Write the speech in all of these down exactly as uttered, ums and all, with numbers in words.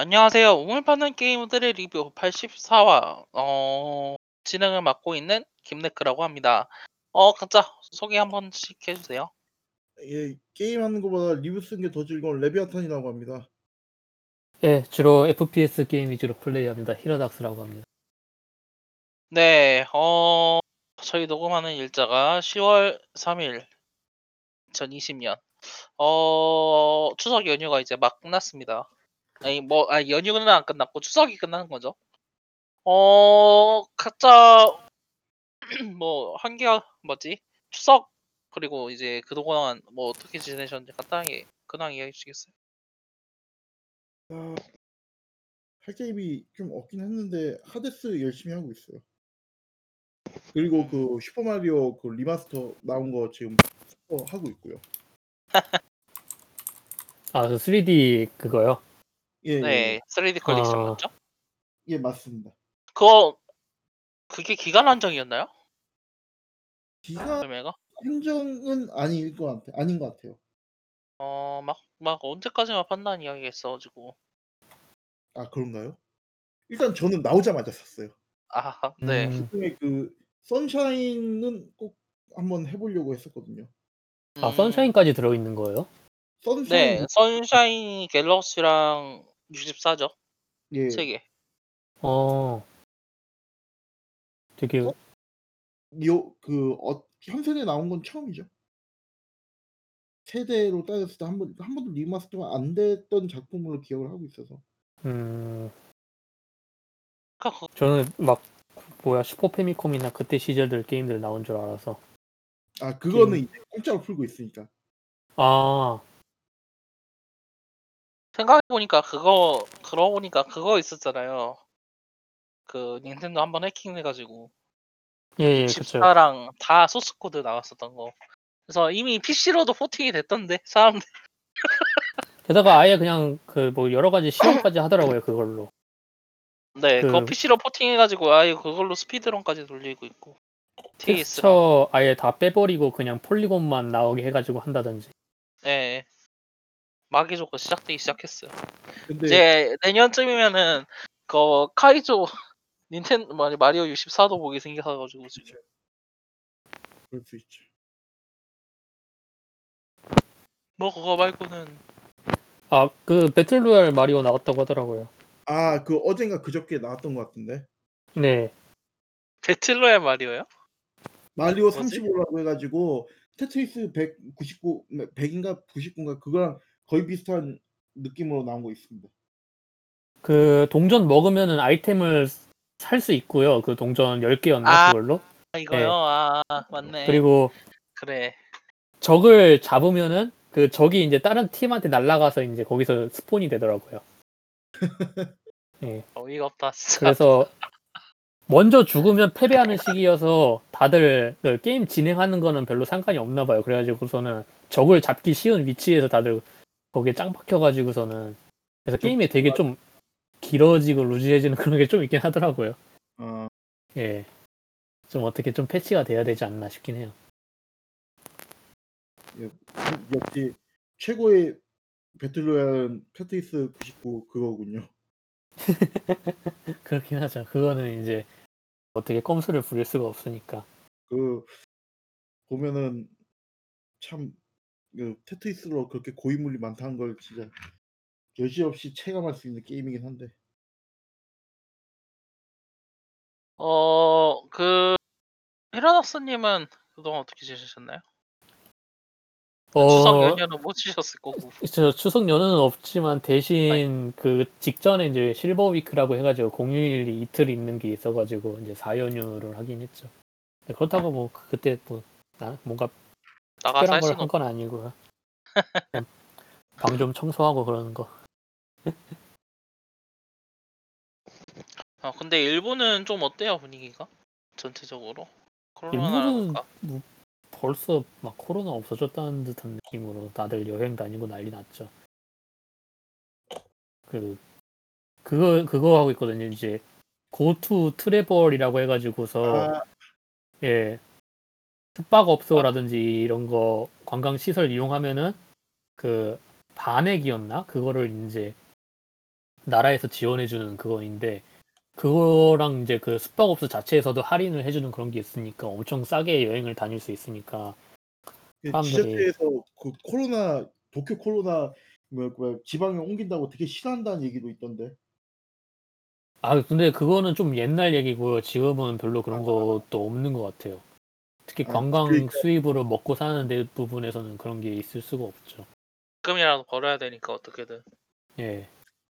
안녕하세요. 우물 파는 게임들의 리뷰 팔십사 화 어, 진행을 맡고 있는 김네크라고 합니다. 어, 각자 소개 한 번씩 해주세요. 예, 게임하는 것보다 리뷰 쓰는 게 더 즐거운 레비아탄이라고 합니다. 예, 주로 에프피에스 게임 위주로 플레이합니다. 히러닥스라고 합니다. 네, 어, 저희 녹음하는 일자가 시월 삼일 이천이십 년 어, 추석 연휴가 이제 막 끝났습니다. 아니 뭐 아 연휴는 안 끝났고 추석이 끝나는 거죠. 어 각자 뭐 한계 뭐지 추석 그리고 이제 그동안 뭐 어떻게 지내셨는지 간단하게 근황 이야기해 주시겠어요? 아, 할 게임이 좀 없긴 했는데 하데스 열심히 하고 있어요. 그리고 그 슈퍼 마리오 그 리마스터 나온 거 지금 하고 있고요. 아 그 쓰리디 그거요? 예, 네, 예. 쓰리디 컬렉션 아... 맞죠? 예, 맞습니다. 그거 그게 기간 한정이었나요? 기간 금액은? 한정은 아닐 것 같아, 아닌 것 같아요. 어, 막 막 언제까지만 판단 이야기가 있어가지고. 아 그런가요? 일단 저는 나오자마자 샀어요. 아, 네. 음... 그중에 그 선샤인은 꼭 한번 해보려고 했었거든요. 음... 아 선샤인까지 들어있는 거예요? 선샤인. 네, 선샤인 갤럭시랑 육십사죠. 예. 세 개. 어. 되게 어? 요, 그 어, 현 세대 나온 건 처음이죠. 세대로 따졌을 때 한 번 한 번도 리마스터가 안 됐던 작품으로 기억을 하고 있어서. 음. 저는 막 뭐야 슈퍼 패미컴이나 그때 시절들 게임들 나온 줄 알아서. 아 그거는 이제 공짜로 풀고 있으니까. 아. 생각해보니까 그거 그러고 보니까 그거 있었잖아요. 그 닌텐도 한번 해킹해가지고 예, 예, 집사랑 다 소스코드 나왔었던 거. 그래서 이미 피씨로도 포팅이 됐던데 사람들. 게다가 아예 그냥 그 뭐 여러 가지 시험까지 하더라고요 그걸로. 네, 그 그거 피씨로 포팅해가지고 아예 그걸로 스피드런까지 돌리고 있고. 티지에스 아예 다 빼버리고 그냥 폴리곤만 나오게 해가지고 한다든지. 네. 마기조가 시작되기 시작했어요. 근데 이제 내년쯤이면은 그 카이조 닌텐도 마리오 육십사도 보기 생겨가지고 지금. 그럴 수 있지. 뭐 그거 말고는 아 그 배틀로얄 마리오 나왔다고 하더라고요. 아 그 어젠가 그저께 나왔던 것 같은데. 네. 배틀로얄 마리오요? 마리오 삼십오라고 해가지고 테트리스 백구십구 백인가 구십구인가 그거랑 거의 비슷한 느낌으로 나온 거 있습니다. 그 동전 먹으면은 아이템을 살 수 있고요. 그 동전 열 개였나 아, 그걸로? 아 이거요? 네. 아 맞네. 그리고 그래. 적을 잡으면은 그 적이 이제 다른 팀한테 날아가서 이제 거기서 스폰이 되더라고요. 네. 어이가 없다. 진짜. 그래서 먼저 죽으면 패배하는 시기여서 다들 그 게임 진행하는 거는 별로 상관이 없나 봐요. 그래가지고서는 적을 잡기 쉬운 위치에서 다들 거기에 짱 박혀가지고서는 그래서 게임이 되게 좀 길어지고 루즈해지는 그런 게 좀 있긴 하더라고요. 어... 예, 좀 어떻게 좀 패치가 돼야 되지 않나 싶긴 해요. 역시 최고의 배틀로얄 테트리스 구십구 그거군요. 그렇긴 하죠. 그거는 이제 어떻게 꼼수를 부릴 수가 없으니까. 그 보면은 참. 그 테트리스로 그렇게 고인물이 많다는 걸 진짜 여지없이 체감할 수 있는 게임이긴 한데. 어, 그 히라노스님은 그동안 어떻게 지내셨나요? 어... 추석 연휴는 못 지셨을 거고. 저 추석 연휴는 없지만 대신 아니. 그 직전에 이제 실버 위크라고 해가지고 공휴일이 이틀 있는 게 있어가지고 이제 사 연휴를 하긴 했죠. 그렇다고 뭐 그때 뭐 나 뭔가 나가서 할 수는 건 아니고요. 방 좀 청소하고 그러는 거. 아 근데 일본은 좀 어때요 분위기가 전체적으로? 일본은 뭐 벌써 막 코로나 없어졌다는 듯한 느낌으로 다들 여행 다니고 난리 났죠. 그 그거 그거 하고 있거든요. 이제 고투 트래블이라고 해가지고서 아... 예. 숙박업소라든지 이런 거 관광시설 이용하면은 그 반액이었나? 그거를 이제 나라에서 지원해주는 그거인데, 그거랑 이제 그 숙박업소 자체에서도 할인을 해주는 그런 게 있으니까 엄청 싸게 여행을 다닐 수 있으니까 사람들이... 지자체에서 그 코로나, 도쿄 코로나 뭐, 뭐 지방에 옮긴다고 되게 싫어한다는 얘기도 있던데. 아 근데 그거는 좀 옛날 얘기고요. 지금은 별로 그런 아, 것도 없는 것 같아요. 특히 아, 관광 그러니까. 수입으로 먹고 사는 데 부분에서는 그런 게 있을 수가 없죠. 지금이라도 벌어야 되니까 어떻게든. 예.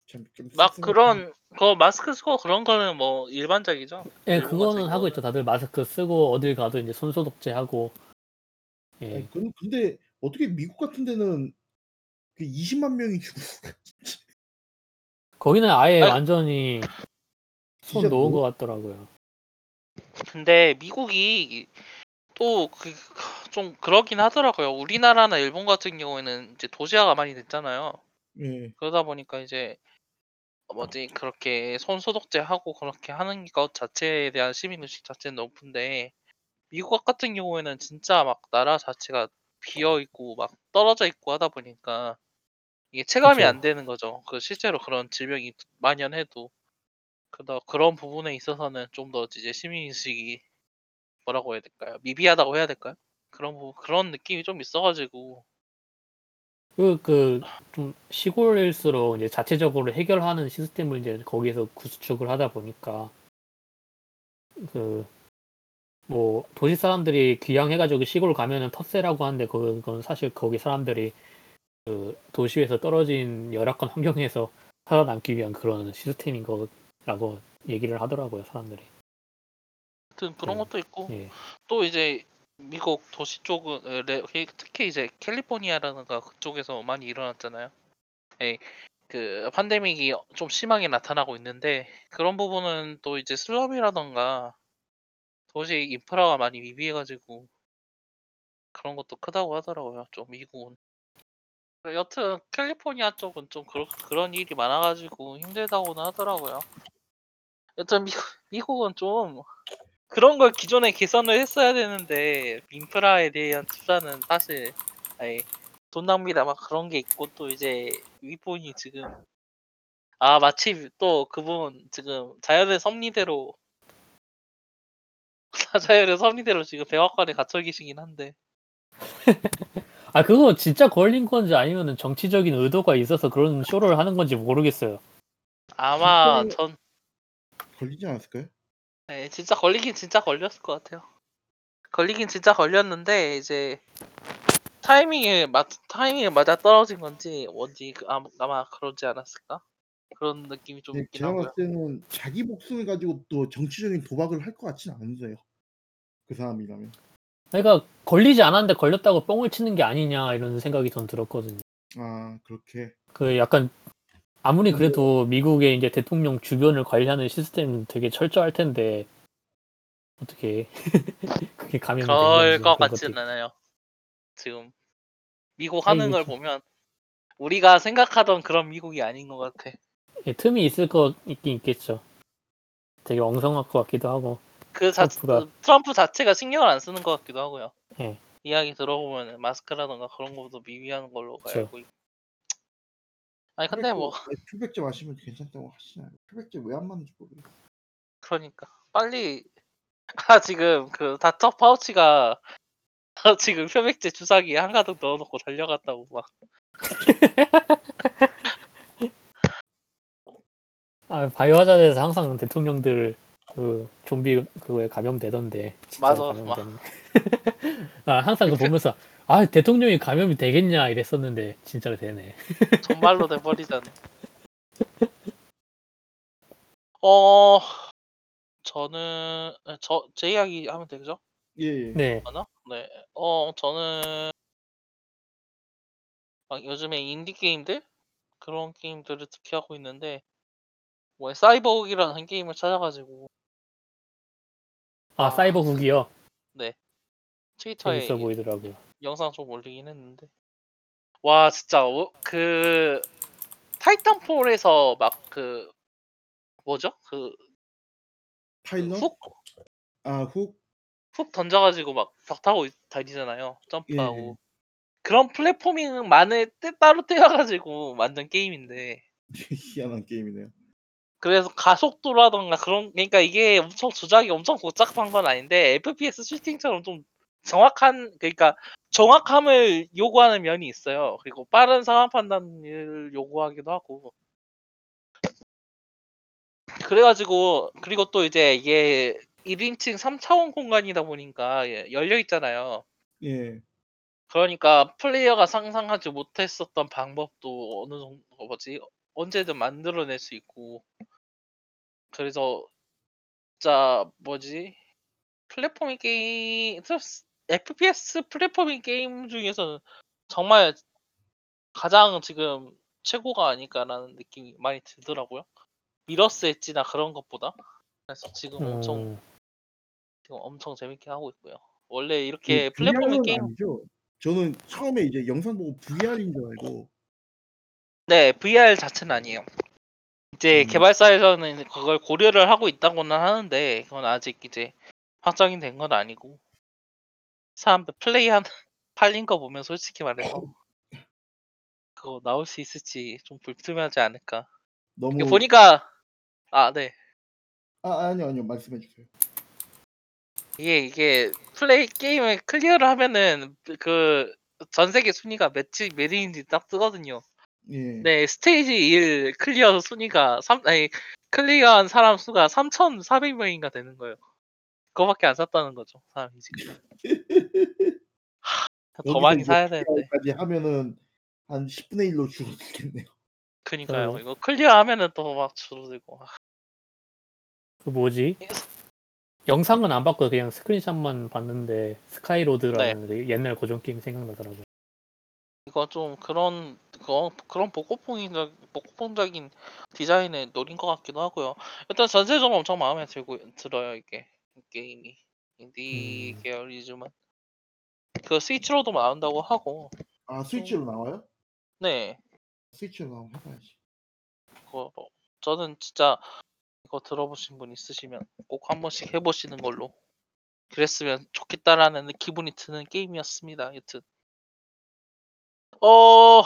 좀, 좀 막 그런 거 마스크 쓰고 그런 거는 뭐 일반적이죠. 예, 그거는 하고 있죠. 다들 마스크 쓰고 어딜 가도 이제 손 소독제 하고. 예. 아니, 근데 어떻게 미국 같은 데는 그 이십만 명이 죽었을까? 거기는 아예 아니, 완전히 손 놓은 뭐... 것 같더라고요. 근데 미국이 또 그 좀 그러긴 하더라고요. 우리나라나 일본 같은 경우에는 이제 도시화가 많이 됐잖아요. 음. 그러다 보니까 이제 뭐지 그렇게 손 소독제 하고 그렇게 하는 것 자체에 대한 시민의식 자체는 높은데, 미국 같은 경우에는 진짜 막 나라 자체가 비어 있고 막 떨어져 있고 하다 보니까 이게 체감이 그쵸. 안 되는 거죠. 그 실제로 그런 질병이 만연해도. 그다 그런 부분에 있어서는 좀 더 이제 시민의식이 뭐라고 해야 될까요? 미비하다고 해야 될까요? 그런 부분, 그런 느낌이 좀 있어가지고. 그, 그, 좀 시골일수록 이제 자체적으로 해결하는 시스템을 이제 거기에서 구축을 하다 보니까, 그, 뭐, 도시 사람들이 귀향해가지고 시골 가면은 텃세라고 하는데, 그건 사실 거기 사람들이 그 도시에서 떨어진 열악한 환경에서 살아남기 위한 그런 시스템인 거라고 얘기를 하더라고요, 사람들이. 하여튼 그런 네. 것도 있고, 예. 또 이제, 미국 도시 쪽은 특히 이제 캘리포니아라는가 그쪽에서 많이 일어났잖아요. 예, 그 팬데믹이 좀 심하게 나타나고 있는데, 그런 부분은 또 이제 슬럼이라던가 도시 인프라가 많이 미비해가지고 그런 것도 크다고 하더라고요. 좀 미국은. 여튼 캘리포니아 쪽은 좀 그런 그런 일이 많아가지고 힘들다고는 하더라고요. 여튼 미국, 미국은 좀 그런 걸 기존에 개선을 했어야 되는데, 인프라에 대한 투자는 사실 아예 돈 낭비다 막 그런 게 있고, 또 이제 윗분이 지금 아 마침 또 그분 지금 자연의 섭리대로 자연의 섭리대로 지금 백악관에 갇혀 계시긴 한데 아 그거 진짜 걸린 건지 아니면은 정치적인 의도가 있어서 그런 쇼를 하는 건지 모르겠어요. 아마 전 걸리지 않았을까요? 네, 진짜 걸리긴 진짜 걸렸을 것 같아요. 걸리긴 진짜 걸렸는데 이제 타이밍에 맞 타이밍에 맞아 떨어진 건지 뭔지 아마, 아마 그러지 않았을까? 그런 느낌이 좀 네, 있긴 하고요. 제가 봤을 때는 자기 목숨을 가지고 또 정치적인 도박을 할 것 같지는 않은데요. 그 사람이라면. 그러니까 걸리지 않았는데 걸렸다고 뻥을 치는 게 아니냐 이런 생각이 전 들었거든요. 아 그렇게. 그 약간. 아무리 그래도 미국의 이제 대통령 주변을 관리하는 시스템은 되게 철저할 텐데 어떻게 그게 감염이 그럴 것 같지는 않아요. 지금 미국 하는 에이, 걸 보면 우리가 생각하던 그런 미국이 아닌 것 같아. 예, 틈이 있을 것 있긴 있겠죠. 되게 엉성할 것 같기도 하고. 그 자, 트럼프가... 트럼프 자체가 신경을 안 쓰는 것 같기도 하고요. 예. 이야기 들어보면 마스크라던가 그런 것도 미비한 걸로 그렇죠. 알고 있고. 아니 근데 뭐 큐백제 마시면 괜찮다고 하시나요? 큐백제 왜 안 맞는지 모르겠어. 그러니까 빨리 아 지금 그 닥터 파우치가 아, 지금 큐백제 주사기에 한가득 넣어놓고 달려갔다고 막. 아 바이오하자드에서 항상 대통령들 그 좀비 그거에 감염되던데. 맞아. 막. 아 항상 그 보면서. 아 대통령이 감염이 되겠냐 이랬었는데 진짜로 되네. 정말로 돼버리잖아. 어 저는 저 제 이야기 하면 되죠? 예. 예. 네. 하나? 네. 어 저는 막 요즘에 인디 게임들 그런 게임들을 특히 하고 있는데, 뭐 사이버훅이라는 한 게임을 찾아가지고. 아, 아 사이버훅이요? 네. 트위터에 재밌어 보이더라고요. 영상 좀 올리긴 했는데, 와 진짜 어, 그 타이탄폴에서 막 그 뭐죠 그 타일러 훅 아 훅 훅 던져가지고 막 막 타고 다니잖아요. 점프하고. 예. 그런 플랫포밍만을 따로 떼어가지고 만든 게임인데 희한한 게임이네요. 그래서 가속도라던가 그런, 그러니까 이게 엄청 조작이 엄청 복잡한 건 아닌데 에프피에스 슈팅처럼 좀 정확한, 그러니까 정확함을 요구하는 면이 있어요. 그리고 빠른 상황 판단을 요구하기도 하고. 그래가지고, 그리고 또 이제 이게 일 인칭 삼 차원 공간이다 보니까 열려 있잖아요. 예. 그러니까 플레이어가 상상하지 못했었던 방법도 어느 정도 뭐지 언제든 만들어낼 수 있고. 그래서 진짜 뭐지 플랫폼 게임, 에프피에스 플랫폼 게임 중에서는 정말 가장 지금 최고가 아닐까라는 느낌이 많이 들더라고요. 미러스 엣지나 그런 것보다. 그래서 지금 음... 엄청 지금 엄청 재밌게 하고 있고요. 원래 이렇게 플랫폼 게임 아니죠? 저는 처음에 이제 영상 보고 브이알인 줄 알고. 네, 브이알 자체는 아니에요. 이제 음... 개발사에서는 그걸 고려를 하고 있다고는 하는데 그건 아직 이제 확정이 된 건 아니고. 사람들 플레이한 팔린 거 보면 솔직히 말해서 그거 나올 수 있을지 좀 불투명하지 않을까. 너무 보니까 아 네. 아 아니요 아니요 말씀해 주세요. 이게 이게 플레이 게임을 클리어를 하면은 그 전 세계 순위가 몇지 몇 위인지 딱 뜨거든요. 예. 네, 스테이지 일 클리어 순위가 삼 아니 클리어한 사람 수가 삼천사백 명인가 되는 거예요. 그거밖에 안 샀다는 거죠 사람이 지금. 하, 더 많이 사야 되는데. 까지 하면은 한 십분의 일로 줄어들겠네요. 그니까요. 어. 이거 클리어하면은 또 막 줄어들고. 그 뭐지? 영상은 안 봤고 그냥 스크린샷만 봤는데 스카이로드라는 네. 옛날 고전 게임 생각나더라고요. 이거 좀 그런 그런, 그런 복고풍적 복고풍적인 디자인을 노린 것 같기도 하고요. 일단 전체적으로 엄청 마음에 들고 들어요 이게 이 게임이 인디 음. 계열이지만 그 스위치로도 나온다고 하고. 아 스위치로 나와요? 네. 스위치로 나오면 해봐야지. 그거 뭐, 저는 진짜 이거 들어보신 분 있으시면 꼭 한 번씩 해보시는 걸로. 그랬으면 좋겠다라는 기분이 드는 게임이었습니다. 여튼 어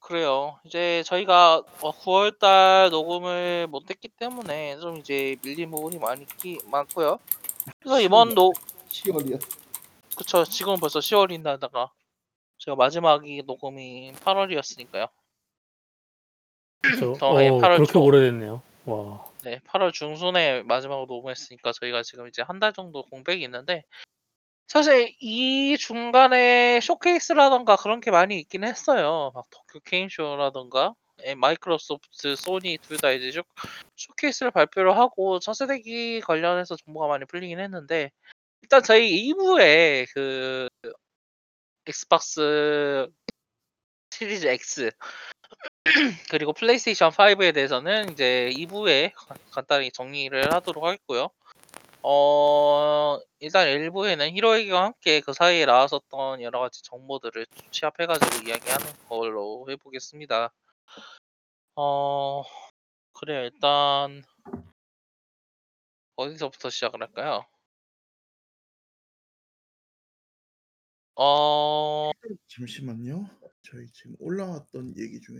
그래요. 이제 저희가 구월달 녹음을 못했기 때문에 좀 이제 밀린 부분이 많이 있기 많고요. 그래서 이번 녹 시월이요. 그쵸. 지금 벌써 시월인다다가 제가 마지막이 녹음이 팔월이었으니까요. 더 어, 팔월 그렇게 중... 오래됐네요. 와. 네, 팔월 중순에 마지막으로 녹음했으니까 저희가 지금 이제 한 달 정도 공백이 있는데 사실 이 중간에 쇼케이스라던가 그런 게 많이 있긴 했어요. 막 도쿄 게임쇼라던가 마이크로소프트, 소니 둘 다 이제 쇼, 쇼케이스를 발표를 하고 차세대기 관련해서 정보가 많이 풀리긴 했는데 일단 저희 이 부에 그 엑스박스 시리즈 X 그리고 플레이스테이션 파이브에 대해서는 이제 이 부에 간단히 정리를 하도록 하겠고요. 어, 일단 일 부에는 히로에게와 함께 그 사이에 나왔었던 여러 가지 정보들을 취합해가지고 이야기하는 걸로 해보겠습니다. 어, 그래요. 일단 어디서부터 시작을 할까요? 어, 잠시만요. 저희 지금 올라왔던 얘기 중에.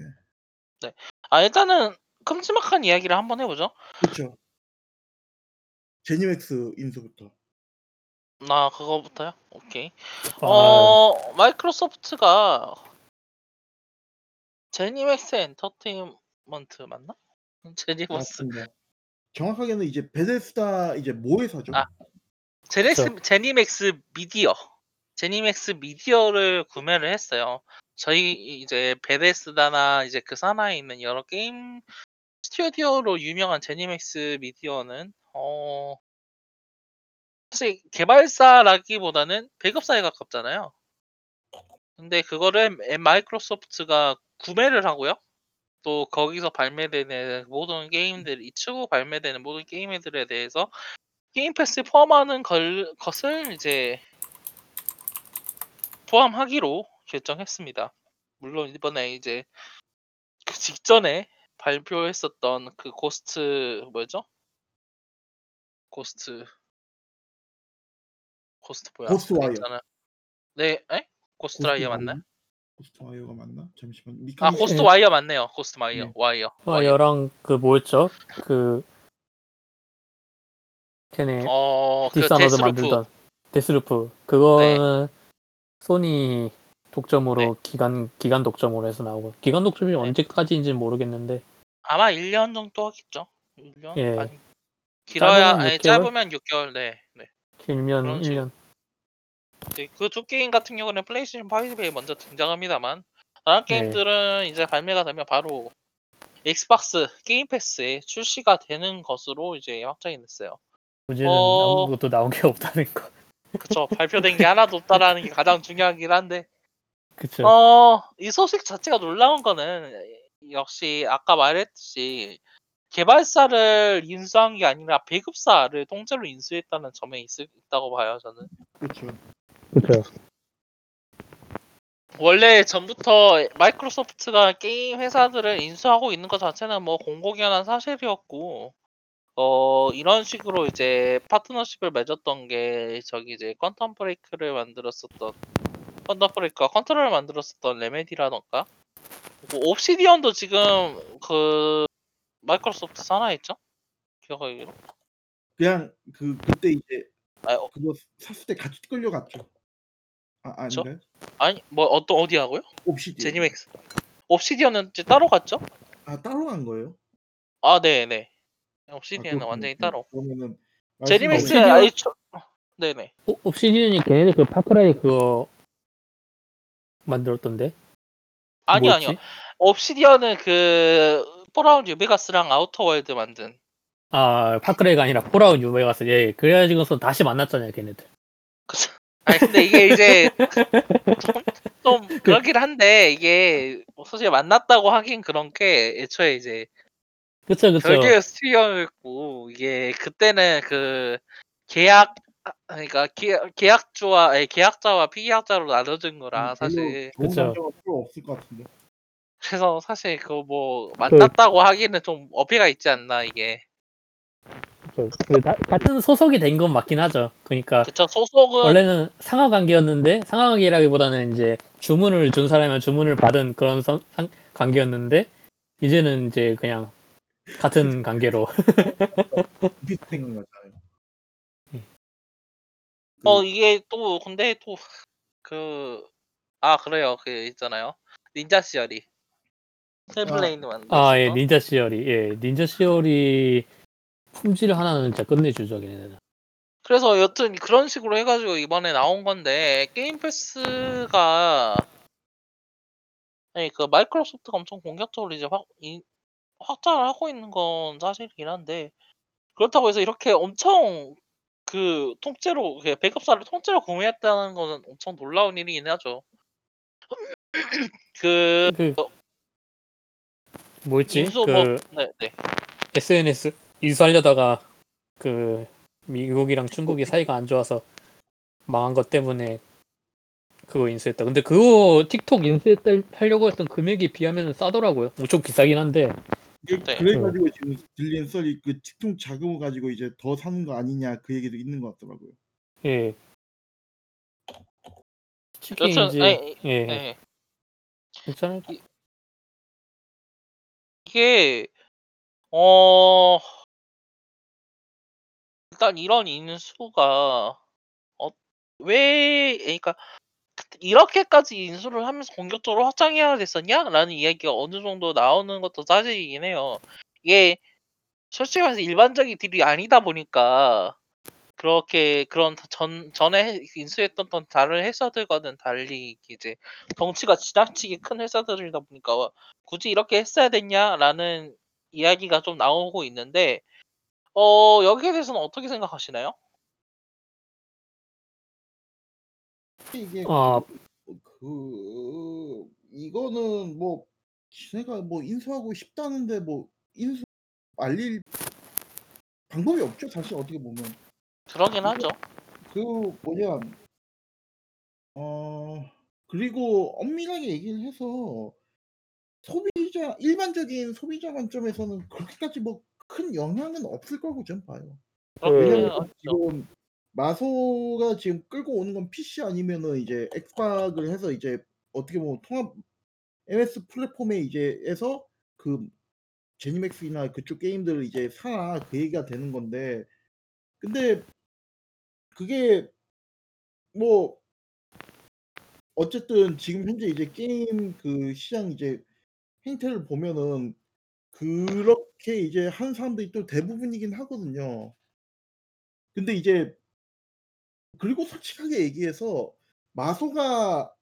네. 아 일단은 큼지막한 이야기를 한번 해보죠. 그렇죠. 제니맥스 인수부터. 나 아, 그거부터요? 오케이. 아... 어 마이크로소프트가 제니맥스 엔터테인먼트 맞나? 제니맥스. 맞습니다. 정확하게는 이제 베데스다 이제 뭐 회사죠? 아 제니맥스 그렇죠. 제니맥스 미디어. 제니맥스 미디어를 구매를 했어요. 저희 이제 베데스다나 이제 그 산하에 있는 여러 게임 스튜디오로 유명한 제니맥스 미디어는 어 사실 개발사라기보다는 배급사에 가깝잖아요. 근데 그거를 마이크로소프트가 구매를 하고요. 또 거기서 발매되는 모든 게임들, 이 추후 발매되는 모든 게임들에 대해서 게임 패스에 포함하는 걸, 것을 이제 포함하기로 결정했습니다. 물론 이번에 이제 그 직전에 발표했었던 그 고스트 뭐였죠? 고스트 고스트 뭐야? 고스트와이어. 네, 에? 고스트와이어 고스트 맞나요? 고스트와이어가 맞나? 잠시만. 아 고스트와이어 맞네요. 고스트와이어. 네. 와이어. 와이어랑 그 뭐였죠? 그 걔네 어, 디스아너드 그 만들던 데스루프. 그거는 네. 소니 독점으로 네. 기간 기간 독점으로 해서 나오고. 기간 독점이 네. 언제까지인지는 모르겠는데 아마 일 년 정도 하겠죠. 일 년. 예. 아니, 길어야 아니, 짧으면 육 개월. 네. 네. 길면 일 년. 네, 그 두 게임 같은 경우는 플레이스테이션 파이브에 먼저 등장합니다만 다른 게임들은 네. 이제 발매가 되면 바로 엑스박스 게임 패스에 출시가 되는 것으로 이제 확정이 됐어요. 문제는 어... 아무것도 나온 게 없다는 거. 그렇죠. 발표된 게 하나도 없다라는 게 가장 중요하긴 한데. 그렇죠. 어, 이 소식 자체가 놀라운 거는 역시 아까 말했듯이 개발사를 인수한 게 아니라 배급사를 통째로 인수했다는 점에 있을, 있다고 봐요 저는. 그렇죠. 그렇죠. 원래 전부터 마이크로소프트가 게임 회사들을 인수하고 있는 것 자체는 뭐 공공연한 사실이었고, 어 이런 식으로 이제 파트너십을 맺었던 게 저기 이제 퀀텀 브레이크를 만들었었던 퀀텀 브레이크와 컨트롤을 만들었었던 레메디라던가, 그리고 옵시디언도 지금 그 마이크로소프트 산하에 있죠? 기억하기로? 그냥 그 그때 이제 아, 어. 그거 샀을 때 같이 끌려갔죠. 아 아닌가요? 저? 아니 뭐 어떤 어디 하고요? 옵시디언. 제니맥스. 옵시디언은 이제 따로 갔죠? 아 따로 간 거예요? 아 네네. 옵시디언은 아, 완전히 따로. 그러면은 제니맥스 아예 처... 네네. 어, 옵시디언이 걔네들 그 파크라이 그거 만들었던데? 아니요 뭐였지? 아니요. 옵시디언은 그 폴아웃 뉴베가스랑 아우터월드 만든. 아 파크레이가 아니라 폴아웃 뉴베가스. 예, 그래가지고서 다시 만났잖아요 걔네들. 아니 근데 이게 이제 좀, 좀 그러긴 한데 이게 사실 만났다고 하긴 그런 게 애초에 이제 그쵸 그쵸 별개의 스튜디오였고 이게 그때는 그 계약 그러니까 계약주와 아니, 계약자와 피계약자로 나눠진 거라 음, 사실 좋은 감정은 필요 없을 것 같은데. 그래서 사실 그거 뭐 만났다고 하기에는 좀 어폐가 있지 않나 이게. 그, 그, 다, 같은 소속이 된 건 맞긴 하죠. 그러니까 그쵸, 소속은... 원래는 상하 관계였는데 상하 관계라기보다는 이제 주문을 준 사람이면 주문을 받은 그런 선, 상, 관계였는데 이제는 이제 그냥 같은 관계로 비슷한 것 같아요. 어 이게 또 근데 또 그 아 그래요 그 있잖아요 닌자 시어리. 텔블레인도 만든. 아, 예, 닌자 시어리. 예, 닌자 시어리 품질 하나는 진짜 끝내주죠, 걔네는. 그래서 여튼 그런 식으로 해가지고 이번에 나온 건데 게임 패스가 아니 그 마이크로소프트가 엄청 공격적으로 이제 확 이, 확장을 하고 있는 건 사실이긴 한데 그렇다고 해서 이렇게 엄청 그 통째로 그 배급사를 통째로 구매했다는 거는 엄청 놀라운 일이긴 하죠. 그, 그 뭐였지? 인수, 그 뭐, 네, 네. 에스엔에스 인수하려다가 그 미국이랑 중국이 사이가 안 좋아서 망한 것 때문에 그거 인수했다. 근데 그거 틱톡 인수했다 하려고 했던 금액이 비하면 싸더라고요. 엄청 비싸긴 한데. 네. 그래가지고 지금 들린 소리 그 틱톡 자금을 가지고 이제 더 사는 거 아니냐 그 얘기도 있는 것 같더라고요. 예. 치킨 인지. 예. 네. 괜찮아요. 이게 어 일단 이런 인수가 어 왜 그러니까 이렇게까지 인수를 하면서 공격적으로 확장해야 됐었냐라는 이야기가 어느 정도 나오는 것도 사실이긴 해요. 이게 솔직히 말해서 일반적인 딜이 아니다 보니까 그렇게 그런 전 전에 인수했던 다른 회사들과는 달리 이제 덩치가 지나치게 큰 회사들이다 보니까 굳이 이렇게 했어야 됐냐라는 이야기가 좀 나오고 있는데 어 여기에 대해서는 어떻게 생각하시나요? 이게 아... 그, 그 이거는 뭐 지네가 뭐 인수하고 싶다는데 뭐 인수 알릴 방법이 없죠 사실 어떻게 보면. 그러긴 그, 하죠. 그 뭐냐, 어 그리고 엄밀하게 얘기를 해서 소비자 일반적인 소비자 관점에서는 그렇게까지 뭐 큰 영향은 없을 거고 저는 봐요. 어, 왜냐면 지금 마소가 지금 끌고 오는 건 피씨 아니면은 이제 엑스박을 해서 이제 어떻게 보면 통합 엠에스 플랫폼에 이제에서 그 제니맥스나 그쪽 게임들을 이제 사 그 얘기가 되는 건데, 근데 그게 뭐 어쨌든 지금 현재 이제 게임 그 시장 이제 행태를 보면은 그렇게 이제 하는 사람들이 또 대부분이긴 하거든요. 근데 이제 그리고 솔직하게 얘기해서 마소가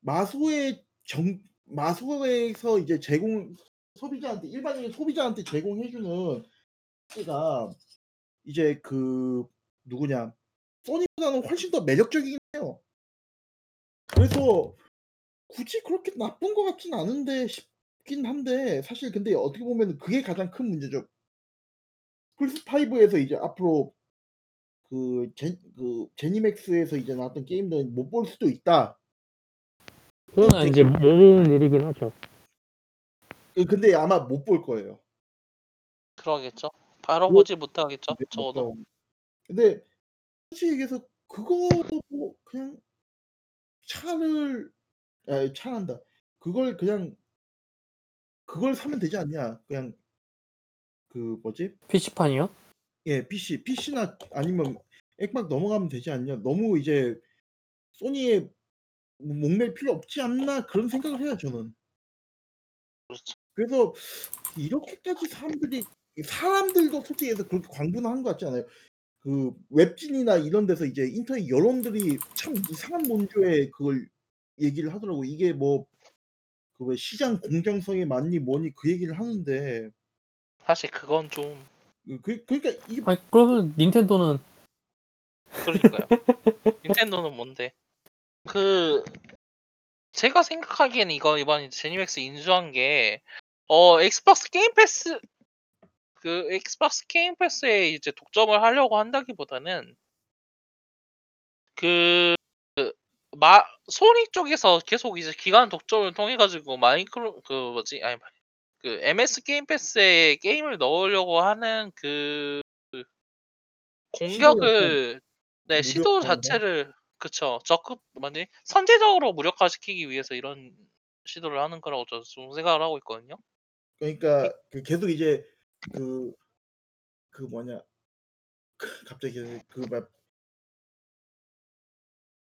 마소의 정 마소에서 이제 제공 소비자한테 일반적인 소비자한테 제공해주는 가 이제 그 누구냐 소니보다는 훨씬 더 매력적이긴 해요. 그래서 굳이 그렇게 나쁜 것 같진 않은데 싶긴 한데, 사실 근데 어떻게 보면 그게 가장 큰 문제죠. 플스오에서 이제 앞으로 그, 제, 그 제니맥스에서 이제 나왔던 게임들은 못 볼 수도 있다. 그건 이제 모르는 일이긴 하죠. 근데 아마 못 볼 거예요. 그러겠죠. 바로 뭐, 보지 못하겠죠. 네, 저도. 근데 솔직히 얘기해서 그거도 뭐 그냥 차를 아, 차란다. 그걸 그냥 그걸 사면 되지 않냐? 그냥 그 뭐지? 피씨판이요? 예, 피씨, 피씨나 아니면 엑박 넘어가면 되지 않냐? 너무 이제 소니에 목맬 필요 없지 않나? 그런 생각을 해요, 저는. 그렇죠. 그래서 이렇게까지 사람들이 사람들도 솔직히 해서 그렇게 광분한 것 같지 않아요? 그 웹진이나 이런 데서 이제 인터넷 여론들이 참 이상한 논조에 그걸 얘기를 하더라고. 이게 뭐 그 시장 공정성이 맞니 뭐니 그 얘기를 하는데, 사실 그건 좀 그, 그러니까 이 이게... 그러면 닌텐도는 그러니까요. 닌텐도는 뭔데? 그 제가 생각하기에는 이거 이번 제니맥스 인수한 게 어 엑스박스 게임 패스 그 엑스박스 게임 패스에 이제 독점을 하려고 한다기보다는 그, 그 마, 소니 쪽에서 계속 이제 기간 독점을 통해 가지고 마이크로 그 뭐지 아니 그 엠에스 게임 패스에 게임을 넣으려고 하는 그, 그 공격을 네 시도 자체를 그쵸 적극 뭐지 선제적으로 무력화시키기 위해서 이런 시도를 하는 거라고 저는 좀 생각을 하고 있거든요. 그러니까 그 계속 이제 그, 그 뭐냐 갑자기 그 막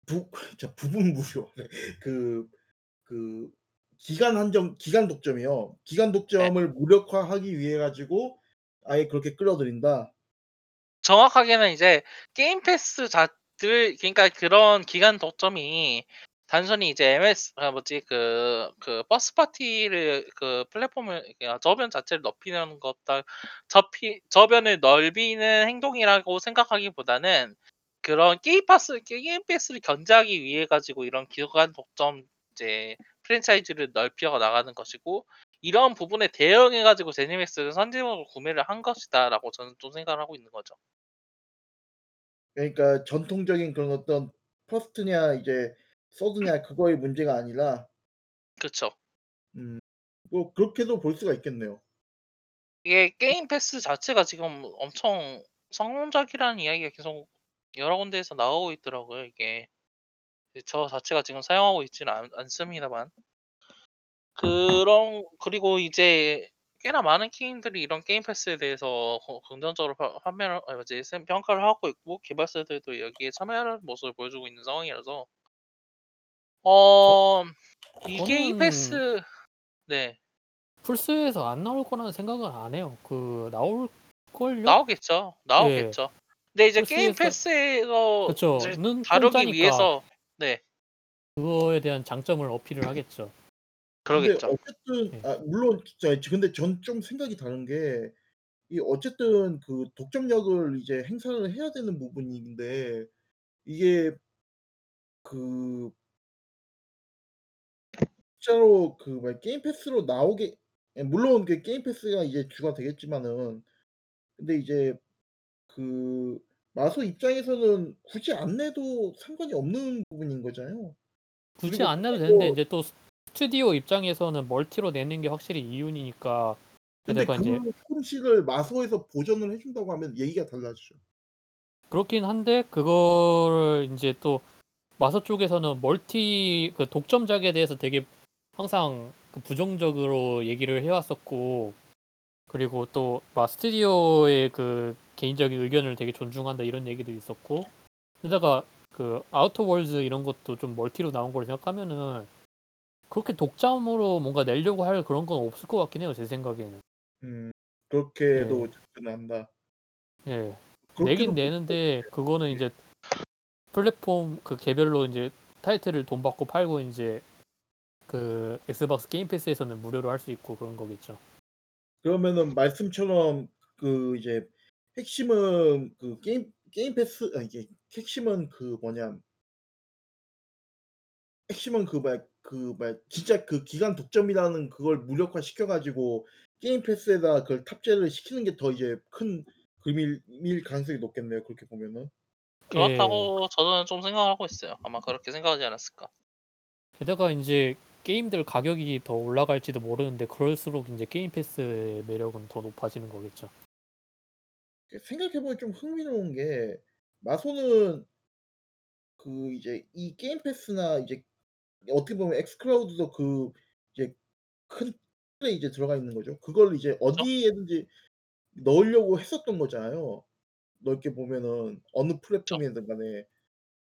부, 자 부분 무효 그, 그 기간 한정 기간 독점이요. 기간 독점을 네. 무력화하기 위해 가지고 아예 그렇게 끌어들인다. 정확하게는 이제 게임 패스 자들 그러니까 그런 기간 독점이 단순히 이제 엠에스 아 뭐지 그 그 버스 파티를 그 플랫폼을 저변 자체를 넓히는 것다 접히 저변을 넓히는 행동이라고 생각하기보다는 그런 게임 패스 게임 패스를 견제하기 위해 가지고 이런 기간 독점 이제 프랜차이즈를 넓혀 나가는 것이고 이런 부분에 대응해 가지고 제니맥스를 선제적으로 구매를 한 것이다라고 저는 좀 생각을 하고 있는 거죠. 그러니까 전통적인 그런 어떤 퍼스트냐 이제 서드냐 그거의 문제가 아니라 그렇죠. 음, 뭐 그렇게도 볼 수가 있겠네요. 이게 게임 패스 자체가 지금 엄청 성공적이라는 이야기가 계속 여러 군데에서 나오고 있더라고요. 이게 저 자체가 지금 사용하고 있지는 않, 않습니다만 그런 그리고 이제 꽤나 많은 게임들이 이런 게임 패스에 대해서 긍정적으로 판매를 이제 평가를 하고 있고 개발사들도 여기에 참여하는 모습을 보여주고 있는 상황이라서. 어, 이 게임 패스 네 플스에서 안 나올 거라는 생각은 안 해요. 그 나올 걸요? 나오겠죠, 나오겠죠. 예. 근데 이제 플스에서... 게임 패스에서 그쵸. 다루기 혼자니까. 위해서 네 그거에 대한 장점을 어필을 하겠죠. 그러겠죠. 어쨌든 예. 아, 물론 진짜 근데 전 좀 생각이 다른 게 이 어쨌든 그 독점력을 이제 행사를 해야 되는 부분인데 이게 그 실제로 그 뭐 게임 패스로 나오게 물론 그 게임 패스가 이제 주가 되겠지만은 근데 이제 그 마소 입장에서는 굳이 안 내도 상관이 없는 부분인 거잖아요. 굳이 안 내도 되는데 이제 또 스튜디오 입장에서는 멀티로 내는 게 확실히 이윤이니까. 근데 그 조금씩을 마소에서 보전을 해준다고 하면 얘기가 달라지죠. 그렇긴 한데 그걸 이제 또 마소 쪽에서는 멀티 그 독점작에 대해서 되게 항상 그 부정적으로 얘기를 해왔었고, 그리고 또 막 스튜디오의 그 개인적인 의견을 되게 존중한다 이런 얘기도 있었고, 게다가 그 아우터 월즈 이런 것도 좀 멀티로 나온 걸 생각하면은 그렇게 독점으로 뭔가 내려고 할 그런 건 없을 것 같긴 해요, 제 생각에는. 음, 그렇게도 접근한다. 예, 예. 내긴 내는데 그거는 이제 플랫폼 그 개별로 이제 타이틀을 돈 받고 팔고 이제 그 엑스박스 게임 패스에서는 무료로 할 수 있고 그런 거겠죠. 그러면은 말씀처럼 그 이제 핵심은 그 게임 게임 패스 아 이게 핵심은 그 뭐냐 핵심은 그 말 그 말 진짜 그 기간 독점이라는 그걸 무력화 시켜가지고 게임 패스에다 그걸 탑재를 시키는 게 더 이제 큰 금일 가능성이 높겠네요, 그렇게 보면은. 그렇다고 저는 좀 생각하고 있어요. 아마 그렇게 생각하지 않았을까. 게다가 이제 게임들 가격이 더 올라갈지도 모르는데 그럴수록 이제 게임 패스의 매력은 더 높아지는 거겠죠. 생각해보면 좀 흥미로운 게 마소는 그 이제 이 게임 패스나 이제 어떻게 보면 엑스클라우드도 그 이제 큰 틀에 이제 들어가 있는 거죠. 그걸 이제 어디에든지 넣으려고 했었던 거잖아요. 넓게 보면은 어느 플랫폼이든 간에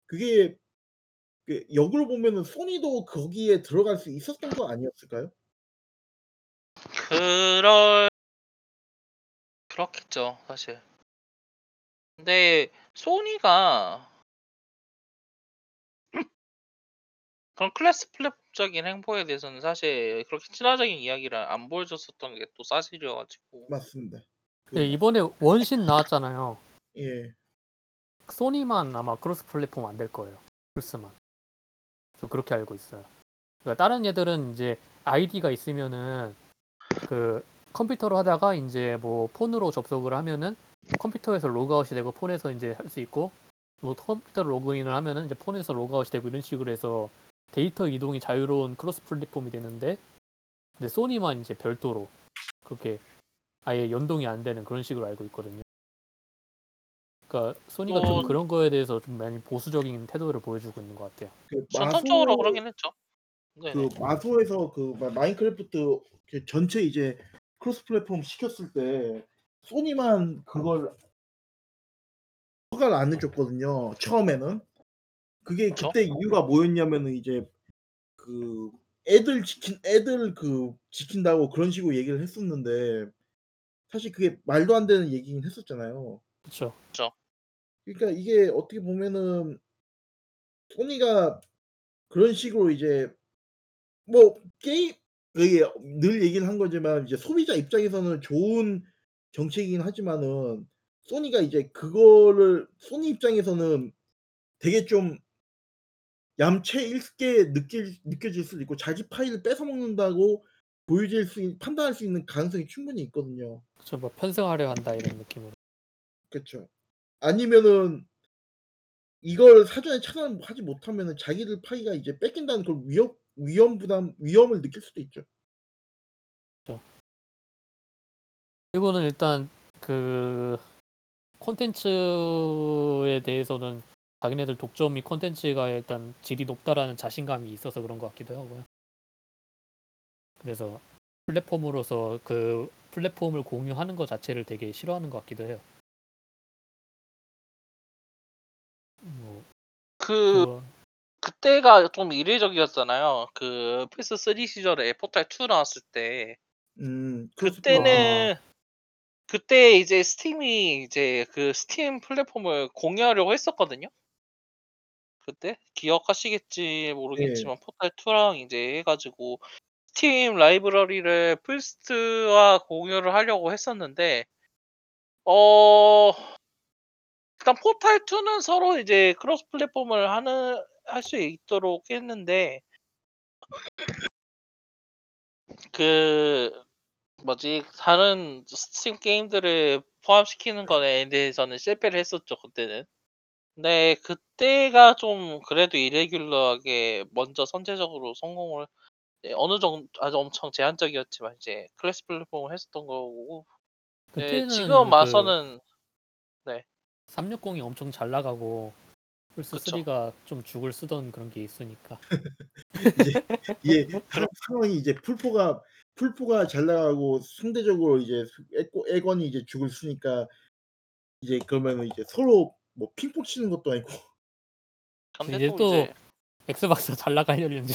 그게 역으로 보면은 소니도 거기에 들어갈 수 있었던 거 아니었을까요? 그럴 그렇겠죠 사실. 근데 소니가 그런 클래스 플랫폼적인 행보에 대해서는 사실 그렇게 친화적인 이야기를 안 보여줬었던 게 또 사실이어가지고. 맞습니다. 네, 이번에 원신 나왔잖아요. 예. 소니만 아마 크로스 플랫폼 안 될 거예요. 플스만. 저 그렇게 알고 있어요. 그러니까 다른 애들은 이제 아이디가 있으면은 그 컴퓨터로 하다가 이제 뭐 폰으로 접속을 하면은 컴퓨터에서 로그아웃이 되고 폰에서 이제 할 수 있고, 뭐 컴퓨터로 로그인을 하면은 이제 폰에서 로그아웃이 되고 이런 식으로 해서 데이터 이동이 자유로운 크로스 플랫폼이 되는데, 근데 소니만 이제 별도로 그렇게 아예 연동이 안 되는 그런 식으로 알고 있거든요. 그러니까 소니가 어... 좀 그런 거에 대해서 좀 많이 보수적인 태도를 보여주고 있는 것 같아요. 그 마소... 전통적으로 그러긴 했죠. 네. 그 마소에서 그 마인크래프트 전체 이제 크로스 플랫폼 시켰을 때 소니만 그걸 허가를 안 해줬거든요. 처음에는. 그게 그쵸? 그때 이유가 뭐였냐면은 이제 그 애들 지킨 애들 그 지킨다고 그런 식으로 얘기를 했었는데. 사실 그게 말도 안 되는 얘기긴 했었잖아요. 그렇죠. 그러니까 이게 어떻게 보면은 소니가 그런 식으로 이제 뭐 게임 늘 얘기를 한 거지만 이제 소비자 입장에서는 좋은 정책이긴 하지만은 소니가 이제 그거를 소니 입장에서는 되게 좀 얌체일게 느낄 느껴질 수도 있고 자기 파일을 뺏어 먹는다고. 보여질 수 있, 판단할 수 있는 가능성이 충분히 있거든요. 그렇죠. 뭐 편승하려 한다 이런 느낌으로. 그렇죠. 아니면은 이걸 사전에 차단하지 못하면은 자기들 파이가 이제 뺏긴다는 걸 위험 위험 부담 위험을 느낄 수도 있죠. 그렇죠. 일본은 일단 그 콘텐츠에 대해서는 자기네들 독점이 콘텐츠가 일단 질이 높다라는 자신감이 있어서 그런 것 같기도 하고요. 그래서 플랫폼으로서 그 플랫폼을 공유하는 것 자체를 되게 싫어하는 것 같기도 해요. 뭐, 그 그거... 그때가 좀 이례적이었잖아요. 그 피에스 쓰리 시절에 포탈 투 나왔을 때, 음, 그때는 아... 그때 이제 스팀이 이제 그 스팀 플랫폼을 공유하려고 했었거든요. 그때 기억하시겠지 모르겠지만 네. 포탈 투랑 이제 해가지고. 스팀 라이브러리를 플스와 공유를 하려고 했었는데, 어, 일단 포탈 투는 서로 이제 크로스 플랫폼을 하는, 할 수 있도록 했는데, 그, 뭐지, 다른 스팀 게임들을 포함시키는 거에 대해서는 실패를 했었죠, 그때는. 근데 그때가 좀 그래도 이레귤러하게 먼저 선제적으로 성공을 어느 정도 아주 엄청 제한적이었지만 이제 클래스 플랫폼을 했었던 거고. 네, 지금 와서는 그 네 삼백육십이 엄청 잘 나가고 플스 그쵸? 쓰리가 좀 죽을 쓰던 그런 게 있으니까. 이제 이게 그럼- 상황이 이제 풀포가 풀포가 잘 나가고 상대적으로 이제 애고, 애건이 이제 죽을 쓰니까 이제 그러면 이제 서로 뭐 핑퐁 치는 것도 아니고 근데 근데 이제 또 또 이제 엑스박스 잘 나가려는지.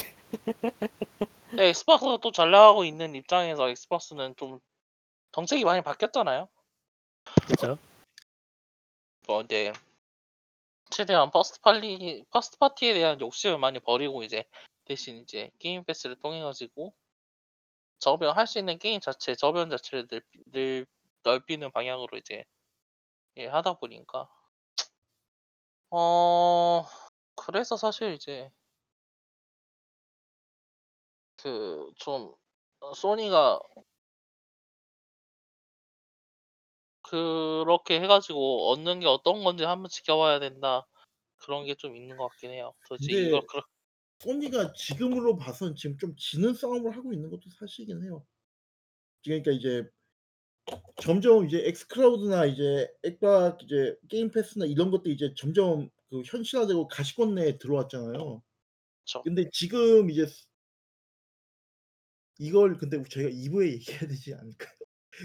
네, 엑스박스가 또 잘 나가고 있는 입장에서 엑스박스는 좀 정책이 많이 바뀌었잖아요. 그렇죠? 뭐 이제 최대한 퍼스트 팔리 퍼스트 파티에 대한 욕심을 많이 버리고 이제 대신 이제 게임 패스를 통해 가지고 저변 할 수 있는 게임 자체 저변 자체를 늘, 늘 넓히는 방향으로 이제 예, 하다 보니까 어 그래서 사실 이제 그 좀 소니가 그렇게 해가지고 얻는 게 어떤 건지 한번 지켜봐야 된다 그런 게 좀 있는 것 같긴 해요. 도대체 근데 이걸 그 소니가 지금으로 봐선 지금 좀 지는 싸움을 하고 있는 것도 사실이긴 해요. 그러니까 이제 점점 이제 엑스클라우드나 이제 액박 이제 게임 패스나 이런 것도 이제 점점 그 현실화되고 가시권 내에 들어왔잖아요. 렇 근데 지금 이제 이걸 근데 저희가 이 부에 얘기해야 되지 않을까요?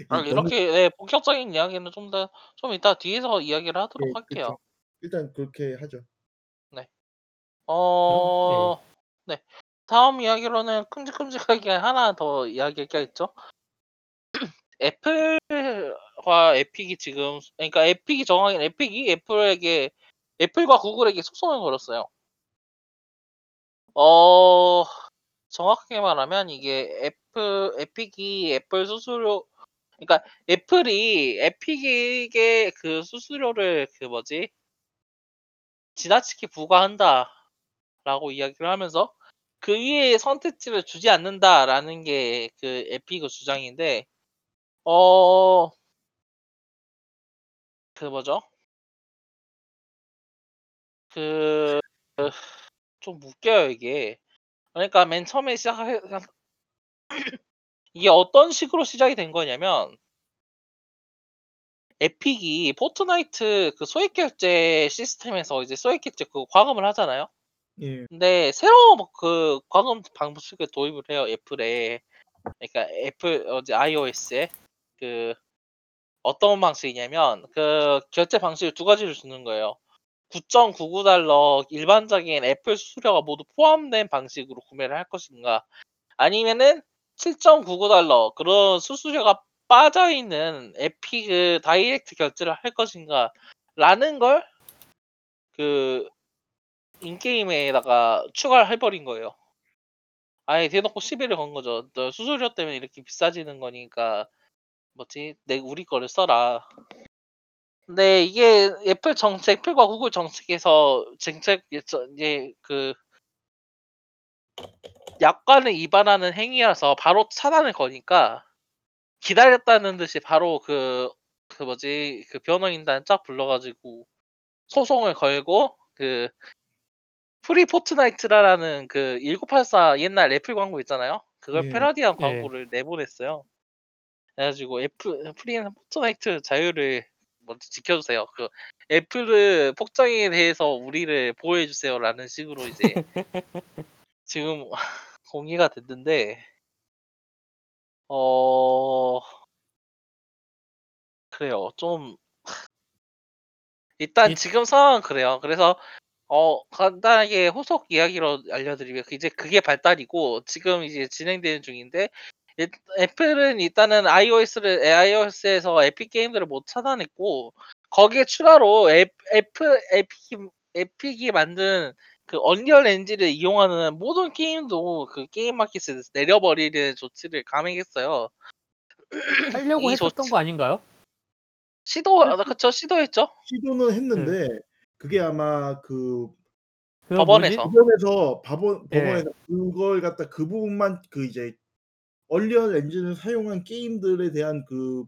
아, 이 너무 이렇게 네, 본격적인 이야기는 좀 더 좀 이따 뒤에서 이야기를 하도록 네, 그렇죠. 할게요. 일단 그렇게 하죠. 네. 그럼 예. 어, 네. 다음 이야기로는 큼직큼직하게 하나 더 이야기할 게 있죠. 애플과 에픽이 지금 그러니까 에픽이 정확히 에픽이 애플에게 애플과 구글에게 소송을 걸었어요. 어, 정확하게 말하면 이게 애플 에픽이 애플 수수료 그러니까 애플이 에픽에게 그 수수료를 그 뭐지? 지나치게 부과한다라고 이야기를 하면서 그 위에 선택지를 주지 않는다라는 게 그 에픽의 주장인데 어, 그 뭐죠? 그 좀 웃겨요, 이게. 그러니까 맨 처음에 시작해 이게 어떤 식으로 시작이 된 거냐면 에픽이 포트나이트 그 소액 결제 시스템에서 이제 소액 결제 그 과금을 하잖아요. 예. 근데 새로운 그 과금 방식을 도입을 해요. 애플에. 그러니까 애플 어제 iOS에 그 어떤 방식이냐면 그 결제 방식을 두 가지를 주는 거예요. 구 점 구구 달러 일반적인 애플 수수료가 모두 포함된 방식으로 구매를 할 것인가 아니면은 칠 점 구구 달러 그런 수수료가 빠져 있는 에픽 다이렉트 결제를 할 것인가 라는 걸 그 인게임에다가 추가를 해버린 거예요. 아예 대놓고 시비를 건 거죠. 너 수수료 때문에 이렇게 비싸지는 거니까 뭐지? 내 우리 거를 써라. 근데 이게 애플 정책, 애플과 구글 정책에서 정책 이제 그 약관을 위반하는 행위라서 바로 차단을 거니까 기다렸다는 듯이 바로 그, 그 뭐지, 그 변호인단 쫙 불러가지고 소송을 걸고 그 프리 포트나이트라는 그 천구백팔십사 옛날 애플 광고 있잖아요. 그걸 예. 패러디한 예. 광고를 내보냈어요. 그래가지고 애플, 프리 포트나이트 자유를 먼저 지켜주세요. 그 애플의 폭정에 대해서 우리를 보호해주세요라는 식으로 이제 지금 공개가 됐는데 어 그래요. 좀 일단 이, 지금 상황은 그래요. 그래서 어 간단하게 후속 이야기로 알려드리면 그 이제 그게 발달이고 지금 이제 진행되는 중인데 일- 애플은 일단은 iOS를 iOS에서 에픽 게임들을 못 차단했고 거기에 추가로 앱, 애플 에픽이, 에픽이 만든 그 언리얼 엔진을 이용하는 모든 게임도 그 게임 마켓에서 내려버리는 조치를 감행했어요. 하려고 이 했었던 조치 거 아닌가요? 시도 아, 그쵸 시도했죠 시도는 예. 했는데 그게 아마 그 그 뭐지? 법원에서 법원에서 법원 예. 법원에서 그걸 갖다 그 부분만 그 이제 얼리언 엔진을 사용한 게임들에 대한 그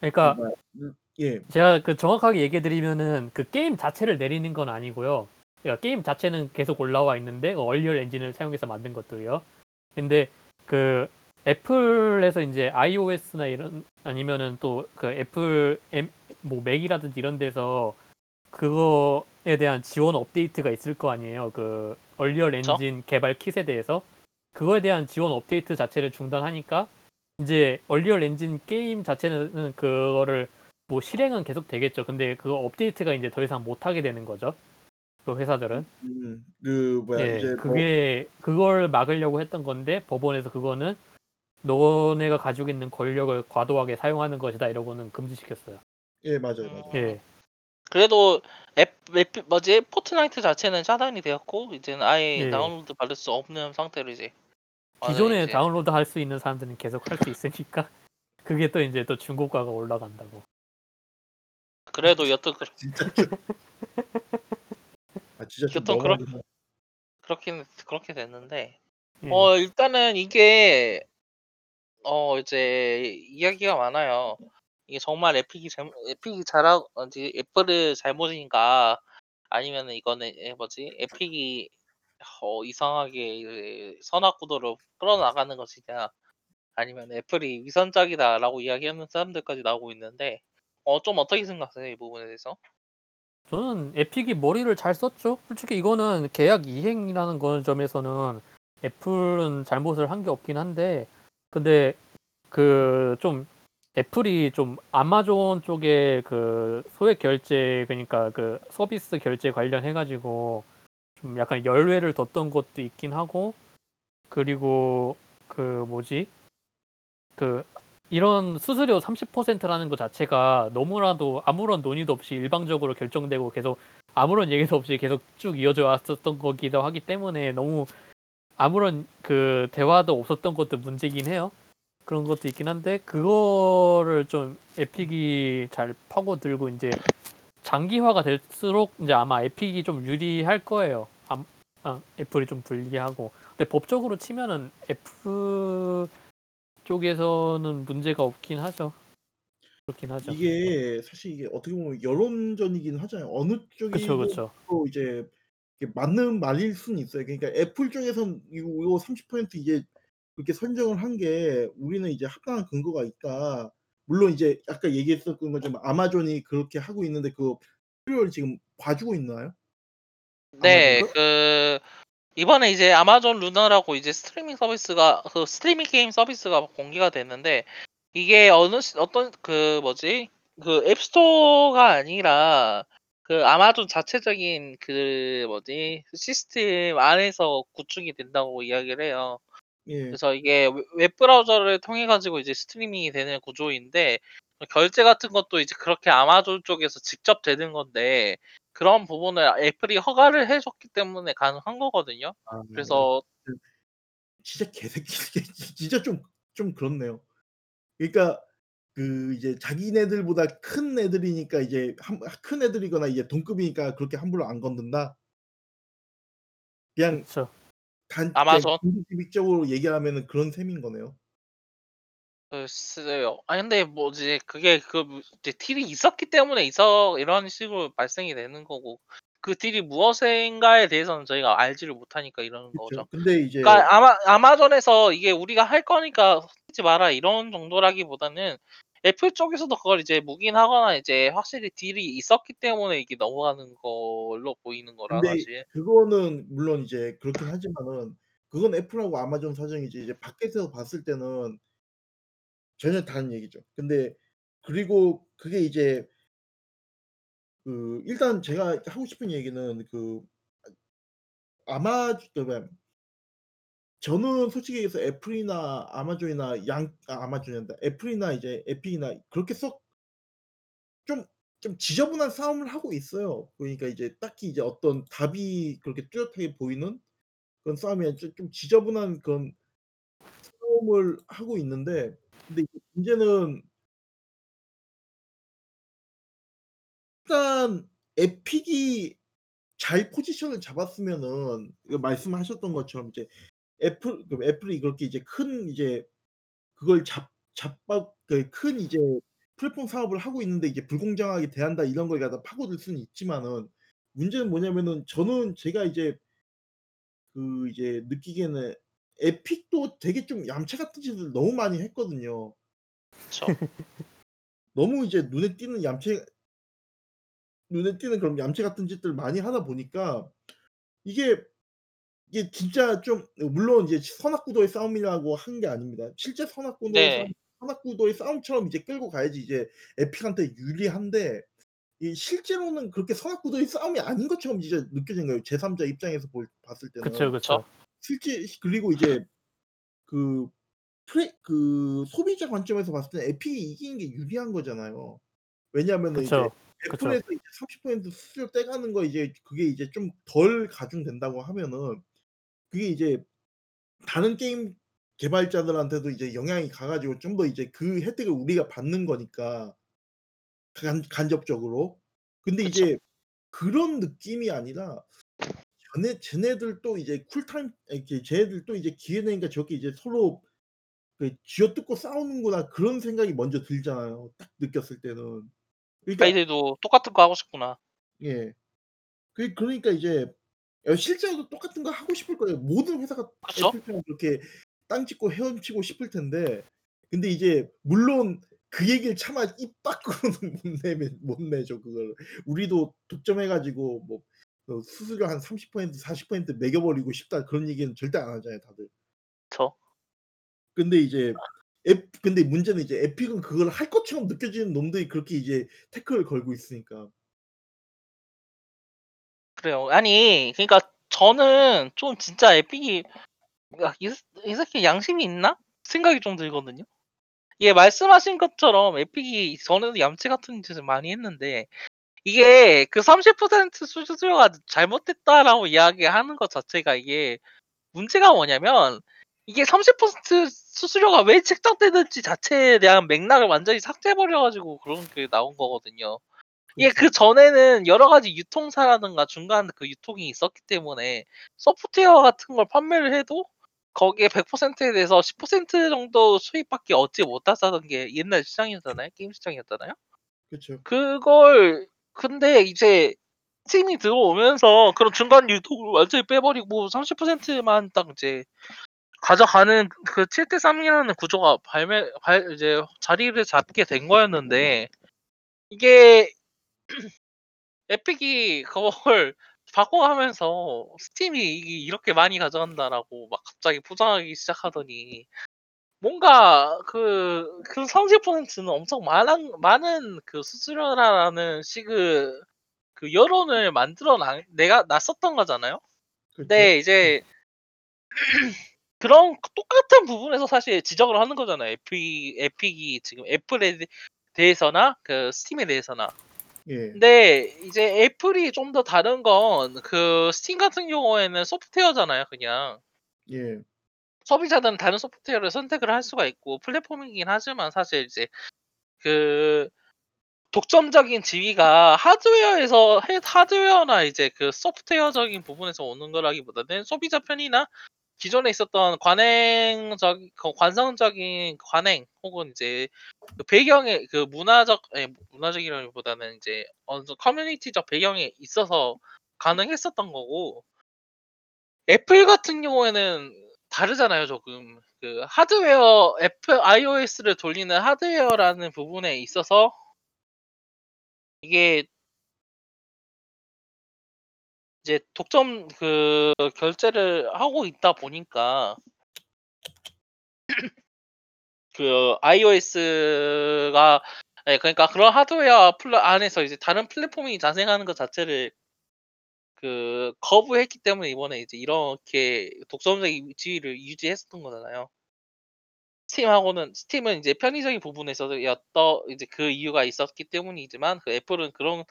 그러니까 뭐야 음, 예 제가 그 정확하게 얘기해 드리면은 그 게임 자체를 내리는 건 아니고요. 그러니까 게임 자체는 계속 올라와 있는데 그 얼리얼 엔진을 사용해서 만든 것들이요. 근데 그 애플에서 이제 iOS나 이런 아니면은 또 그 애플 엠- 뭐 맥이라든지 이런 데서 그거 대한 지원 업데이트가 있을 거 아니에요. 그 언리얼 엔진 개발 킷에 대해서 그거에 대한 지원 업데이트 자체를 중단하니까 이제 언리얼 엔진 게임 자체는 그거를 뭐 실행은 계속 되겠죠. 근데 그 업데이트가 이제 더 이상 못 하게 되는 거죠. 그 회사들은. 음, 그 뭐야 예, 이제 그게 뭐... 그걸 막으려고 했던 건데 법원에서 그거는 너네가 가지고 있는 권력을 과도하게 사용하는 것이다 이러고는 금지시켰어요. 예, 맞아요, 맞아요. 예. 그래도 앱, 앱 뭐지 포트나이트 자체는 차단이 되었고 이제는 아예 예. 다운로드 받을 수 없는 상태로 이제 기존에 이제... 다운로드 할 수 있는 사람들은 계속 할 수 있으니까 그게 또 이제 또 중고가가 올라간다고. 그래도 여튼 그렇. 진짜. 아 진짜. 여튼 그렇. 그렇... 그렇게 그렇게 됐는데. 예. 어 일단은 이게 어 이제 이야기가 많아요. 이게 정말 에픽이 잘, 에픽이 잘하고 이제 애플을 잘못인가 아니면은 이거는 뭐지 에픽이 어, 이상하게 선악 구도로 끌어나가는 것이냐 아니면 애플이 위선적이다라고 이야기하는 사람들까지 나오고 있는데 어 좀 어떻게 생각하세요 이 부분에 대해서? 저는 에픽이 머리를 잘 썼죠. 솔직히 이거는 계약 이행이라는 건 점에서는 애플은 잘못을 한 게 없긴 한데 근데 그 좀 애플이 좀 아마존 쪽에 그 소액 결제 그러니까 그 서비스 결제 관련해가지고 좀 약간 열외를 뒀던 것도 있긴 하고 그리고 그 뭐지 그 이런 수수료 삼십 퍼센트라는 것 자체가 너무나도 아무런 논의도 없이 일방적으로 결정되고 계속 아무런 얘기도 없이 계속 쭉 이어져 왔었던 거기도 하기 때문에 너무 아무런 그 대화도 없었던 것도 문제긴 해요. 그런 것도 있긴 한데 그거를 좀 에픽이 잘 파고들고 이제 장기화가 될수록 이제 아마 에픽이 좀 유리할 거예요. 아, 아, 애플이 좀 불리하고. 근데 법적으로 치면은 애플 쪽에서는 문제가 없긴 하죠. 그렇긴 하죠. 이게 사실 이게 어떻게 보면 여론전이긴 하잖아요. 어느 쪽이 그쵸, 그쵸. 또 이제 맞는 말일 수는 있어요. 그러니까 애플 쪽에서는 이거 삼십 퍼센트 이제 이렇게 선정을 한 게 우리는 이제 합당한 근거가 있다. 물론 이제 아까 얘기했었던 것처럼 아마존이 그렇게 하고 있는데 그 필요를 지금 봐주고 있나요? 네, 아마존도? 그 이번에 이제 아마존 루나라고 이제 스트리밍 서비스가 그 스트리밍 게임 서비스가 공개가 됐는데 이게 어느 어떤 그 뭐지 그 앱스토어가 아니라 그 아마존 자체적인 그 뭐지 시스템 안에서 구축이 된다고 이야기를 해요. 예. 그래서 이게 웹 브라우저를 통해 가지고 이제 스트리밍이 되는 구조인데 결제 같은 것도 이제 그렇게 아마존 쪽에서 직접 되는 건데 그런 부분을 애플이 허가를 해줬기 때문에 가능한 거거든요. 아, 그래서 네. 진짜 개새끼 진짜 좀 좀 그렇네요. 그러니까 그 이제 자기네들보다 큰 애들이니까 이제 한, 큰 애들이거나 이제 동급이니까 그렇게 함부로 안 건든다. 그냥. 그쵸. 단, 아마존 공식적으로 얘기하면은 그런 셈인 거네요. 글쎄요. 아 근데 뭐지 그게 그 딜이 있었기 때문에 있어 이런 식으로 발생이 되는 거고 그 딜이 무엇인가에 대해서는 저희가 알지를 못하니까 이러는 그쵸. 거죠. 근데 이제 그러니까 아마 아마존에서 이게 우리가 할 거니까 하지 마라 이런 정도라기보다는 애플 쪽에서도 그걸 이제 묵인하거나 이제 확실히 딜이 있었기 때문에 이게 넘어가는 걸로 보이는 거라 근데 사실. 그거는 물론 이제 그렇긴 하지만은 그건 애플하고 아마존 사정이지 이제 밖에서 봤을 때는 전혀 다른 얘기죠. 근데 그리고 그게 이제 그 일단 제가 하고 싶은 얘기는 그 아마 저는 솔직히 얘기해서 애플이나 아마존이나 양 아, 아마존이란다 애플이나 이제 에픽이나 그렇게 썩 좀 좀 지저분한 싸움을 하고 있어요. 그러니까 이제 딱히 이제 어떤 답이 그렇게 뚜렷하게 보이는 그런 싸움이 좀 지저분한 그런 싸움을 하고 있는데 근데 문제는 일단 에픽이 잘 포지션을 잡았으면은 말씀하셨던 것처럼 이제 애플 그럼 애플이 그렇게 이제 큰 이제 그걸 잡 잡박 큰 이제 플랫폼 사업을 하고 있는데 이제 불공정하게 대한다 이런 거에 갖다 파고들 수는 있지만은 문제는 뭐냐면은 저는 제가 이제 그 이제 느끼기에는 에픽도 되게 좀 얌체 같은 짓을 너무 많이 했거든요. 그렇죠. 너무 이제 눈에 띄는 얌체 눈에 띄는 그런 얌체 같은 짓들 많이 하다 보니까 이게 이게 진짜 좀 물론 이제 선악구도의 싸움이라고 한 게 아닙니다. 실제 선악구도의 싸움, 네. 선악구도의 싸움처럼 이제 끌고 가야지 이제 에픽한테 유리한데 이 실제로는 그렇게 선악구도의 싸움이 아닌 것처럼 이제 느껴진 거예요. 제삼자 입장에서 볼, 봤을 때는. 그쵸, 그쵸. 실제 그리고 이제 그 프레 그 소비자 관점에서 봤을 때 에픽이 이기는 게 유리한 거잖아요. 왜냐하면 이제 그쵸, 그쵸. 애플에서 이제 삼십 퍼센트 수수료 떼가는 거 이제 그게 이제 좀 덜 가중된다고 하면은 그게 이제 다른 게임 개발자들한테도 이제 영향이 가가지고 좀 더 이제 그 혜택을 우리가 받는 거니까 간, 간접적으로. 근데 그쵸. 이제 그런 느낌이 아니라 전에 쟤네들 또 이제 쿨타임 이렇게 쟤네들 또 이제 기회내니까 저렇게 이제 서로 그 쥐어뜯고 싸우는구나 그런 생각이 먼저 들잖아요. 딱 느꼈을 때는. 그러니까 아이들도 똑같은 거 하고 싶구나. 예. 그- 그러니까 이제 야, 실제로도 똑같은 거 하고 싶을 거예요. 모든 회사가 그쵸? 애플처럼 그렇게 땅 짚고 헤엄치고 싶을 텐데. 근데 이제 물론 그 얘기를 차마 입 밖으로는 못 내면 못 내죠 그걸. 우리도 독점해가지고 뭐 어, 수수료 한 삼십 퍼센트, 사십 퍼센트 매겨버리고 싶다 그런 얘기는 절대 안 하잖아요 다들. 그쵸? 근데 이제 앱 근데 문제는 이제 에픽은 그걸 할 것처럼 느껴지는 놈들이 그렇게 이제 태클을 걸고 있으니까. 그래요. 아니, 그러니까 저는 좀 진짜 에픽이 야, 이, 새- 이 새끼 양심이 있나? 생각이 좀 들거든요. 예, 말씀하신 것처럼 에픽이 전에도 얌체 같은 짓을 많이 했는데 이게 그 삼십 퍼센트 수수료가 잘못됐다라고 이야기하는 것 자체가 이게 문제가 뭐냐면 이게 삼십 퍼센트 수수료가 왜 책정되는지 자체에 대한 맥락을 완전히 삭제해버려가지고 그런 게 나온 거거든요. 이게 그 그렇죠. 전에는 여러 가지 유통사라든가 중간 그 유통이 있었기 때문에 소프트웨어 같은 걸 판매를 해도 거기에 백 퍼센트에 대해서 십 퍼센트 정도 수익밖에 얻지 못했었던 게 옛날 시장이었잖아요. 게임 시장이었잖아요. 그렇죠. 그걸 근데 이제 팀이 들어오면서 그런 중간 유통을 완전히 빼버리고 삼십 퍼센트만 딱 이제 가져가는 그 칠 대 삼이라는 구조가 발매 발 이제 자리를 잡게 된 거였는데 이게 에픽이 그걸 바꿔가면서 스팀이 이- 이렇게 많이 가져간다라고 막 갑자기 포장하기 시작하더니 뭔가 그, 그 삼십 퍼센트는 엄청 많은, 많은 그 수수료라는 식의 그 여론을 만들어 나, 내가 났었던 거잖아요? 그렇죠. 근데 이제 그런 똑같은 부분에서 사실 지적을 하는 거잖아요. 에픽, 에픽이 지금 애플에 대- 대해서나 그 스팀에 대해서나. 예. 근데 이제 애플이 좀 더 다른 건 그 스팀 같은 경우에는 소프트웨어잖아요, 그냥. 예. 소비자들은 다른 소프트웨어를 선택을 할 수가 있고 플랫폼이긴 하지만 사실 이제 그 독점적인 지위가 하드웨어에서 해- 하드웨어나 이제 그 소프트웨어적인 부분에서 오는 거라기보다는 소비자 편이나 기존에 있었던 관행적 그 관성적인 관행 혹은 이제 그 배경의 그 문화적 에, 문화적이라기보다는 이제 어느 정도 커뮤니티적 배경에 있어서 가능했었던 거고 애플 같은 경우에는 다르잖아요, 조금. 그 하드웨어 애플 아이오에스를 돌리는 하드웨어라는 부분에 있어서 이게 이제 독점 그 결제를 하고 있다 보니까 그 iOS가 예, 그러니까 그런 하드웨어 플랫 안에서 이제 다른 플랫폼이 자생하는 것 자체를 그 거부했기 때문에 이번에 이제 이렇게 독점적인 지위를 유지했었던 거잖아요. 스팀하고는 스팀은 이제 편의적인 부분에서도 였더 이제 그 이유가 있었기 때문이지만 그 애플은 그런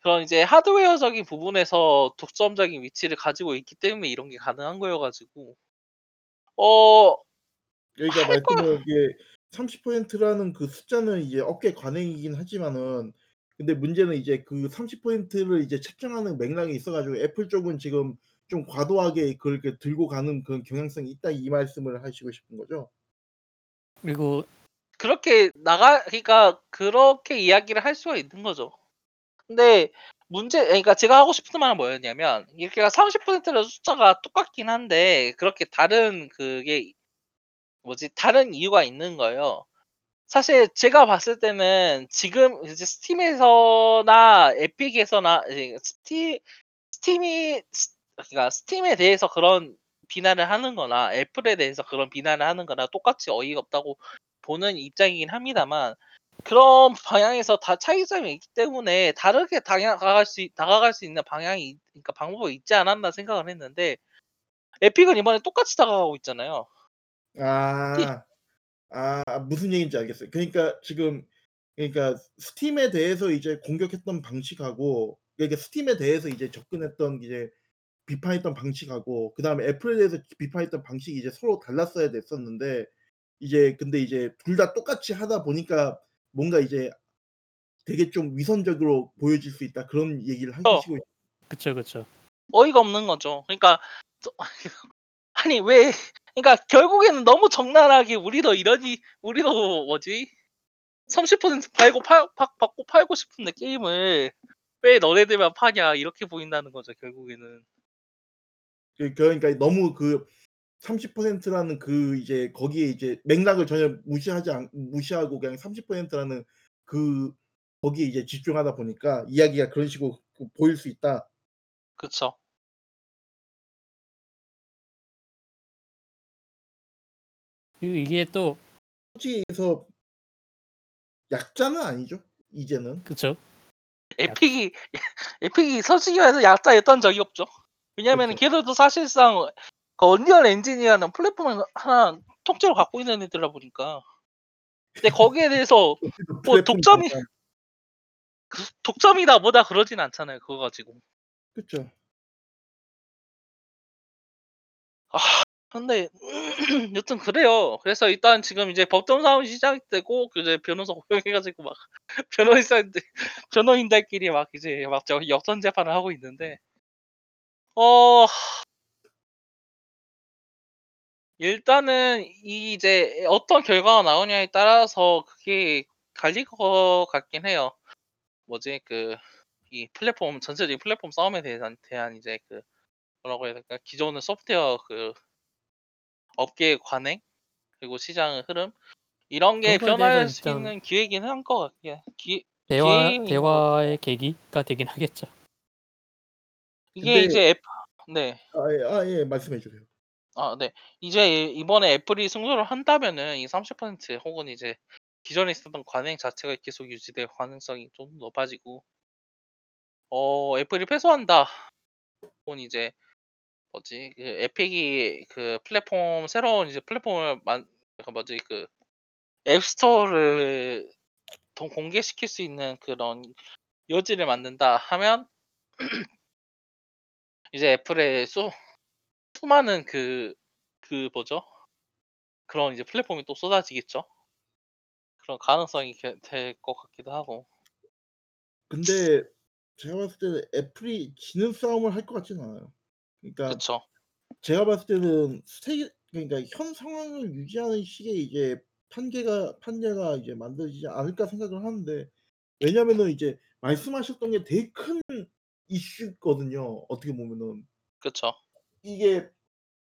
그런 이제 하드웨어적인 부분에서 독점적인 위치를 가지고 있기 때문에 이런 게 가능한 거여가지고 어 여기가 할 거. 말씀을 이게 삼십 퍼센트라는 그 숫자는 이제 업계 관행이긴 하지만은 근데 문제는 이제 그 삼십 퍼센트를 이제 책정하는 맥락이 있어가지고 애플 쪽은 지금 좀 과도하게 그걸 이렇게 들고 가는 그런 경향성이 있다 이 말씀을 하시고 싶은 거죠? 그리고 그렇게 나가 그러니까 그렇게 이야기를 할 수가 있는 거죠. 근데 문제 그러니까 제가 하고 싶은 말은 뭐였냐면 이렇게 삼십 퍼센트라는 숫자가 똑같긴 한데 그렇게 다른 그게 뭐지 다른 이유가 있는 거예요. 사실 제가 봤을 때는 지금 이제 스팀에서나 에픽에서나 이제 스팀 스팀이 스- 그러니까 스팀에 대해서 그런 비난을 하는 거나 애플에 대해서 그런 비난을 하는 거나 똑같이 어이가 없다고 보는 입장이긴 합니다만, 그런 방향에서 다 차이점이 있기 때문에 다르게 다가갈 수 다가갈 수 있는 방향이 있- 그러니까 방법이 있지 않았나 생각을 했는데, 에픽은 이번에 똑같이 다가가고 있잖아요. 티- 아, 아, 무슨 얘기인지 알겠어요. 그러니까 지금 그러니까 스팀에 대해서 이제 공격했던 방식하고, 그러니까 스팀에 대해서 이제 접근했던 이제 비판했던 방식하고, 그다음에 애플에 대해서 비판했던 방식이 이제 서로 달랐어야 됐었는데, 이제 근데 이제 둘 다 똑같이 하다 보니까 뭔가 이제 되게 좀 위선적으로 보여질 수 있다, 그런 얘기를 어, 하시고 있- 그쵸 그쵸. 어이가 없는 거죠. 그러니까 저- 아니 왜 그러니까 결국에는 너무 적나라하게 우리도 이러니 우리도 뭐지? 삼십 퍼센트 팔고 팔, 파, 받고 팔고 싶은데 게임을 왜 너네들만 파냐 이렇게 보인다는 거죠 결국에는. 그- 그러니까 너무 그 삼십 퍼센트라는 그 이제 거기에 이제 맥락을 전혀 무시하지 않, 무시하고 그냥 삼십 퍼센트라는 그 거기에 이제 집중하다 보니까 이야기가 그런 식으로 그 보일 수 있다. 그쵸. 그리고 이게 또 솔직히서 약자는 아니죠, 이제는. 그쵸. 약 에픽이 에픽이 솔직히 말해서 약자였던 적이 없죠. 왜냐면 그렇죠. 걔들도 사실상 그 언리얼 엔진이라는 플랫폼을 하나 통째로 갖고 있는 애들이라 보니까. 근데 거기에 대해서 어쨌든 뭐 독점이 플랫폼이니까. 독점이다 뭐다 그러진 않잖아요. 그거 가지고. 그렇죠. 아, 근데 여튼 그래요. 그래서 일단 지금 이제 법정 싸움이 시작되고 그 이제 변호사 고용해가지고 막 변호사인데 변호인들끼리 막 이제 막 저- 역선 재판을 하고 있는데, 어 일단은 이 이제 어떤 결과가 나오냐에 따라서 그게 갈릴 것 같긴 해요. 뭐지 그 이 플랫폼 전체적인 플랫폼 싸움에 대한 대한 이제 그 뭐라고 해야 될까, 기존의 소프트웨어 그 업계의 관행 그리고 시장의 흐름 이런 게 그런 거에 대해서 변화할 수 일단 있는 기회긴 한 것 같긴 기 대화 기회인 것 같아요. 대화의 계기가 되긴 하겠죠. 이게 근데 이제 애네 아예 아, 예, 말씀해 주세요. 아, 네. 이제 이- 이번에 애플이 승소를 한다면은 이 삼십 퍼센트 혹은 이제 기존에 있었던 관행 자체가 계속 유지될 가능성이 좀 높아지고, 어, 애플이 패소한다. 혹은 이제 뭐지? 그 에픽이 그 플랫폼 새로운 이제 플랫폼을 만 그 뭐지? 그 앱스토어를 동- 공개시킬 수 있는 그런 여지를 만든다 하면 이제 애플의 수 수많은 그 그 뭐죠? 그런 이제 플랫폼이 또 쏟아지겠죠. 그런 가능성이 될 것 같기도 하고. 근데 제가 봤을 때는 애플이 지는 싸움을 할 것 같지는 않아요. 그러니까 그쵸. 제가 봤을 때는 스테이 그러니까 현 상황을 유지하는 식의 이제 판계가 판례가 이제 만들어지지 않을까 생각을 하는데, 왜냐면은 이제 말씀하셨던 게 되게 큰 이슈거든요. 어떻게 보면은 그쵸. 이게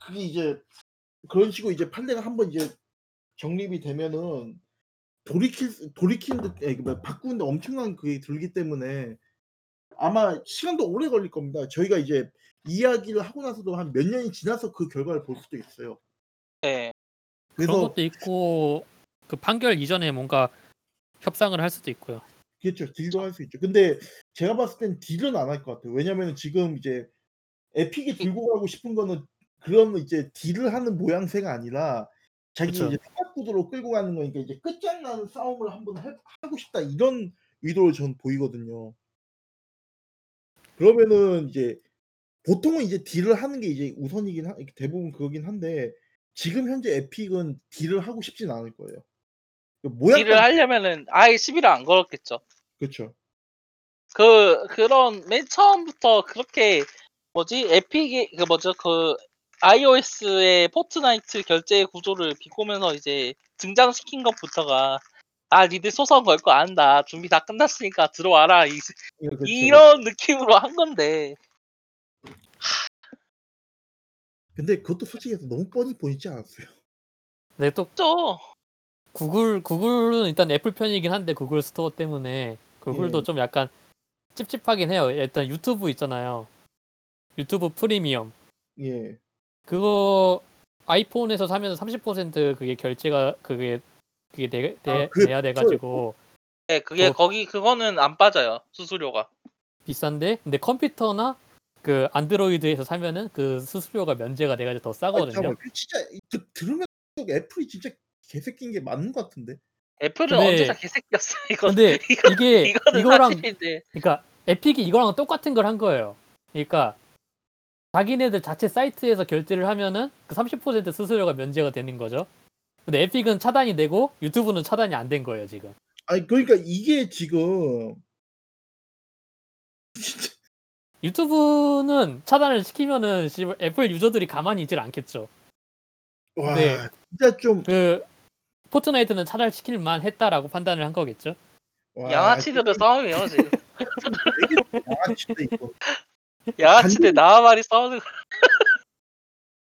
그게 이제 그런 식으로 이제 판례가 한번 이제 정립이 되면은 돌이킬 수- 돌이키는 데 아니, 그 뭐야, 바꾸는데 엄청난 그게 들기 때문에 아마 시간도 오래 걸릴 겁니다. 저희가 이제 이야기를 하고 나서도 한 몇 년이 지나서 그 결과를 볼 수도 있어요. 네. 그런 그래서 것도 있고 그 판결 이전에 뭔가 협상을 할 수도 있고요. 그렇죠, 딜도 그쵸. 할 수 있죠. 근데 제가 봤을 땐 딜은 안 할 것 같아요. 왜냐면 지금 이제 에픽이 이- 들고 가고 싶은 거는 그런 이제 딜을 하는 모양새가 아니라 자기 그쵸. 이제 생각 구도로 끌고 가는 거니까 이제 끝장나는 싸움을 한번 해- 하고 싶다, 이런 의도로 전 보이거든요. 그러면은 이제 보통은 이제 딜을 하는 게 이제 우선이긴 하, 대부분 그거긴 한데, 지금 현재 에픽은 딜을 하고 싶진 않을 거예요. 그 딜을 모양까지. 하려면은 아예 시비를 안 걸었겠죠. 그렇죠. 그 그런 맨 처음부터 그렇게 뭐지 에픽이 그 뭐죠 그 iOS의 포트나이트 결제 구조를 비꼬면서 이제 등장시킨 것부터가 아 니들 소송 걸 거 안다 준비 다 끝났으니까 들어와라 이, 그렇죠. 이런 느낌으로 한 건데, 근데 그것도 솔직히 해서 너무 뻔히 보이지 않았어요. 근데 또 또 구글 구글은 일단 애플 편이긴 한데 구글 스토어 때문에 구글도 예. 좀 약간 찝찝하긴 해요. 일단 유튜브 있잖아요. 유튜브 프리미엄. 예. 그거 아이폰에서 사면 삼십 퍼센트 그게 결제가 그게 그게 내, 내, 아, 그, 내야 돼 가지고. 네, 그게 뭐, 거기 그거는 안 빠져요. 수수료가. 비싼데 근데 컴퓨터나 그 안드로이드에서 사면은 그 수수료가 면제가 돼 가지고 더 싸거든요. 아, 진짜 드, 들으면 애플이 진짜 개새끼인 게 맞는 것 같은데. 애플은 근데, 언제나 개새끼였어 이거. 근데 이건, 이게 이거는 이거랑 사실인데. 그러니까 에픽이 이거랑 똑같은 걸 한 거예요. 그러니까 자기네들 자체 사이트에서 결제를 하면은 그 삼십 퍼센트 수수료가 면제가 되는 거죠. 근데 에픽은 차단이 되고 유튜브는 차단이 안 된 거예요 지금. 아니 그러니까 이게 지금 유튜브는 차단을 시키면은 애플 유저들이 가만히 있질 않겠죠. 와 네. 진짜 좀 그 포트나이트는 차단을 시킬만 했다라고 판단을 한 거겠죠. 양아치들의 싸움이에요 지금. 양아치들 이거. 양아치들 나와 말이 싸우는 거.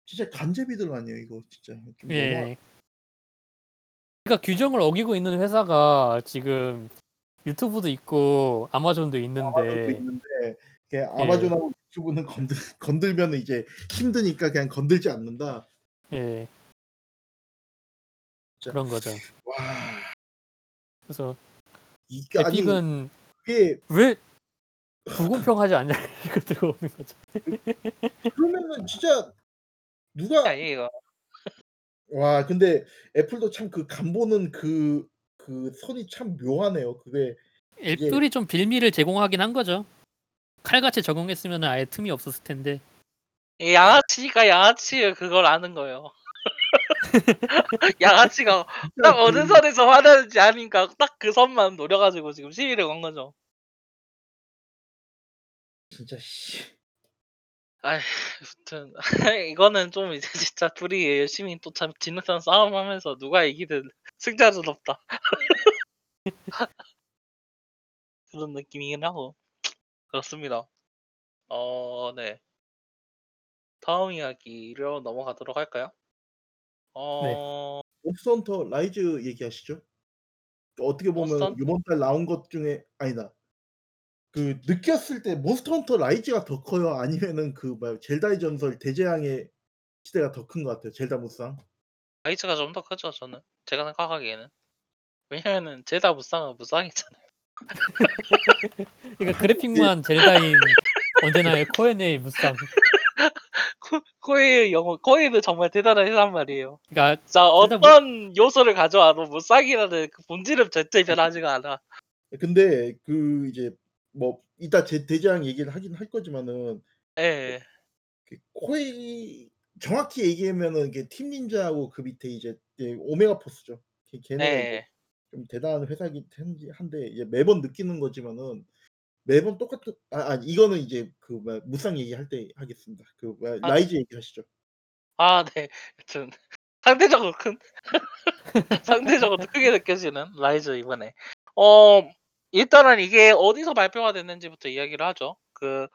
진짜 간제비들 아니에요 이거 진짜. 예. 너무... 그러니까 규정을 어기고 있는 회사가 지금 유튜브도 있고 아마존도 있는데. 아마존도 있는데. 아마존하고 예. 유튜브는 건들 건들면 이제 힘드니까 그냥 건들지 않는다. 예. 진짜. 그런 거죠. 와. 그래서 에픽은 이게 왜 불공평하지 않냐 이걸 들고 오는 거죠. 그러면은 진짜 누가 이거. 와 근데 애플도 참 그 간보는 그 그 선이 참 묘하네요. 그게 애플이 이게... 좀 빌미를 제공하긴 한 거죠. 칼같이 적응했으면 아예 틈이 없었을 텐데. 양아치니까 양아치예요. 그걸 아는 거예요. 양아치가 딱 어느 선에서 화나는지 아니까 딱 그 선만 노려가지고 지금 시위를 건 거죠. 진짜 씨. 아휴, 아무튼 이거는 좀 이제 진짜 둘이 열심히 또 참 진흙탕 싸움하면서 누가 이기든 승자는 없다. 그런 느낌이긴 하고. 그렇습니다. 어, 네. 다음 이야기로 넘어가도록 할까요? 어, 네. 몬스터 헌터 라이즈 얘기하시죠. 어떻게 보면 몬스터... 이번 달 나온 것 중에 아니다. 그 느꼈을 때 몬스터 헌터 라이즈가 더 커요. 아니면은 그 뭐 젤다의 전설 대재앙의 시대가 더 큰 것 같아요. 젤다 무쌍. 라이즈가 좀 더 크죠. 저는 제가 생각하기에는 왜냐면은 젤다 무쌍은 무쌍이잖아요. 그러니까 그래픽만 젤다인 언제나 코엔의 무쌍. 코에의 영어 코에는 정말 대단한 회사란 말이에요. 그러니까 자 어떤 무... 요소를 가져와도 무쌍이라는 그 본질은 절대 변하지가 않아. 근데 그 이제 뭐 이따 제 대장 얘기를 하긴 할 거지만은. 예. 코에 정확히 얘기하면은 이게 팀 닌자하고 그 밑에 이제 오메가 포스죠. 걔는. 예. 좀 대단한 회사긴 한데 이제 매번 느끼는 거지만은 매번 똑같은 아, 아니 이거는 이제 그 무쌍 얘기할 때 하겠습니다. 그 아, 라이즈 얘기하시죠. 아 네, 여튼 상대적으로 큰 상대적으로 크게 느껴지는 라이즈 이번에 어 일단은 이게 어디서 발표가 됐는지부터 이야기를 하죠. 그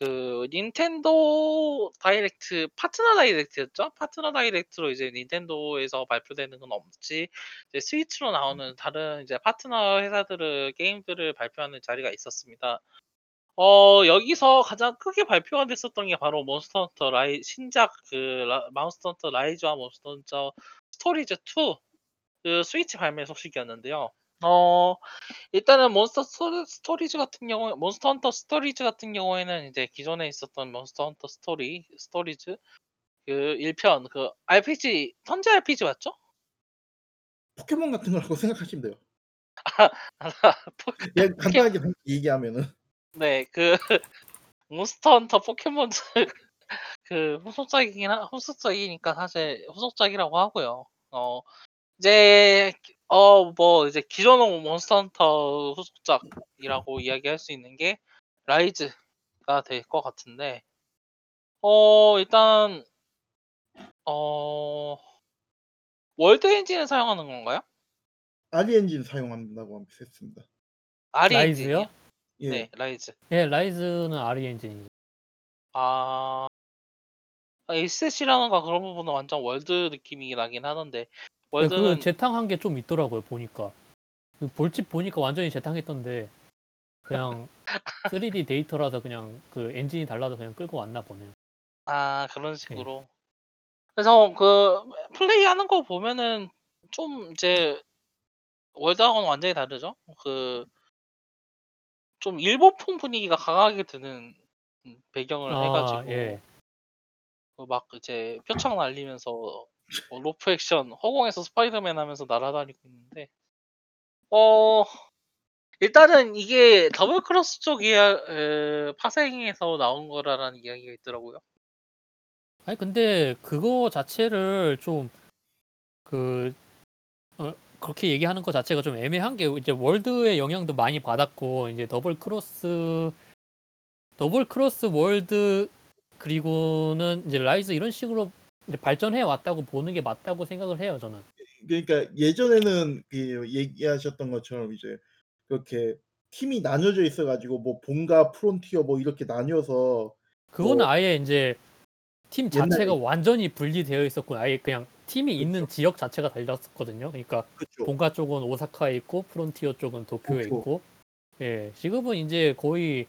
그 닌텐도 다이렉트 파트너 다이렉트였죠? 파트너 다이렉트로 이제 닌텐도에서 발표되는 건 없지 이제 스위치로 나오는 다른 이제 파트너 회사들의 게임들을 발표하는 자리가 있었습니다. 어 여기서 가장 크게 발표가 됐었던 게 바로 몬스터 헌터 라이 신작 그 라, 몬스터 헌터 라이즈와 몬스터 헌터 스토리즈 투 그 스위치 발매 소식이었는데요. 어 일단은 몬스터 스토리즈 같은 경우에 몬스터 헌터 스토리즈 같은 경우에는 이제 기존에 있었던 몬스터 헌터 스토리 스토리즈 그 일 편 그 알피지 턴제 알피지 맞죠? 포켓몬 같은 거라고 생각하시면 돼요. 아, 아 포, 예, 간단하게 포켓... 얘기하면은 네 그 몬스터 헌터 포켓몬 그 후속작이긴 하, 후속작이니까 사실 후속작이라고 하고요. 어 이제 어 뭐 이제 기존 몬스터 헌터 후속작이라고 이야기할 수 있는 게 라이즈가 될 것 같은데 어 일단 어 월드 엔진을 사용하는 건가요? 아리 엔진 사용한다고 했습니다. 아리 엔진이요? 예. 네 라이즈. 예 라이즈는 아리 엔진이죠. 아 에셋이라는 거 그런 부분은 완전 월드 느낌이 나긴 하는데. 월드는 그 재탕한 게 좀 있더라고요 보니까. 그 볼집 보니까 완전히 재탕했던데 그냥 쓰리디 데이터라서 그냥 그 엔진이 달라서 그냥 끌고 왔나 보네요. 아 그런 식으로. 네. 그래서 그 플레이하는 거 보면은 좀 이제 월드하고는 완전히 다르죠. 그 좀 일본풍 분위기가 강하게 드는 배경을 아, 해가지고 예. 막 이제 표창 날리면서 로프 액션 허공에서 스파이더맨 하면서 날아다니고 있는데 어 일단은 이게 더블 크로스 쪽 이야, 에, 파생에서 나온 거라는 이야기가 있더라고요. 아니 근데 그거 자체를 좀 그 어, 그렇게 얘기하는 거 자체가 좀 애매한 게 이제 월드의 영향도 많이 받았고 이제 더블 크로스 더블 크로스 월드 그리고는 이제 라이즈 이런 식으로 이제 발전해 왔다고 보는 게 맞다고 생각을 해요 저는. 그러니까 예전에는 그 얘기하셨던 것처럼 이제 그렇게 팀이 나뉘어져 있어가지고 뭐 본가 프론티어 뭐 이렇게 나뉘어서 그거는 뭐 아예 이제 팀 자체가 옛날에 완전히 분리되어 있었고 아예 그냥 팀이 있는 그렇죠. 지역 자체가 달랐었거든요. 그러니까 그렇죠. 본가 쪽은 오사카에 있고 프론티어 쪽은 도쿄에 그렇죠. 있고 예 지금은 이제 거의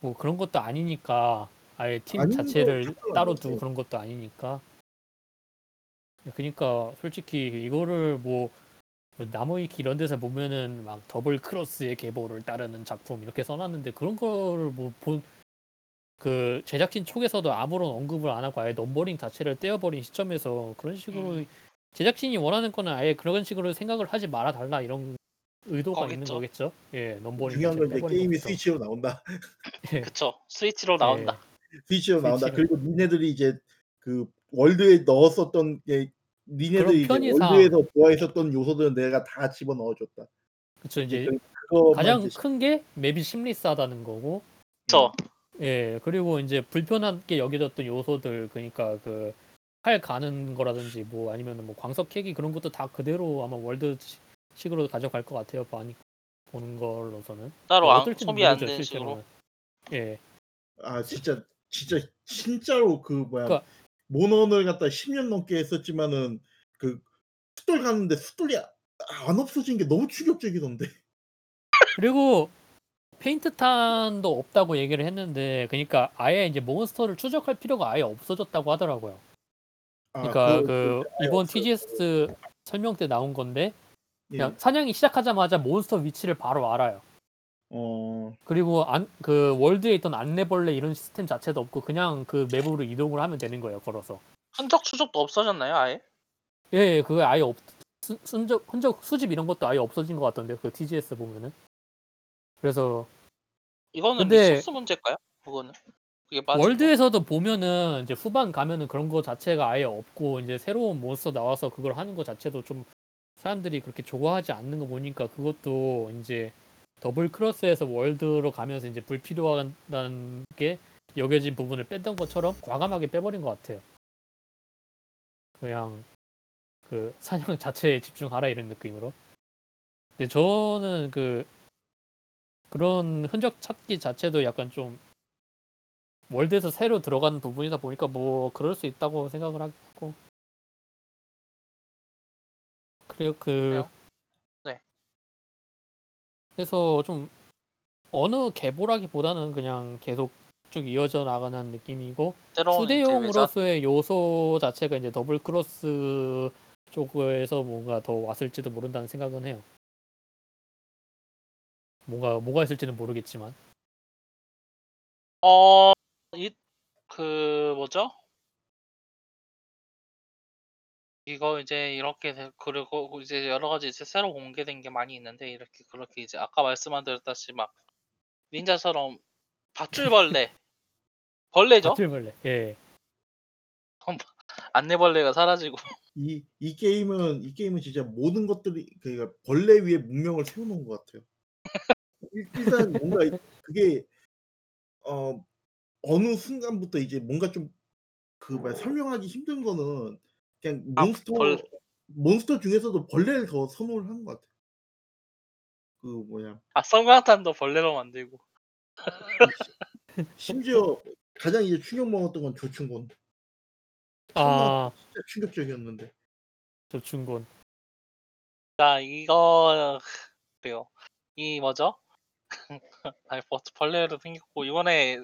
뭐 그런 것도 아니니까 아예 팀 자체를 따로 두고 그런 것도 아니니까 그러니까 솔직히 이거를 뭐 나무위키 이런 데서 보면은 막 더블 크로스의 계보를 따르는 작품 이렇게 써놨는데 그런 거를 뭐 본 그 제작진 쪽에서도 아무런 언급을 안 하고 아예 넘버링 자체를 떼어버린 시점에서 그런 식으로 음. 제작진이 원하는 거는 아예 그런 식으로 생각을 하지 말아 달라 이런 의도가 거겠죠. 있는 거겠죠. 예, 넘버링 중요한 건 이제 게임이 거겠죠. 스위치로 나온다. 예. 그렇죠. 스위치로 나온다. 예. 스위치로 나온다. 스위치로. 그리고 니네들이 이제 그 월드에 넣었었던 게 니네들이 편의상 월드에서 좋아했었던 요소들은 내가 다 집어 넣어줬다. 그렇죠. 이제 가장 큰 게 맵이 심리싸다는 거고. 그렇죠. 음. 예 그리고 이제 불편하게 여겨졌던 요소들 그러니까 그 팔 가는 거라든지 뭐 아니면 뭐 광석 캐기 그런 것도 다 그대로 아마 월드식으로 가져갈 것 같아요 많이 보는 걸로서는 따로 안, 소비 안 되는 식으로 예 아 진짜 진짜 진짜로 그 뭐야 그러니까, 모넌을 갖다 십 년 넘게 했었지만은 그 숫돌 가는데 숫돌이 안 없어진 게 너무 충격적이던데 그리고 페인트탄도 없다고 얘기를 했는데 그러니까 아예 이제 몬스터를 추적할 필요가 아예 없어졌다고 하더라고요. 그러니까 아, 그, 그, 그 이번 티지에스 설명 때 나온 건데 그냥 예. 사냥이 시작하자마자 몬스터 위치를 바로 알아요. 어... 그리고 안, 그 월드에 있던 안내벌레 이런 시스템 자체도 없고 그냥 그 맵으로 이동을 하면 되는 거예요. 걸어서. 흔적 추적도 없어졌나요? 아예? 예, 그게 아예 없 수, 흔적, 흔적 수집 이런 것도 아예 없어진 것 같던데 그 티지에스 보면은. 그래서 이거는 리소스 문제일까요? 그거는 그게 월드에서도 보면은 이제 후반 가면은 그런 거 자체가 아예 없고 이제 새로운 몬스터 나와서 그걸 하는 거 자체도 좀 사람들이 그렇게 좋아하지 않는 거 보니까 그것도 이제 더블 크로스에서 월드로 가면서 이제 불필요하다는 게 여겨진 부분을 뺐던 것처럼 과감하게 빼버린 것 같아요. 그냥 그 사냥 자체에 집중하라 이런 느낌으로. 근데 저는 그 그런 흔적 찾기 자체도 약간 좀 월드에서 새로 들어간 부분이다 보니까 뭐 그럴 수 있다고 생각을 하고 그래요 그 네 그래서 좀 어느 계보라기보다는 그냥 계속 쭉 이어져 나가는 느낌이고 수대용으로서의 요소 자체가 이제 더블 크로스 쪽에서 뭔가 더 왔을지도 모른다는 생각은 해요. 뭐가 뭐가 있을지는 모르겠지만 어 이 그 뭐죠? 이거 이제 이렇게 그리고 이제 여러 가지 이제 새로 공개된 게 많이 있는데 이렇게 그렇게 이제 아까 말씀드렸다시 막 닌자처럼 밧줄벌레 벌레죠? 밧줄벌레 예 안내벌레가 사라지고 이 이 게임은 이 게임은 진짜 모든 것들이 그러니까 벌레 위에 문명을 세워놓은 것 같아요. 일단 뭔가 그게 어 어느 순간부터 이제 뭔가 좀 그 말 설명하기 힘든 거는 그냥 몬스터 아, 벌... 몬스터 중에서도 벌레를 더 선호를 하는 것 같아. 그 뭐냐? 아 성광탄도 벌레로 만들고. 심지어 가장 이제 충격 먹었던 건 조충곤. 아 진짜 충격적이었는데. 조충곤. 자, 이거 그래요. 이 뭐죠? 아니, 벌레도 생겼고 이번에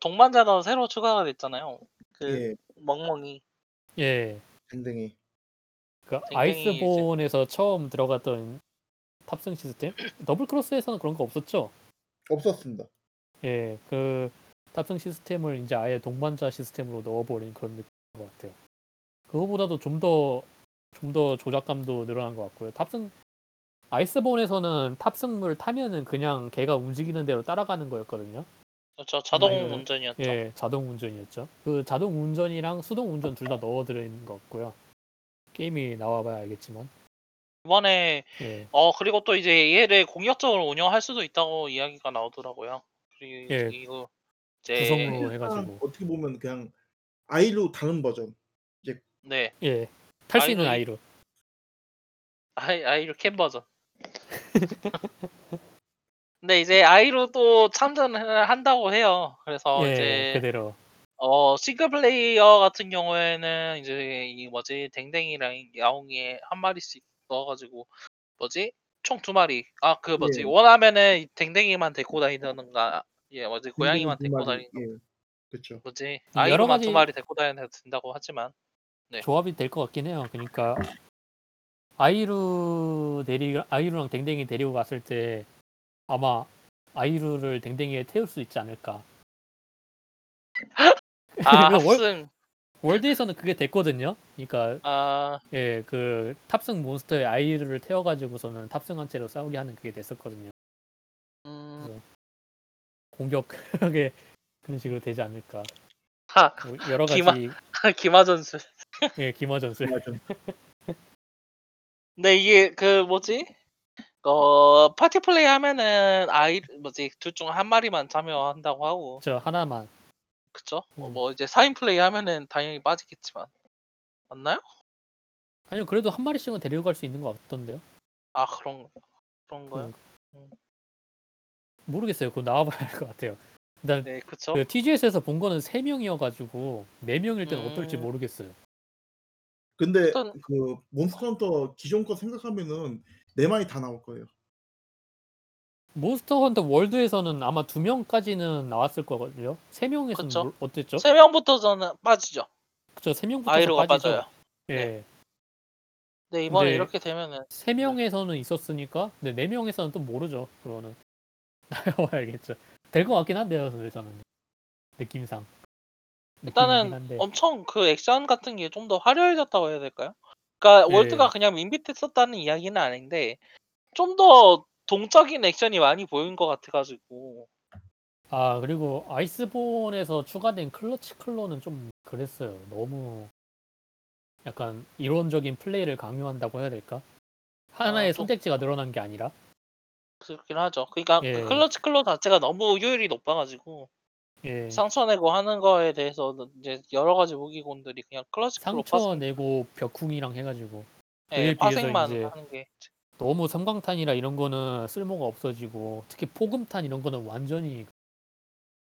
동반자도 새로 추가가 됐잖아요. 그 예. 멍멍이. 예. 댕댕이. 그 아이스본에서 이제... 처음 들어갔던 탑승 시스템. 더블 크로스에서는 그런 거 없었죠? 없었습니다. 예, 그 탑승 시스템을 이제 아예 동반자 시스템으로 넣어버린 그런 느낌인 것 같아요. 그거보다도 좀 더 좀 더 조작감도 늘어난 것 같고요. 탑승 아이스본에서는 탑승물 타면은 그냥 걔가 움직이는 대로 따라가는 거였거든요. 그렇죠. 자동 아이는, 운전이었죠. 예, 자동 운전이었죠. 그 자동 운전이랑 수동 운전 둘 다 넣어드린 것 같고요. 게임이 나와봐야 알겠지만. 이번에 예. 어 그리고 또 이제 얘를 공격적으로 운영할 수도 있다고 이야기가 나오더라고요. 그리고 예. 이거 이제 구성으로 해가지고 어떻게 보면 그냥 아이루 다른 버전. 이제 네. 예. 탈 수 있는 아이루. 아이 아이루 캔 버전. 근데 이제 아이루 또 참전을 한다고 해요. 그래서 예, 이제 그대로. 어 싱글 플레이어 같은 경우에는 이제 이 뭐지 댕댕이랑 야옹이에 한 마리씩 넣어가지고 뭐지 총 두 마리 아 그 뭐지 예. 원하면은 댕댕이만 데리고 다니던가 예 뭐지 고양이만 데리고 다니는 예. 그렇죠 뭐지 아이로만 두 마리 데리고 다녀도 된다고 하지만 네. 조합이 될 것 같긴 해요. 그러니까 아이루 데리 아이루랑 댕댕이 데리고 갔을 때 아마 아이루를 댕댕이에 태울 수 있지 않을까. 아, 월, 월드에서는 그게 됐거든요. 그러니까 아... 예, 그 탑승 몬스터의 아이를 태워가지고서는 탑승한 채로 싸우게 하는 그게 됐었거든요. 음... 공격하게 그런 식으로 되지 않을까. 하, 뭐 여러 가지 기마, 기마 전술. 예, 기마 전술. 근데 이게 그 뭐지? 어 파티 플레이 하면은 아이 뭐지 둘 중 한 마리만 참여한다고 하고. 저 하나만. 그쵸? 음. 뭐 이제 사인 플레이 하면은 당연히 빠지겠지만 맞나요? 아니요 그래도 한 마리씩은 데리고 갈 수 있는 거 같던데요? 아 그런 그런 거요? 음. 모르겠어요. 그거 나와봐야 할 것 같아요. 일단 네, 그쵸? 그 티지에스에서 본 거는 세 명이어가지고 네 명일 때는 음... 어떨지 모르겠어요. 근데 일단... 그 몬스터 헌터 기존 거 생각하면은 네 마리 다 나올 거예요. 몬스터 헌터 월드에서는 아마 두 명까지는 나왔을 거거든요. 세 명에서는 뭘, 어땠죠? 세 명부터는 빠지죠. 그렇죠. 세 명부터 아이로가 빠져요. 예. 네. 네 이번에 이렇게 되면은 세 명에서는 있었으니까, 근데 네 명에서는 또 모르죠. 그거는 나와야겠죠. 될 것 같긴 한데요, 저는 느낌상. 일단은 엄청 그 액션 같은 게 좀 더 화려해졌다고 해야 될까요? 그러니까 네. 월드가 그냥 밋밋했었다는 이야기는 아닌데 좀 더 동적인 액션이 많이 보인 것 같아가지고. 아 그리고 아이스본에서 추가된 클러치 클로는 좀 그랬어요. 너무 약간 이론적인 플레이를 강요한다고 해야 될까? 하나의 아, 선택지가 좀... 늘어난 게 아니라. 그렇긴 하죠. 그러니까 예. 그 클러치 클로 자체가 너무 효율이 높아가지고 예. 상처 내고 하는 거에 대해서 이제 여러 가지 무기군들이 그냥 클러치 클로 상처 파생... 내고 벽쿵이랑 해가지고 예, 파생만 이제... 하는 게. 너무 섬광탄이라 이런 거는 쓸모가 없어지고 특히 포금탄 이런 거는 완전히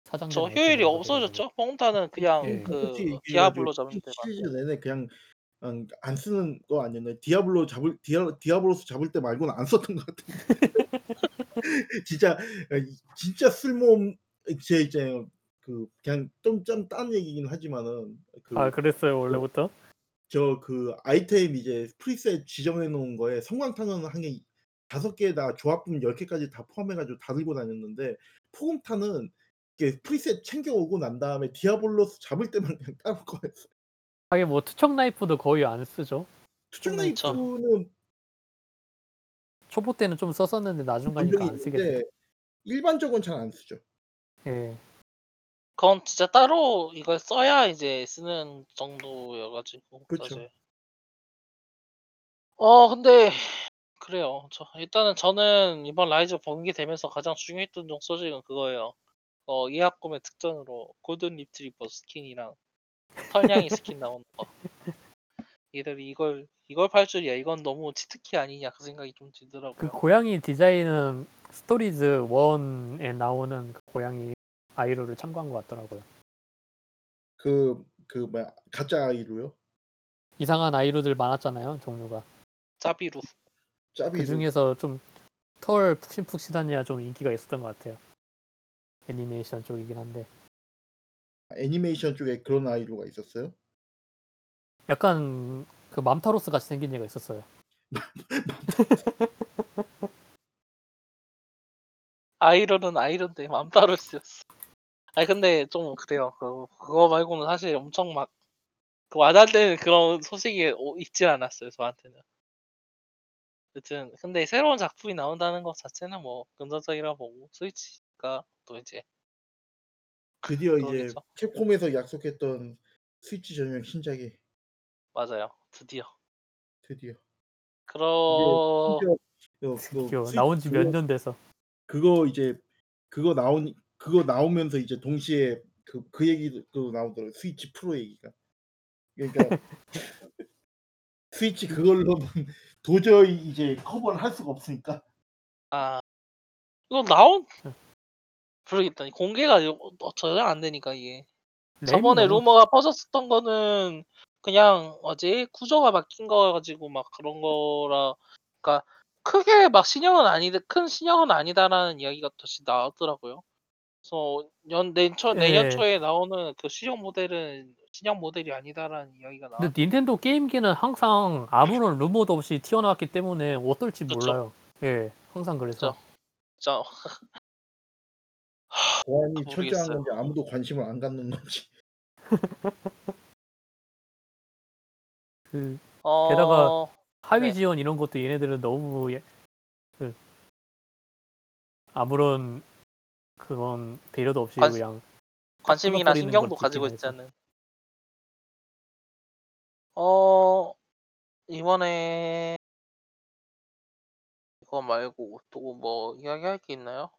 사장. 저 효율이 없어졌죠. 포금탄은 그냥 예. 그 디아블로 잡는 때. 시리즈 내내 그냥 안 쓰는 거 아니었나요? 디아블로 잡을 디아 디아블로스 잡을 때 말고는 안 썼던 것 같은데. 진짜 진짜 쓸모 제 이제 그 그냥 좀좀 딴 얘기긴 하지만은. 그, 아 그랬어요 원래부터. 저 그 아이템 이제 프리셋 지정해 놓은 거에 성광탄은 한 개 다섯 개에다 조합품 열 개까지 다 포함해가지고 다 들고 다녔는데 포금탄은 이게 프리셋 챙겨오고 난 다음에 디아블로스 잡을 때만 그냥 따로 꺼냈어요. 하긴 뭐 투척 나이프도 거의 안 쓰죠. 투척 나이프는 초보 때는 좀 썼었는데 나중 가니까 안 쓰겠네. 일반적은 잘 안 쓰죠. 예. 그건 진짜 따로 이걸 써야 이제 쓰는 정도여가지고. 그렇죠. 어 근데 그래요. 저 일단은 저는 이번 라이즈 번개되면서 가장 중요했던 소식은 그거예요. 어 예약 구매 특전으로 골든 리트리버 스킨이랑 털냥이 스킨 나오는 거. 얘들 이걸 이걸 팔 줄이야. 이건 너무 치트키 아니냐 그 생각이 좀 들더라고요. 그 고양이 디자인은 스토리즈 일에 나오는 그 고양이. 아이루를 참고한 것 같더라고요. 그 그 뭐야 가짜 아이루요? 이상한 아이루들 많았잖아요, 종류가. 짜비루. 짜비루. 그 중에서 좀 털 푹신푹신한 애가 좀 인기가 있었던 것 같아요. 애니메이션 쪽이긴 한데. 애니메이션 쪽에 그런 아이루가 있었어요? 약간 그 맘타로스 같이 생긴 애가 있었어요. 아이러는 아이러인데 맘타로스였어. 아니 근데 좀 그래요. 그거, 그거 말고는 사실 엄청 막 와닿는 그런 소식이 있진 않았어요, 저한테는. 여튼 근데 새로운 작품이 나온다는 것 자체는 뭐 긍정적이라 보고, 스위치가 또 이제 드디어 이제 캡콤에서 약속했던 스위치 전용 신작이, 맞아요, 드디어 드디어 그러... 드디어, 드디어 나온 지 몇 년 돼서 그거 이제 그거 나온 그거 나오면서 이제 동시에 그 그 얘기도 나오더라고요. 스위치 프로 얘기가. 그러니까 스위치 그걸로는 도저히 이제 커버를 할 수가 없으니까. 아 이거 나온 모르겠다. 공개가 전혀 안 되니까 이게. 저번에 루머가 퍼졌었던 거는 그냥 어제 구조가 바뀐 거 가지고 막 그런 거라. 그러니까 크게 막 신형은 아닌데 큰 신형은 아니다라는 이야기가 다시 나왔더라고요. 그래서 연 내년 초 내년 초에 나오는 그 신형 모델은 신형 모델이 아니다라는 이야기가 나왔어요. 근데 닌텐도 게임기는 항상 아무런 루머도 없이 튀어나왔기 때문에 어떨지 그쵸? 몰라요. 예, 항상 그래서. 자. 보안이 철저한 건지 아무도 관심을 안 갖는 건지. 그 어... 게다가 하위 지원 이런 것도 얘네들은 너무 예, 그, 아무런 그런 배려도 없이 관... 그냥 관심이나 신경도 가지고 있잖아요. 어 이번에 이거 말고 또 뭐 이야기할 게 있나요?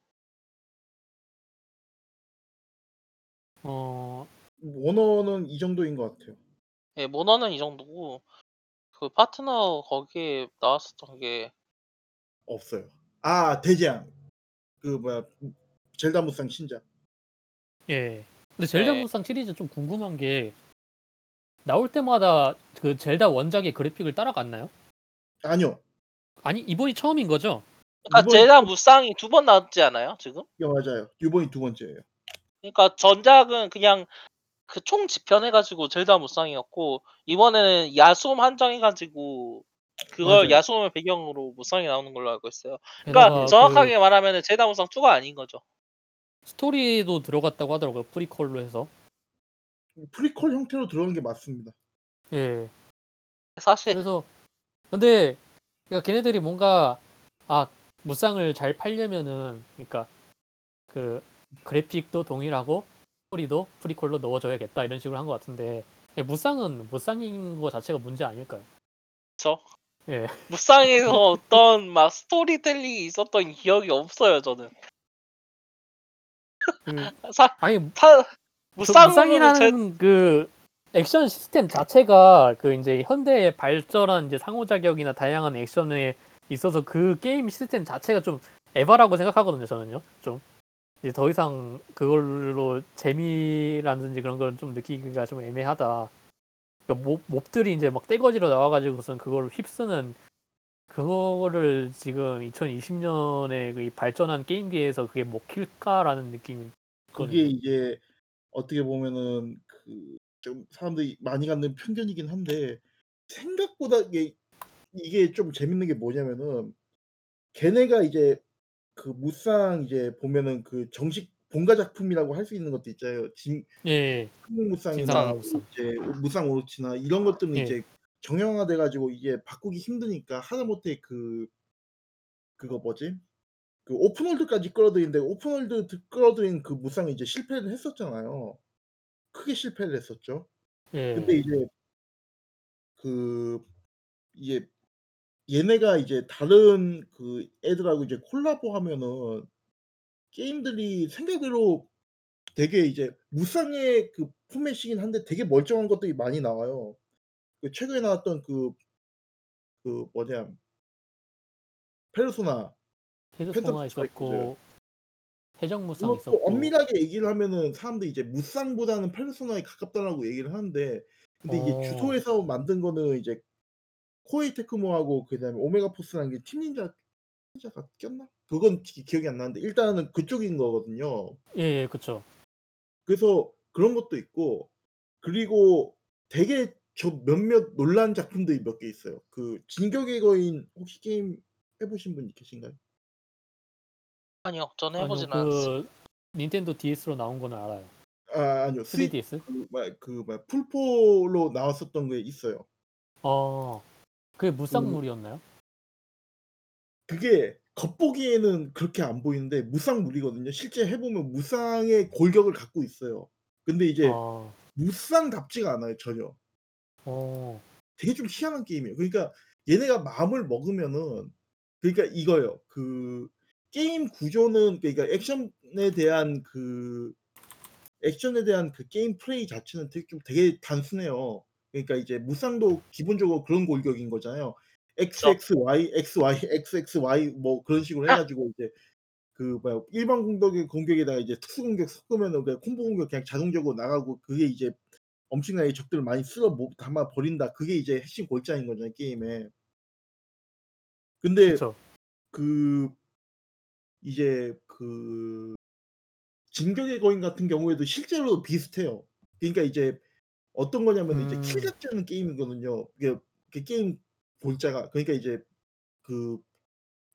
어 모너는 이 정도인 것 같아요. 예, 모너는 이 정도고 그 파트너 거기에 나왔었던 게 없어요. 아 대장 그 뭐야 젤다 무쌍 신작. 예. 근데 젤다 예. 무쌍 시리즈 좀 궁금한 게 나올 때마다 그 젤다 원작의 그래픽을 따라갔나요? 아니요. 아니 이번이 처음인 거죠? 그러니까 이번... 젤다 무쌍이 두 번 나왔지 않아요 지금? 예 맞아요. 이번이 두 번째예요. 그러니까 전작은 그냥 그 총 집편해가지고 젤다 무쌍이었고 이번에는 야숨 한정해가지고 그걸 맞아요. 야숨을 배경으로 무쌍이 나오는 걸로 알고 있어요. 그러니까 정확하게 그... 말하면 젤다 무쌍 이가 아닌 거죠. 스토리도 들어갔다고 하더라고요. 프리퀄로 해서. 프리퀄 형태로 들어간 게 맞습니다. 예. 사실. 그래서 근데 그러니까 걔네들이 뭔가 아 무쌍을 잘 팔려면은 그러니까 그 그래픽도 동일하고 스토리도 프리퀄로 넣어줘야겠다 이런 식으로 한 것 같은데 무쌍은 무쌍인 거 자체가 문제 아닐까요? 저? 예. 무쌍에서 어떤 막 스토리텔링이 있었던 기억이 없어요 저는. 그, 사, 아니 타, 무쌍, 무쌍이라는 제... 그 액션 시스템 자체가 그 이제 현대의 발전한 이제 상호작용이나 다양한 액션에 있어서 그 게임 시스템 자체가 좀 에바라고 생각하거든요 저는요 좀. 이제 더 이상 그걸로 재미라든지 그런 걸 좀 느끼기가 좀 애매하다. 그러니까 몹, 몹들이 이제 막 떼거지로 나와가지고선 그걸 휩쓰는 그거를 지금 이천이십 년에 그 발전한 게임기에서 그게 먹힐까라는 느낌이. 그게 이제 어떻게 보면은 그 좀 사람들이 많이 갖는 편견이긴 한데 생각보다 이게 이게 좀 재밌는 게 뭐냐면은 걔네가 이제 그 무쌍 이제 보면은 그 정식 본가 작품이라고 할 수 있는 것도 있잖아요. 진 예. 무쌍이나 무쌍. 이제 무쌍 오로치나 이런 것들은 예. 이제 정형화돼 가지고 이게 바꾸기 힘드니까 하다못해 그 그거 뭐지? 그 오픈월드까지 끌어들이는데 오픈월드 끌어들인 그 무쌍이 이제 실패를 했었잖아요. 크게 실패를 했었죠. 예. 근데 이제 그 이제 얘네가 이제 다른 그 애들하고 이제 콜라보하면은 게임들이 생각대로 되게 이제 무쌍의 그 포맷이긴 한데 되게 멀쩡한 것들이 많이 나와요. 그 최근에 나왔던 그 그 뭐냐 페르소나, 페르소나 있었고 해적 무쌍 있었고 엄밀하게 얘기를 하면은 사람들이 이제 무쌍보다는 페르소나에 가깝다라고 얘기를 하는데 근데 이게 어. 주소에서 만든 거는 이제 코에이 테크모하고 그다음에 오메가 포스라는 게 팀닌자 팀닌자가 꼈나? 그건 기, 기억이 안 나는데 일단은 그쪽인 거거든요. 예, 예, 그쵸. 그래서 그런 것도 있고 그리고 되게 저 몇몇 논란 작품들이 몇 개 있어요. 그 진격의 거인 혹시 게임 해보신 분 계신가요? 아니요, 저는 아니요, 해보진 않았어요. 그 닌텐도 디에스로 나온 거는 알아요. 아 아니요, 스위 쓰리디에스? 그, 뭐, 그 뭐, 풀포로 나왔었던 게 있어요. 어, 그게 무쌍물이었나요? 음, 그게 겉보기에는 그렇게 안 보이는데 무쌍물이거든요. 실제 해보면 무쌍의 골격을 갖고 있어요. 근데 이제 아. 무쌍답지가 않아요, 전혀. 어. 되게 좀 희한한 게임이에요. 그러니까 얘네가 마음을 먹으면은 그러니까 이거요. 그 게임 구조는 그러니까 액션에 대한 그 액션에 대한 그 게임 플레이 자체는 되게 좀 되게 단순해요. 그러니까 이제 무쌍도 기본적으로 그런 골격인 거잖아요. 엑스엑스와이, 엑스와이, 엑스엑스와이 뭐 그런 식으로 해가지고 이제 그 뭐야 일반 공격의 공격에다가 이제 특수 공격 섞으면은 그냥 콤보 공격 그냥 자동적으로 나가고 그게 이제 엄청나게 적들을 많이 쓸어 뭐 담아 버린다. 그게 이제 핵심 골자인 거잖아요 게임에. 근데 그쵸. 그 이제 그 진격의 거인 같은 경우에도 실제로 비슷해요. 그러니까 이제 어떤 거냐면 음. 이제 킬 잡자는 게임이거든요. 이게, 이게 게임 골자가 그러니까 이제 그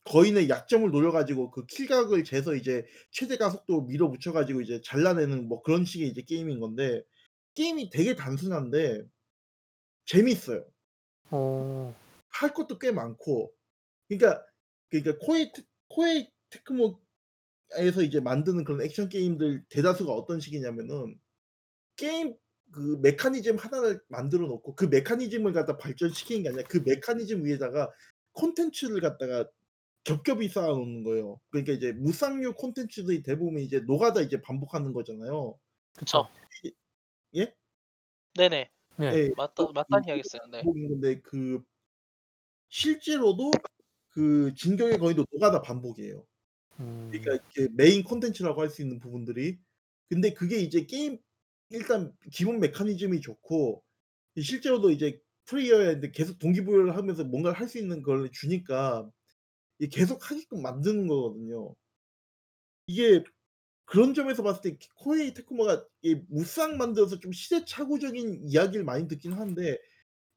거인의 약점을 노려가지고 그 킬각을 재서 이제 최대 가속도로 밀어붙여가지고 이제 잘라내는 뭐 그런 식의 이제 게임인 건데 게임이 되게 단순한데 재밌어요. 어. 할 것도 꽤 많고 그러니까 그러니까 코에이 코에이 테크모에서 이제 만드는 그런 액션 게임들 대다수가 어떤 식이냐면은 게임 그 메커니즘 하나를 만들어 놓고 그 메커니즘을 갖다 발전시키는 게 아니라 그 메커니즘 위에다가 콘텐츠를 갖다가 겹겹이 쌓아 놓는 거예요. 그러니까 이제 무쌍류 콘텐츠들이 대부분 이제 노가다 이제 반복하는 거잖아요. 그렇죠. 예? 네네. 네. 예. 맞다 맞다는 이야기했어요. 네. 근데 그 실제로도 그 진격의 거인도 노가다 반복이에요. 음. 그러니까 이게 메인 콘텐츠라고 할 수 있는 부분들이 근데 그게 이제 게임 일단 기본 메커니즘이 좋고 실제로도 이제 플레이어에 계속 동기부여를 하면서 뭔가를 할 수 있는 걸 주니까 계속 하게끔 만드는 거거든요. 이게 그런 점에서 봤을 때 코에이 테크모가 무쌍 만들어서 좀 시대착오적인 이야기를 많이 듣긴 한데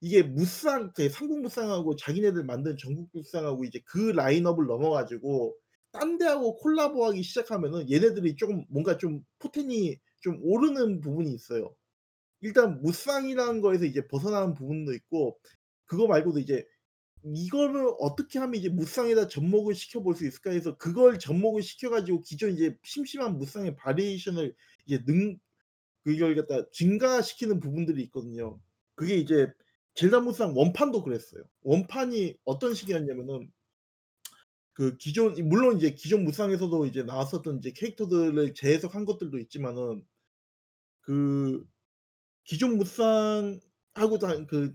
이게 무쌍, 삼국무쌍하고 자기네들 만든 전국무쌍하고 이제 그 라인업을 넘어가지고 딴 데하고 콜라보하기 시작하면은 얘네들이 조금 뭔가 좀 포텐이 좀 오르는 부분이 있어요. 일단 무쌍이라는 거에서 이제 벗어나는 부분도 있고 그거 말고도 이제 이거를 어떻게 하면 이제 무쌍에다 접목을 시켜볼 수 있을까 해서 그걸 접목을 시켜가지고 기존 이제 심심한 무쌍의 바리에이션을 이제 능 그걸 갖다 증가시키는 부분들이 있거든요. 그게 이제 젤다 무쌍 원판도 그랬어요. 원판이 어떤 식이었냐면은 그 기존 물론 이제 기존 무쌍에서도 이제 나왔었던 이제 캐릭터들을 재해석한 것들도 있지만은 그 기존 무쌍하고 다 그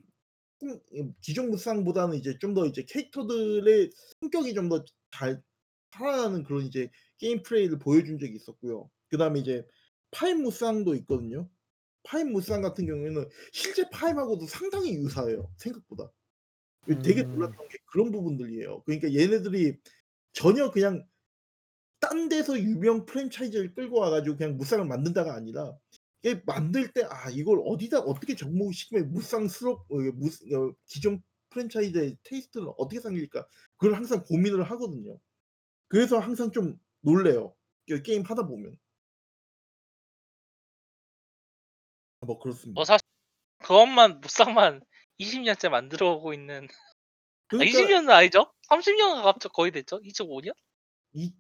기존 무쌍보다는 이제 좀 더 이제 캐릭터들의 성격이 좀 더 잘 살아나는 그런 이제 게임 플레이를 보여준 적이 있었고요. 그 다음에 이제 파임 무쌍도 있거든요. 파임 무쌍 같은 경우에는 실제 파임하고도 상당히 유사해요. 생각보다. 되게 놀랐던 게 그런 부분들이에요. 그러니까 얘네들이 전혀 그냥 딴 데서 유명 프랜차이즈를 끌고 와가지고 그냥 무쌍을 만든다가 아니라 이게 만들 때 아 이걸 어디다 어떻게 접목시키면 무쌍스럽 무쌍, 기존 프랜차이즈의 테이스트를 어떻게 살릴까 그걸 항상 고민을 하거든요. 그래서 항상 좀 놀래요. 게임 하다 보면 뭐 그렇습니다. 뭐 사실 그것만 무쌍만 이십 년째 만들어오고 있는 그러니까, 아, 이십 년은 아니죠? 삼십 년가 갑자기 거의 됐죠? 이십오 년? 이,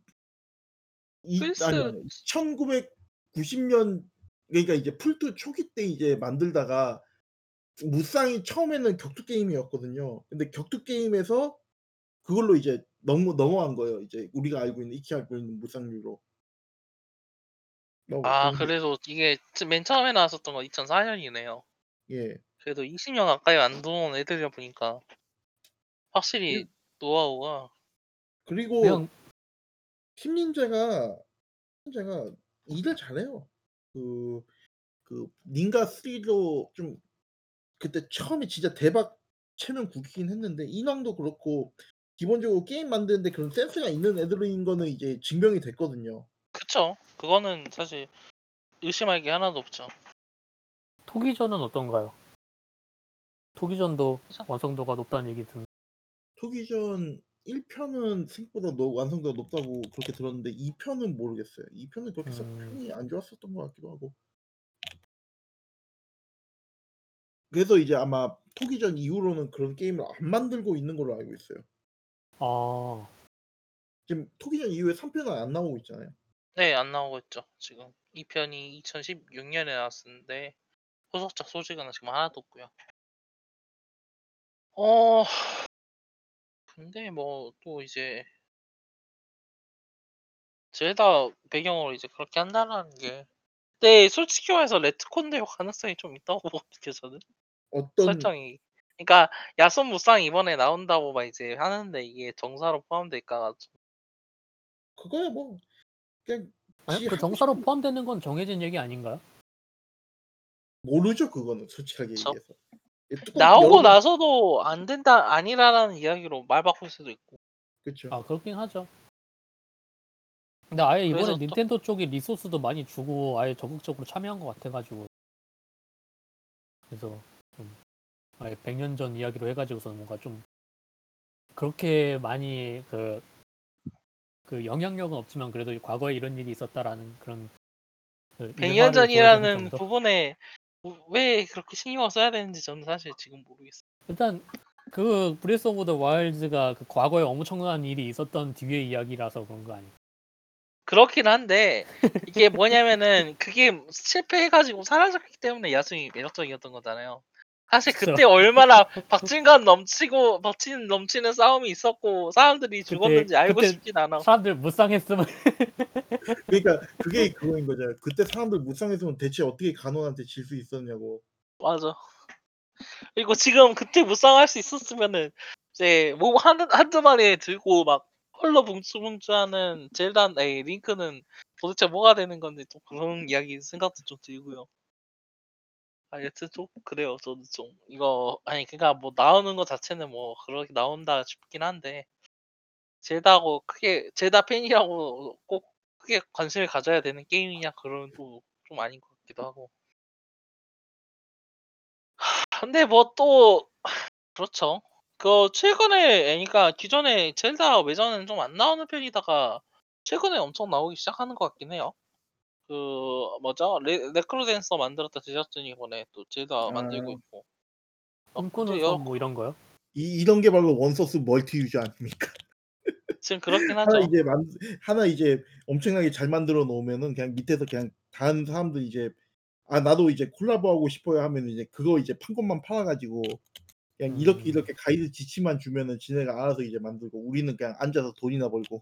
이 글쎄... 아니, 아니, 천구백구십 년 그러니까 이제 풀투 초기 때 이제 만들다가 무쌍이 처음에는 격투 게임이었거든요. 근데 격투 게임에서 그걸로 이제 넘어 넘어간 거예요. 이제 우리가 알고 있는 익히 알고 있는 무쌍류로. 아 그래서 이게 맨 처음에 나왔었던 건 이천사 년이네요. 예. 그래도 이십 년 가까이 안 도는 애들이라 보니까 확실히 그, 노하우가 그리고 그냥... 팀닌자가 팀닌자가 일을 잘해요. 그, 그 닌가 쓰리도 좀 그때 처음에 진짜 대박 체면 구기긴 했는데 인왕도 그렇고 기본적으로 게임 만드는데 그런 센스가 있는 애들인 거는 이제 증명이 됐거든요. 그쵸. 그거는 사실 의심할 게 하나도 없죠. 토기전은 어떤가요? 토기전도 완성도가 높다는 얘기 듣는. 토기전 일 편은 생각보다 너, 완성도가 높다고 그렇게 들었는데 이 편은 모르겠어요. 이 편은 그렇게 음... 평이 안 좋았었던 것 같기도 하고. 그래서 이제 아마 토기전 이후로는 그런 게임을 안 만들고 있는 걸로 알고 있어요. 아 지금 토기전 이후에 삼 편은 안 나오고 있잖아요. 네, 안 나오고 있죠. 지금 이 편이 이천십육 년에 나왔었는데 후속작 소식은 지금 하나도 없고요. 어... 근데 뭐 또 이제 젤다 배경으로 이제 그렇게 한다는 게 네, 솔직히 말해서 레트콘될 가능성이 좀 있다고 보거든요, 저는. 어떤 설정이. 그러니까 야손 무쌍 이번에 나온다고 막 이제 하는데 이게 정사로 포함될까? 그거야 뭐 그냥 아니, 그 정사로 싶은... 포함되는 건 정해진 얘기 아닌가요? 모르죠, 그거는 솔직하게 저... 얘기해서. 나오고 여러... 나서도 안 된다 아니라라는 이야기로 말 바꿀 수도 있고. 그렇죠. 아 그렇긴 하죠. 근데 아예 이번에 닌텐도 또... 쪽이 리소스도 많이 주고 아예 적극적으로 참여한 것 같아가지고 그래서 좀 아예 백 년 전 이야기로 해가지고서는 뭔가 좀 그렇게 많이 그, 그 영향력은 없지만 그래도 과거에 이런 일이 있었다라는 그런 그 백 년 전이라는 부분에 왜 그렇게 신경을 써야 되는지 저는 사실 지금 모르겠어요. 일단 그 브레스 오브 더 와일드가 그 과거에 엄청난 일이 있었던 뒤의 이야기라서 그런 거 아니에요? 그렇긴 한데 이게 뭐냐면은 그게 실패해가지고 사라졌기 때문에 야숨이 매력적이었던 거잖아요. 사실 그때 얼마나 박진감 넘치고 박진 넘치는 싸움이 있었고 사람들이 죽었는지 그때, 알고 그때 싶진 않아. 사람들 무쌍했으면 그러니까 그게 그거인 거잖아요. 그때 사람들 무쌍했으면 대체 어떻게 간호한테 질 수 있었냐고. 맞아. 그리고 지금 그때 무쌍할 수 있었으면은 이제 뭐 한 한두 마리 들고 막 홀로 뭉추뭉추하는 젤단 에이 링크는 도대체 뭐가 되는 건지 또 그런 이야기 생각도 좀 들고요. 아 여튼 좀 그래요. 저도 좀 이거 아니 그러니까 뭐 나오는 거 자체는 뭐 그렇게 나온다 싶긴 한데 젤다고 크게 젤다 팬이라고 꼭 크게 관심을 가져야 되는 게임이냐 그런 또 좀 아닌 것 같기도 하고. 근데 뭐 또 그렇죠. 그 최근에 그러니까 기존에 젤다 외전은 좀 안 나오는 편이다가 최근에 엄청 나오기 시작하는 것 같긴 해요. 그 뭐죠? 레, 레크로댄서 만들었다 제작진이 이번에 또 젤다 아... 만들고 있고. 꿈꾸는 뭐 이런 거요? 이 이런 게 바로 원소스 멀티 유저 아닙니까? 지금 그렇긴 하죠. 하나 이제 만 하나 이제 엄청나게 잘 만들어 놓으면은 그냥 밑에서 그냥 다른 사람들 이제 아 나도 이제 콜라보하고 싶어요 하면 이제 그거 이제 판권만 팔아가지고. 그냥 이렇게 이렇게 가이드 지침만 주면은 지네가 알아서 이제 만들고 우리는 그냥 앉아서 돈이나 벌고.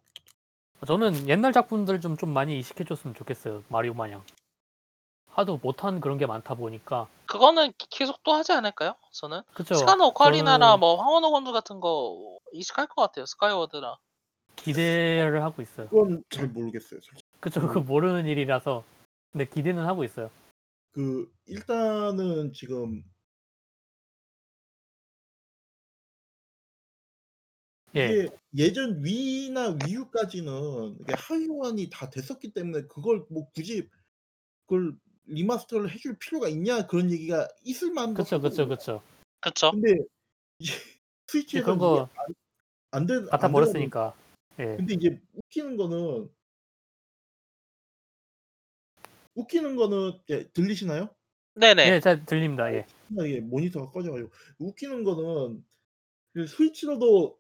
저는 옛날 작품들 좀, 좀 많이 이식해줬으면 좋겠어요. 마리오 마냥 하도 못한 그런 게 많다 보니까 그거는 계속 또 하지 않을까요? 저는 그쵸. 시카노 오카리나나 저는... 뭐 황혼의 권투 같은 거 이식할 것 같아요. 스카이워드나 기대를 하고 있어요. 그건 잘 모르겠어요. 그쵸, 그 모르는 일이라서 근데 기대는 하고 있어요. 그 일단은 지금 예. 예전 위나 위유까지는 하위호환이 다 됐었기 때문에 그걸 뭐 굳이 그걸 리마스터를 해줄 필요가 있냐 그런 얘기가 있을 만한 거죠. 그렇죠, 그렇죠, 그렇죠. 근데 이제 스위치에서 그거 안 돼, 갖다 버렸으니까. 예. 근데 이제 웃기는 거는 웃기는 거는 예, 들리시나요? 네네. 예, 잘 들립니다. 예. 예, 모니터가 꺼져가지고 웃기는 거는 그 스위치로도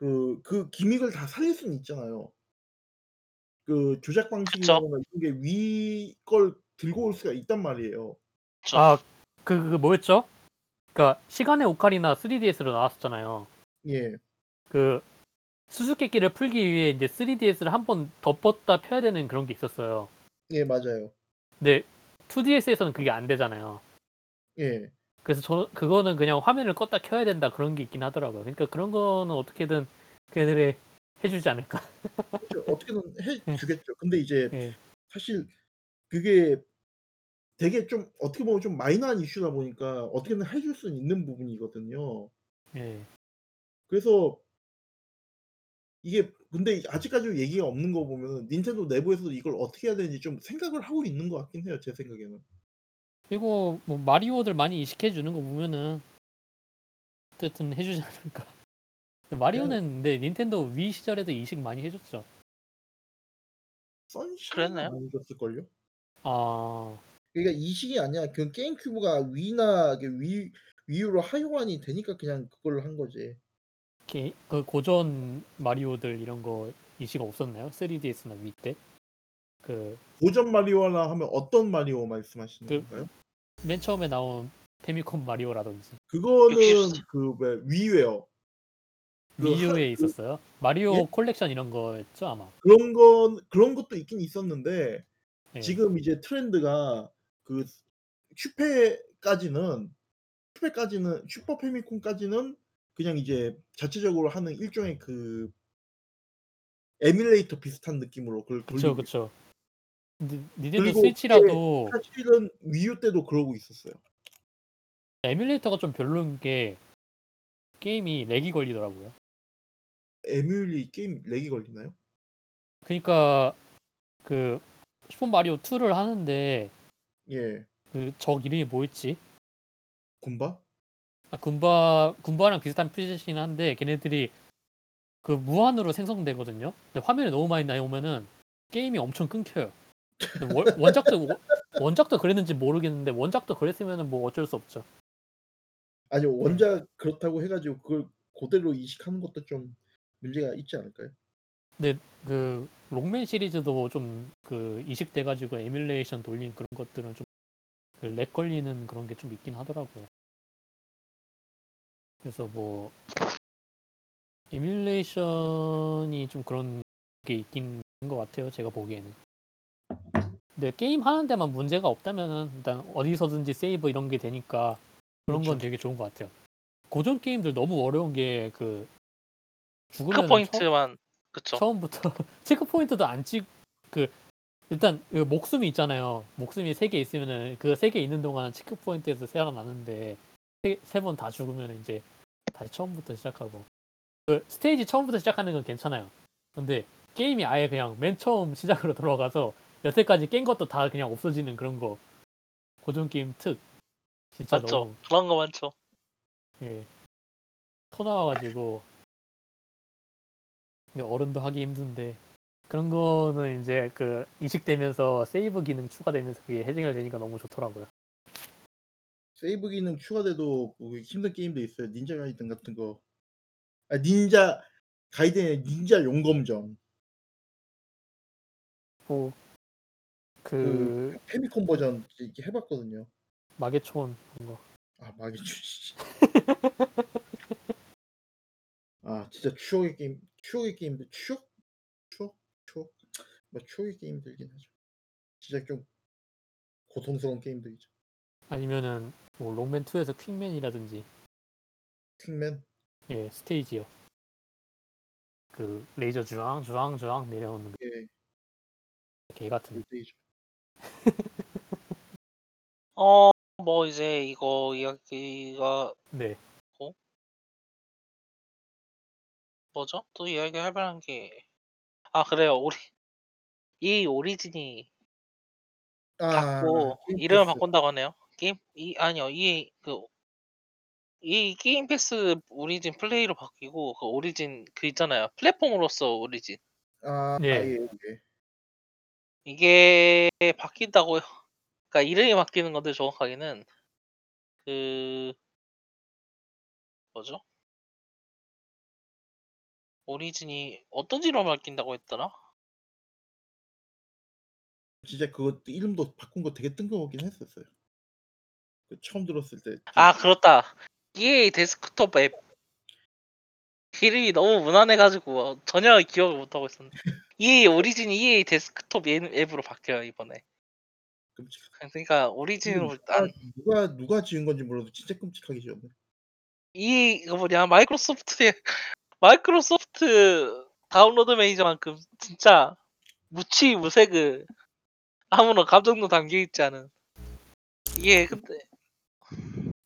그, 그 기믹을 다 살릴 수는 있잖아요. 그 조작 방식이라거나 이런 게 위 걸 들고 올 수가 있단 말이에요. 아, 그, 그 뭐였죠? 그러니까 시간의 오카리나 쓰리디에스로 나왔었잖아요. 예. 그 수수께끼를 풀기 위해 이제 쓰리디에스를 한번 덮었다 펴야 되는 그런 게 있었어요. 예, 맞아요. 근데 투디에스에서는 그게 안 되잖아요. 예. 그래서 저 그거는 그냥 화면을 껐다 켜야 된다 그런 게 있긴 하더라고요. 그러니까 그런 거는 어떻게든 걔네들이 해주지 않을까. 어떻게든 해주겠죠. 근데 이제 네. 사실 그게 되게 좀 어떻게 보면 좀 마이너한 이슈다 보니까 어떻게든 해줄 수는 있는 부분이거든요. 예. 그래서 이게 근데 아직까지 얘기가 없는 거 보면은 닌텐도 내부에서도 이걸 어떻게 해야 되는지 좀 생각을 하고 있는 것 같긴 해요, 제 생각에는. 그리고 뭐 마리오들 많이 이식해 주는 거 보면은 어쨌든 해주지 않을까. 그냥 마리오는 근데 닌텐도 위 시절에도 이식 많이 해줬죠. 선샤인 그랬나요? 많이 줬을걸요? 아, 그러니까 이식이 아니야. 그 게임 큐브가 위나 이게 위 위유로 하요환이 되니까 그냥 그걸로 한 거지. 게, 그 고전 마리오들 이런 거 이식 없었나요? 쓰리디에스나 위 때? 그, 고전 마리오나 하면 어떤 마리오 말씀하시는 그- 건가요? 맨 처음에 나온 페미컴 마리오라든지 그거는 육십사. 그왜 위웨어 그 하, 미유에 그 있었어요. 예? 마리오 콜렉션 이런 거였죠 아마. 그런 건 그런 것도 있긴 있었는데 예. 지금 이제 트렌드가 그 슈페까지는 슈페까지는 슈퍼 패미콘까지는 그냥 이제 자체적으로 하는 일종의 그 에뮬레이터 비슷한 느낌으로 그걸 그쵸 돌리고 있어요. 그쵸. 니- 닌텐도 그리고 그게 스위치라도 사실은 위유 때도 그러고 있었어요. 에뮬레이터가 좀 별로인 게 게임이 렉이 걸리더라고요. 에뮬리 게임 렉이 걸리나요? 그러니까 그 슈퍼 마리오 투를 하는데 예, 그 적 이름이 뭐였지? 군바? 아, 군바 군바랑 비슷한 프리셋이긴 한데 걔네들이 그 무한으로 생성되거든요. 근데 화면이 너무 많이 나오면은 게임이 엄청 끊겨요. 근데 월- 원작도 원- 원작도 그랬는지 모르겠는데 원작도 그랬으면은 뭐 어쩔 수 없죠. 아니 음. 원작 그렇다고 해가지고 그걸 그대로 이식하는 것도 좀 문제가 있지 않을까요? 근데 그 롱맨 시리즈도 좀 그 이식돼가지고 에뮬레이션 돌린 그런 것들은 좀 그 렉 걸리는 그런 게 좀 있긴 하더라고요. 그래서 뭐 에뮬레이션이 좀 그런 게 있긴 한것 같아요. 제가 보기에는. 근데 게임 하는 데만 문제가 없다면은 일단 어디서든지 세이브 이런 게 되니까 그런 건 그렇죠. 되게 좋은 것 같아요. 고전 게임들 너무 어려운 게 그 체크 죽으면은 처, 포인트만 그쵸? 처음부터 체크 포인트도 안 찍 그 일단 그 목숨이 있잖아요. 목숨이 세 개 있으면은 그 세 개 있는 동안 체크 포인트에서 살아나는데 세 번 다 죽으면 이제 다시 처음부터 시작하고 그 스테이지 처음부터 시작하는 건 괜찮아요. 근데 게임이 아예 그냥 맨 처음 시작으로 돌아가서 여태까지 깬 것도 다 그냥 없어지는 그런 거 고전 게임 특 진짜 맞죠? 너무 그런 거 많죠. 예, 토 나와가지고 이게 어른도 하기 힘든데 그런 거는 이제 그 이식되면서 세이브 기능 추가되면서 그게 해결되니까 너무 좋더라고요. 세이브 기능 추가돼도 뭐 힘든 게임도 있어요. 닌자 가이든 같은 거. 아, 닌자 가이든의 닌자 용검전. 뭐 그 그 페미콘 버전 이렇게 해봤거든요. 마계초원 그런 거. 아 마기 주시. 아 진짜 추억의 게임, 추억의 게임들 추억, 추억, 추억. 뭐 추억의 게임들긴 하죠. 진짜 좀 고통스러운 게임들이죠. 아니면은 뭐 롱맨 투에서 퀵맨이라든지 킹맨. 예 스테이지요. 그 레이저 주황 주황 주황 내려오는 예, 개 같은. 그때이죠. 어, 뭐 이제 이거 이야기가 네. 고 뭐죠? 또 이야기할 만한 게 아, 그래요. 오리 이 오리진이 아 바꾸 게임 이름을 패스. 바꾼다고 하네요. 게임 이 아니요. 이 그 이 게임 패스 오리진 플레이로 바뀌고 그 오리진 그 있잖아요. 플랫폼으로서 오리진. 아 예. 예, 예. 이게 바뀐다고요. 그러니까 이름이 바뀌는 건데 정확하게는 그 뭐죠? 오리진이 어떤 지로 바뀐다고 했더라? 진짜 그거 이름도 바꾼 거 되게 뜬금없긴 했었어요. 그 처음 들었을 때 아, 진짜. 그렇다. 이게 데스크톱 앱 이름이 너무 무난해가지고 전혀 기억을 못하고 있었네. 이에이 오리진이 이에이 데스크톱 앱- 앱으로 바뀌어요 이번에. 끔찍. 그러니까 이게 오리진으로 누가 일단 누가 누가 지은 건지 몰라도 진짜 끔찍하게 지었네. 이에이 그 뭐냐 마이크로소프트의 마이크로소프트 다운로드 매니저만큼 진짜 무취무세 그 아무런 감정도 담겨 있지 않은. 이게 근데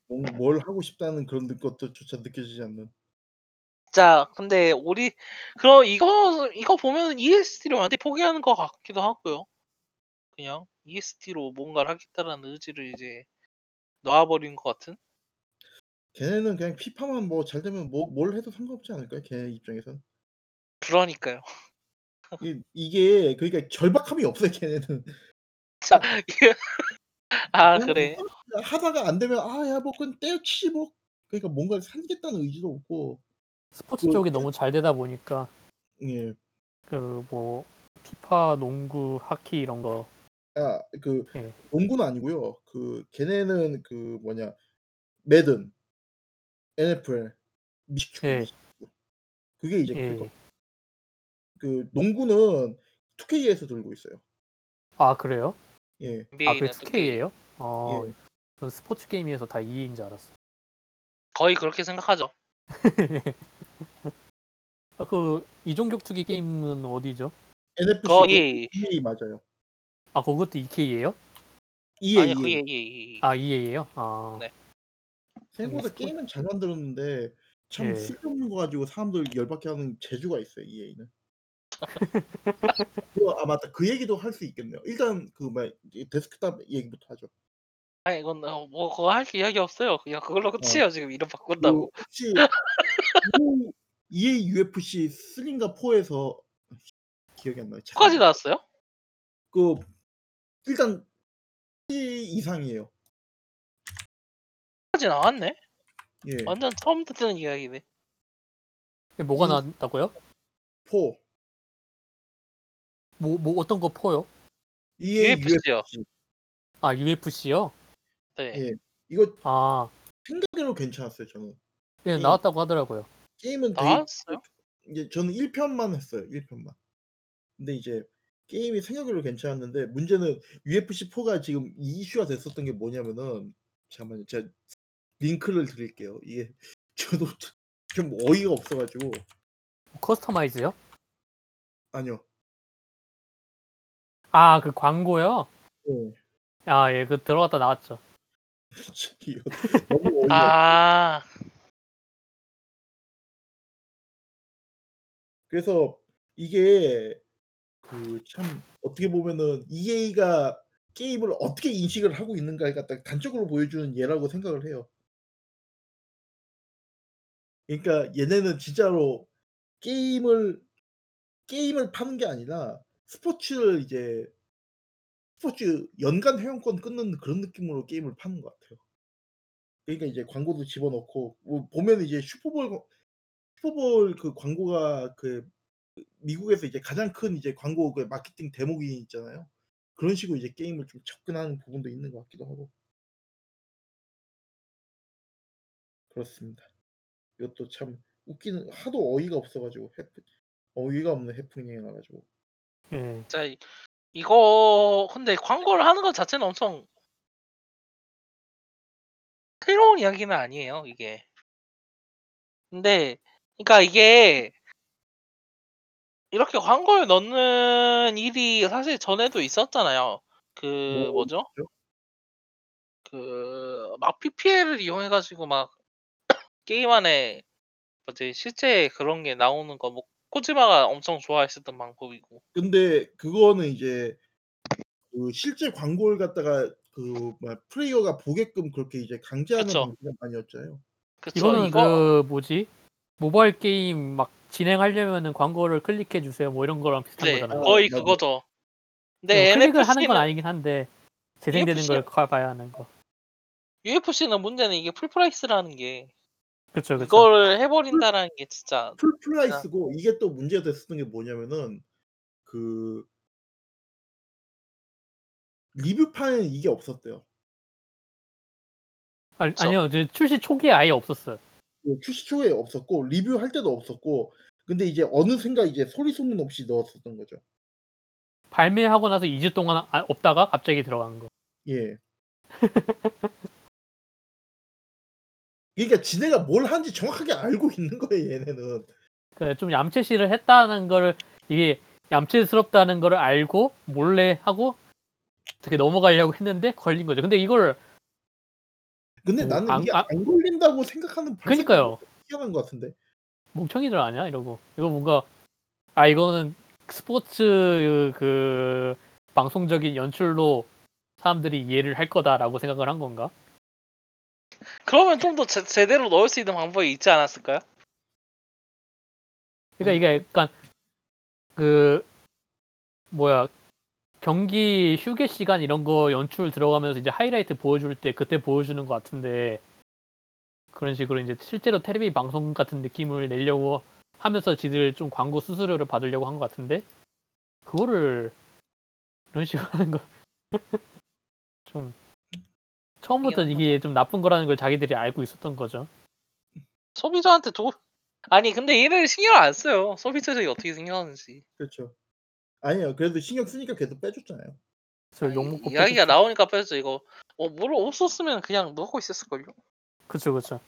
뭔- 뭘 하고 싶다는 그런 느- 것조차 느껴지지 않는. 진짜 근데 우리 그럼 이거 이거 보면은 이에스티를 완전히 포기하는 것 같기도 하고요. 그냥 이에스티로 뭔가를 하겠다라는 의지를 이제 놓아버린 것 같은. 걔네는 그냥 피파만 뭐 잘 되면 뭐, 뭘 해도 상관없지 않을까요? 걔네 입장에선. 그러니까요. 이, 이게 그러니까 절박함이 없어요, 걔네는. 자, 이게- 아 그냥 그래. 하다가 안 되면 아, 야, 뭐 그건 떼어치지 뭐. 그러니까 뭔가를 삼겠다는 의지도 없고. 스포츠 그 쪽이 너무 잘 되다 보니까 예. 그 뭐 피파, 농구, 하키 이런 거. 아, 그 예. 농구는 아니고요. 그 걔네는 그 뭐냐? 매든, 엔에프엘, 미식축구, 예. 미식축구. 그게 이제 그거. 예. 그 농구는 투케이에서 돌고 있어요. 아 그래요? 예. 아 그게 엔비에이는 또 K 투케이예요? 예. 아, 전 스포츠 게임에서 다 이인 줄 알았어. 거의 그렇게 생각하죠. 아, 그 이종격투기 게임은 어디죠? 엔에프씨도 거의 이에이 맞아요. 아 그것도 이케이예요? 아니 이에이, 거의 이에이. 예, 예, 아 이에이예요? 아 네. 음, 생각보다 스포 게임은 잘 만들었는데 참 예. 쓸데없는 거 가지고 사람들 열받게 하는 재주가 있어요, 이에이는. 아 맞다, 그 얘기도 할 수 있겠네요. 일단 그막 데스크탑 얘기부터 하죠. 아니 이건 어, 뭐 그거 할 이야기 없어요. 그냥 그걸로 어, 끝이에요. 지금 이름 그 바꾼다고. 혹시 유- 이에이 유에프씨 삼인가 사에서 기억이 안 나요. 끝까지 죄송합니다. 나왔어요? 그 일단 일 이상이에요. 끝까지 나왔네. 예, 완전 처음 듣는 이야기네. 뭐가 이 나왔다고요? 사 뭐, 뭐 어떤 거 포요? 이에이 유에프씨요. 유에프씨. 아 유에프씨요? 네. 예, 이거 아 생각으로 괜찮았어요. 저는 예, 게임 나왔다고 하더라고요. 게임은 되게 나왔어요? 이제 저는 일 편만 했어요. 일 편만. 근데 이제 게임이 생각으로 괜찮았는데 문제는 유에프씨 사가 지금 이 이슈가 됐었던 게 뭐냐면은, 잠깐만요, 제가 링크를 드릴게요. 이게 저도 좀 어이가 없어가지고. 커스터마이즈요? 아니요. 아 그 광고요? 어. 아 예, 그 들어갔다 나왔죠. 이거 너무 어이가 없어. 아, 그래서 이게 그 참 어떻게 보면은 이에이가 게임을 어떻게 인식을 하고 있는가를 갖다 단적으로 보여주는 예라고 생각을 해요. 그러니까 얘네는 진짜로 게임을 게임을 파는 게 아니라 스포츠를 이제 스포츠 연간 회원권 끊는 그런 느낌으로 게임을 파는 것 같아요. 그러니까 이제 광고도 집어넣고 뭐 보면 이제 슈퍼볼 광- 슈퍼볼 그 광고가 그 미국에서 이제 가장 큰 이제 광고 그 마케팅 대목이 있잖아요. 그런 식으로 이제 게임을 좀 접근하는 부분도 있는 것 같기도 하고 그렇습니다. 이것도 참 웃기는, 하도 어이가 없어가지고 해프, 어이가 없는 해프닝이 나가지고. 예. 자 이- 이거 근데 광고를 하는 것 자체는 엄청 새로운 이야기는 아니에요. 이게. 근데 그러니까 이게 이렇게 광고를 넣는 일이 사실 전에도 있었잖아요. 그 뭐 뭐죠? 있죠? 그 막 피피엘을 이용해가지고 막 게임 안에 이제 실제 그런 게 나오는 거 뭐 코지마가 엄청 좋아했었던 방법이고. 근데 그거는 이제 그 실제 광고를 갖다가 그 뭐야, 플레이어가 보게끔 그렇게 이제 강제하는 그쵸? 방식이 아니었잖아요. 그쵸? 이거는 이거 그 뭐지? 모바일 게임 막 진행하려면은 광고를 클릭해 주세요. 뭐 이런 거랑 비슷한 네 거잖아요. 아 거의 맞아. 그거죠. 예, 근데 클릭을 하는 건 엔에프씨는 아니긴 한데 재생되는 유에프씨 걸 봐야 하는 거. 유에프씨는 문제는 이게 풀프라이스라는 게 그렇죠, 그렇죠. 이걸 풀, 해버린다라는 게 진짜 풀 진짜 플라이스고 이게 또 문제가 됐었던 게 뭐냐면은 그 리뷰판에 이게 없었대요. 아, 그쵸? 아니요, 이제 출시 초기에 아예 없었어요. 예, 출시 초에 없었고 리뷰할 때도 없었고, 근데 이제 어느샌가 이제 소리 소문 없이 넣었었던 거죠. 발매하고 나서 이 주 동안 아- 없다가 갑자기 들어간 거. 예. 그러니까 지네가 뭘 하는지 정확하게 알고 있는 거예요, 얘네는. 그 좀 얌체시를 했다는 거를 이게 얌체스럽다는 거를 알고 몰래 하고 어떻게 넘어가려고 했는데 걸린 거죠. 근데 이걸 근데 어, 나는 안, 이게 안, 안 걸린다고 생각하는 그러니까요. 희한한 것 같은데. 멍청이들 아니야 이러고. 이거 뭔가 아 이거는 스포츠 그 방송적인 연출로 사람들이 이해를 할 거다라고 생각을 한 건가? 그러면 좀 더 제대로 넣을 수 있는 방법이 있지 않았을까요? 그러니까 이게 약간 그 뭐야 경기 휴게 시간 이런 거 연출 들어가면서 이제 하이라이트 보여줄 때 그때 보여주는 것 같은데 그런 식으로 이제 실제로 텔레비 방송 같은 느낌을 내려고 하면서 지들 좀 광고 수수료를 받으려고 한 것 같은데 그거를 이런 식으로 하는 거 좀 처음부터 이게 좀 나쁜 거라는 걸 자기들이 알고 있었던 거죠. 소비자한테 도 아니 근데 얘네를 신경 안 써요. 서비스들이 어떻게 생각하는지. 그렇죠. 아니요. 그래도 신경 쓰니까 계속 빼줬잖아요. 아니, 욕먹고 이야기가 빼줬죠. 나오니까 빼줬죠. 이거 어, 뭘 없었으면 그냥 넣고 있었을걸요. 그렇죠. 그렇죠.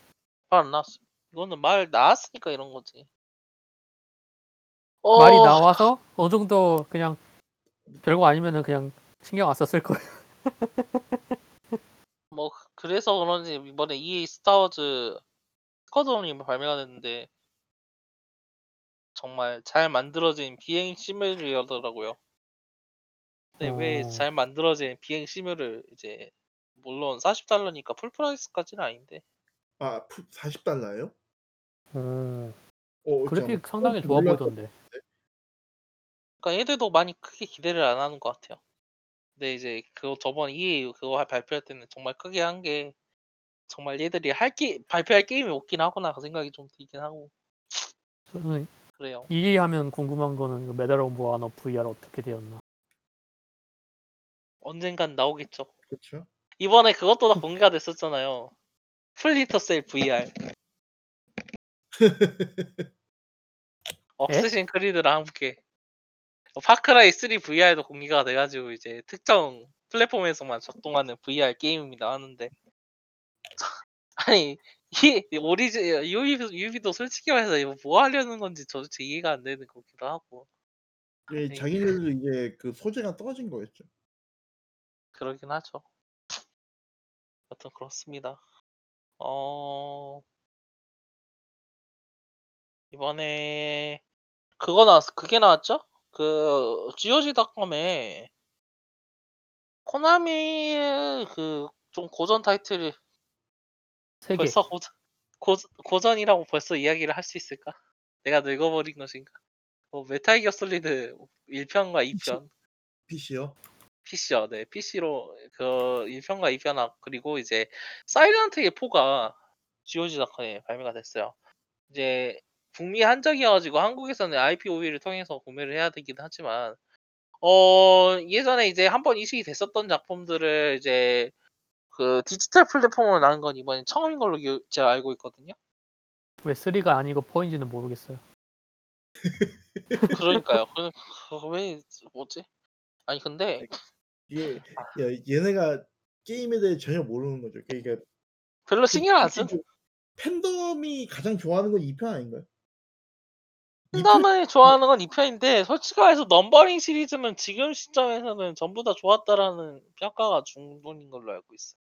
말 안 나왔어. 이거는 말 나왔으니까 이런 거지. 어... 말이 나와서 어느 정도 그냥 별거 아니면은 그냥 신경 안 썼을 거예요. 뭐 그래서 그런지 이번에 이에이 스타워즈 스쿼드론이 발매가 됐는데 정말 잘 만들어진 비행 시뮬이더라고요. 근데 오... 왜 잘 만들어진 비행 시뮬을 이제 물론 사십 달러니까 풀프라이스까지는 아닌데. 아 사십 달러예요? 음. 어, 그래픽 상당히 어, 좋아 보이던데. 그러니까 얘들도 많이 크게 기대를 안 하는 것 같아요. 근데 이제 그 저번 이에이 그거 발표할 때는 정말 크게 한 게 정말 얘들이 할 게 발표할 게임이 없긴 하구나 그 생각이 좀 들긴 하고. 저는 그래요. 이에이 하면 궁금한 거는 메달 오브 오너 브이아르 어떻게 되었나. 언젠간 나오겠죠. 그렇죠. 이번에 그것도 다 공개가 됐었잖아요. 플리터셀 브이아르. 억스신 크리드랑 함께. 파크라이 쓰리 브이아르도 공개가 돼가지고 이제 특정 플랫폼에서만 작동하는 브이아르 게임입니다 하는데 아니 이 오리지 유비도, 유비도 솔직히 말해서 이거 뭐 하려는 건지 도대체 이해가 안 되는 거기도 하고. 예, 자기들도 이제 그 소재가 떨어진 거였죠. 그러긴 하죠. 여튼 그렇습니다. 어 이번에 그거 나왔어. 그게 나왔죠? 그 지오지 닷컴에 코나미의 그 좀 고전 타이틀이 세 개. 벌써 고전, 고, 고전이라고 벌써 이야기를 할 수 있을까? 내가 늙어버린 것인가? 뭐 메탈 기어 솔리드 일 편과 이 편 피씨요? 피씨요. 네. 피씨로 그 일 편과 이 편 그리고 이제 사일런트 힐 포가 지오지 닷컴에 발매가 됐어요. 이제 북미 한정이어가지고 한국에서는 아이피오비를 통해서 구매를 해야 되긴 하지만 어 예전에 이제 한번 이식이 됐었던 작품들을 이제 그 디지털 플랫폼으로 나온 건 이번이 처음인 걸로 기, 제가 알고 있거든요. 왜 쓰리가 아니고 사인지는 모르겠어요. 그러니까요. 그, 그, 왜 뭐지? 아니 근데 얘, 얘 얘네가 게임에 대해 전혀 모르는 거죠. 그러니까 별로 신경 안 쓰는. 팬덤이 가장 좋아하는 건 이 편 아닌가요? 팬덤이 좋아하는 건 이 편인데 솔직히 말해서 넘버링 시리즈는 지금 시점에서는 전부 다 좋았다라는 평가가 중분인 걸로 알고 있어요.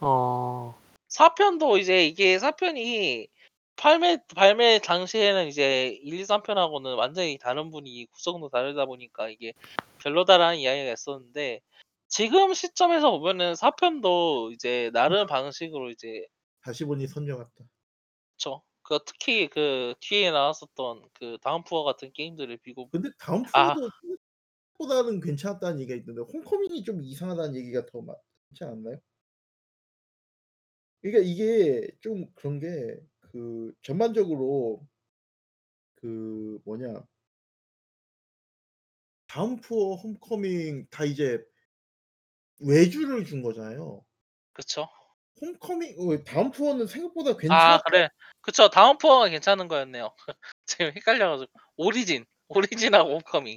어... 사 편도 이제 이게 사 편이 발매, 발매 당시에는 이제 일, 이, 삼 편하고는 완전히 다른 분이 구성도 다르다 보니까 이게 별로다라는 이야기가 있었는데 지금 시점에서 보면은 사 편도 이제 나름 방식으로 이제 다시 보니 선녀 같다. 그쵸. 그 특히 그 뒤에 나왔었던 그 다운푸어 같은 게임들을 비고. 근데 다운푸어도 보다는 아. 괜찮았다는 얘기가 있는데 홈커밍이 좀 이상하다는 얘기가 더 많지 않나요? 그러니까 이게 좀 그런 게 그 전반적으로 그 뭐냐 다운푸어 홈커밍 다 이제 외주를 준 거잖아요. 그쵸. 홈커밍 다운푸어는 생각보다 괜찮아. 아 그래, 그쵸. 다운푸어가 괜찮은 거였네요. 지금 헷갈려가지고 오리진, 오리진하고 홈커밍.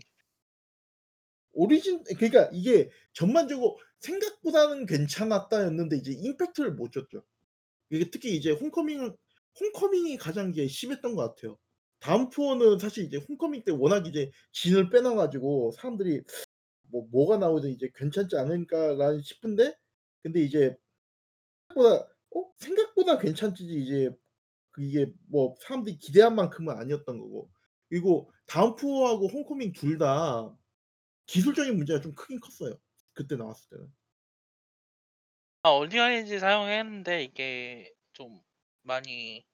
오리진 그러니까 이게 전반적으로 생각보다는 괜찮았다였는데 이제 임팩트를 못 줬죠. 이게 특히 이제 홈커밍은 홈커밍이 가장 이제 심했던 것 같아요. 다운푸어는 사실 이제 홈커밍 때 워낙 이제 진을 빼놔가지고 사람들이 뭐 뭐가 나오든 이제 괜찮지 않을까라는 싶은데 근데 이제 보다 어? 생각보다 괜찮지 이제 이게 뭐 사람들이 기대한 만큼은 아니었던 거고. 그리고 다운포하고 홈커밍 둘 다 기술적인 문제가 좀 크긴 컸어요. 그때 나왔을 때는. 아, 언리얼 엔진 사용했는데 이게 좀 많이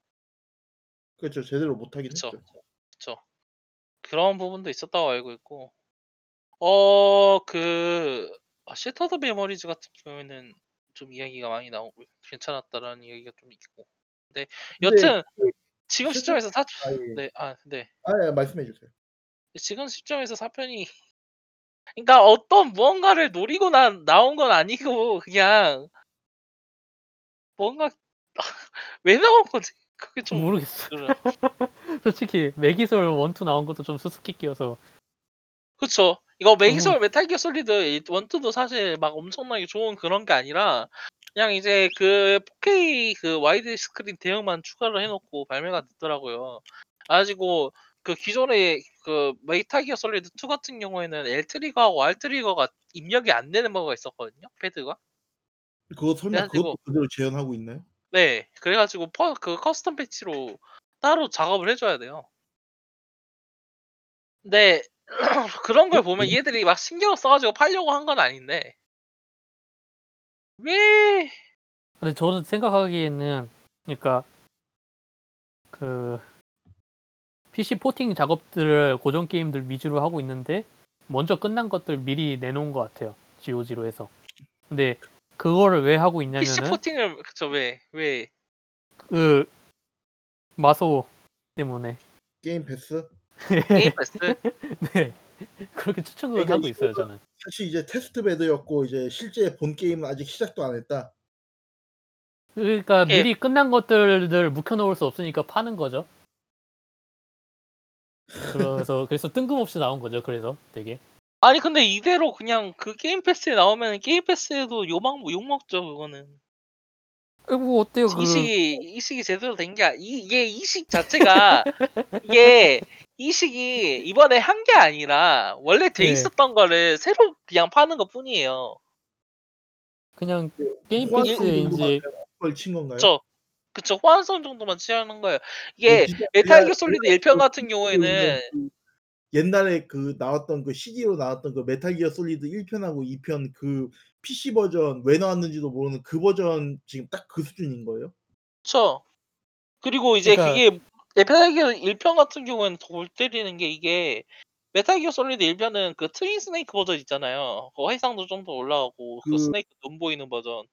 그렇죠. 제대로 못하긴 그쵸, 했죠. 그쵸. 그런 부분도 있었다고 알고 있고. 어, 그 아, 시터드 메모리즈 같은 경우에는 좀 이야기가 많이 나오고 괜찮았다라는 이야기가 좀 있고. 네, 여튼 근데 지금 실제- 시점에서 사, 아, 예. 네, 아, 네. 아, 예, 말씀해 주세요. 지금 시점에서 사편이 그러니까 어떤 무언가를 노리고 나, 나온 건 아니고 그냥 뭔가 왜 나온 거지? 그게 좀 모르겠어. 그래. 솔직히 매기솔 원투 나온 것도 좀 수수께끼여서. 그쵸. 이거 너무 매기솔 메탈 기어 솔리드 원투도 사실 막 엄청나게 좋은 그런 게 아니라 그냥 이제 그 포케이 그 와이드 스크린 대응만 추가를 해놓고 발매가 됐더라고요. 가지고 그 기존의 그 메탈 기어 솔리드 투 같은 경우에는 L 트리거하고 R 트리거가 입력이 안 되는 뭐가 있었거든요. 패드가. 그거 설마 그것도 그래가지고 그대로 재현하고 있나요? 네, 그래가지고 퍼, 그 커스텀 패치로 따로 작업을 해줘야 돼요. 근데 그런 걸 보면 음. 얘들이 막 신경을 써가지고 팔려고 한 건 아닌데 왜? 근데 저는 생각하기에는 그러니까 그 피씨 포팅 작업들을 고전 게임들 위주로 하고 있는데 먼저 끝난 것들 미리 내놓은 것 같아요. 지오지로 해서. 근데 그거를 왜 하고 피씨 있냐면은 포팅을 그쵸 왜? 왜? 그 마소 때문에. 게임 패스? 게임 패스? 네. 그렇게 추천을 그러니까 하고 있어요, 이거는 저는. 사실 이제 테스트 베드였고 이제 실제 본 게임은 아직 시작도 안 했다. 그러니까 이게 미리 끝난 것들을 묵혀놓을 수 없으니까 파는 거죠. 그래서 그래서 뜬금없이 나온 거죠. 그래서 되게 아니 근데 이대로 그냥 그 게임 패스에 나오면 게임 패스에도 요망 욕 먹죠 그거는. 이거 뭐 어때요 그 이식이 이식이 제대로 된 게 이게 이식 자체가 이게 이식이 이번에 한 게 아니라 원래 돼 예. 있었던 거를 새로 그냥 파는 것 뿐이에요. 그냥 게임 이, 호환성 패스에 정도만 이제 걸친 건가요? 저 그쵸 호환성 정도만 취하는 거예요. 뭐 이게 진짜 메탈 기어 브이아르 솔리드 일 편 같은 경우에는 옛날에 그 나왔던 그 씨디로 나왔던 그 메탈 기어 솔리드 일 편하고 이 편 그 피씨 버전 왜 나왔는지도 모르는 그 버전 지금 딱 그 수준인 거예요? 그쵸 그리고 이제 그러니까 그게 메탈 기어 일 편 같은 경우에는 더 골 때리는 게 이게 메탈 기어 솔리드 일 편은 그 트윈 스네이크 버전 있잖아요. 그 해상도 좀 더 올라가고 그 그 스네이크 눈 보이는 버전.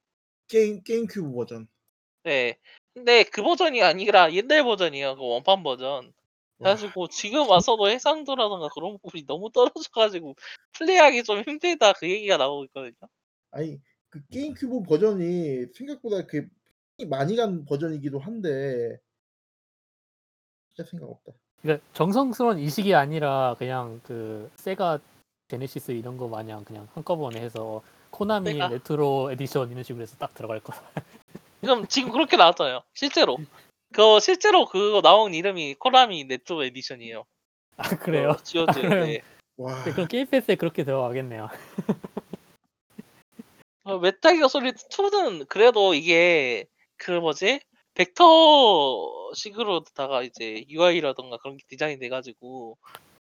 게임 게임 큐브 버전. 네. 근데 그 버전이 아니라 옛날 버전이에요. 그 원판 버전. 와, 그래가지고 지금 와서도 해상도라던가 그런 부분이 너무 떨어져가지고 플레이하기 좀 힘들다 그 얘기가 나오고 있거든요. 아니 그 게임 큐브 버전이 생각보다 그 많이 간 버전이기도 한데 진짜 생각 없다. 그러니까 정성스러운 이식이 아니라 그냥 그 세가 제네시스 이런 거 마냥 그냥 한꺼번에 해서 코나미 내가 레트로 에디션 이런 식으로 해서 딱 들어갈 거다. 지금 지금 그렇게 나왔잖아요. 실제로. 그 실제로 그거 나온 이름이 코라미 네트워 에디션이에요. 아 그래요? 그 아, 지오지. 그럼 네. 네, 와 그럼 게임 패스에 그렇게 들어가겠네요. 어, 메탈 기어 솔리드 투는 그래도 이게 그 뭐지? 벡터식으로다가 이제 유아이라던가 그런 게 디자인 돼가지고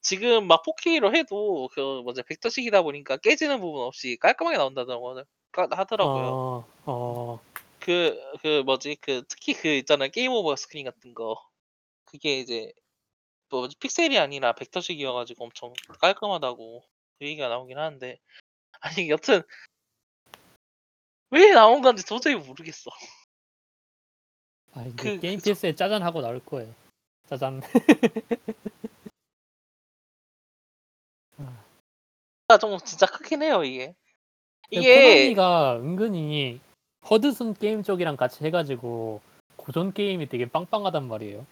지금 막 포케이로 해도 그 뭐지 벡터식이다 보니까 깨지는 부분 없이 깔끔하게 나온다고 하더라고요. 어, 어, 그, 그 뭐지 그 특히 그 있잖아 게임 오버 스크린 같은 거 그게 이제 뭐 픽셀이 아니라 벡터식이어가지고 엄청 깔끔하다고 그 얘기가 나오긴 하는데 아니 여튼 왜 나온 건지 도저히 모르겠어. 아 이제 그 게임 그죠 패스에 짜잔 하고 나올 거예요. 짜잔. 아, 진짜 좀 진짜 크긴 해요 이게 근데 이게 코나미가 은근히 허드슨 게임 쪽이랑 같이 해가지고 고전 게임이 되게 빵빵하단 말이에요.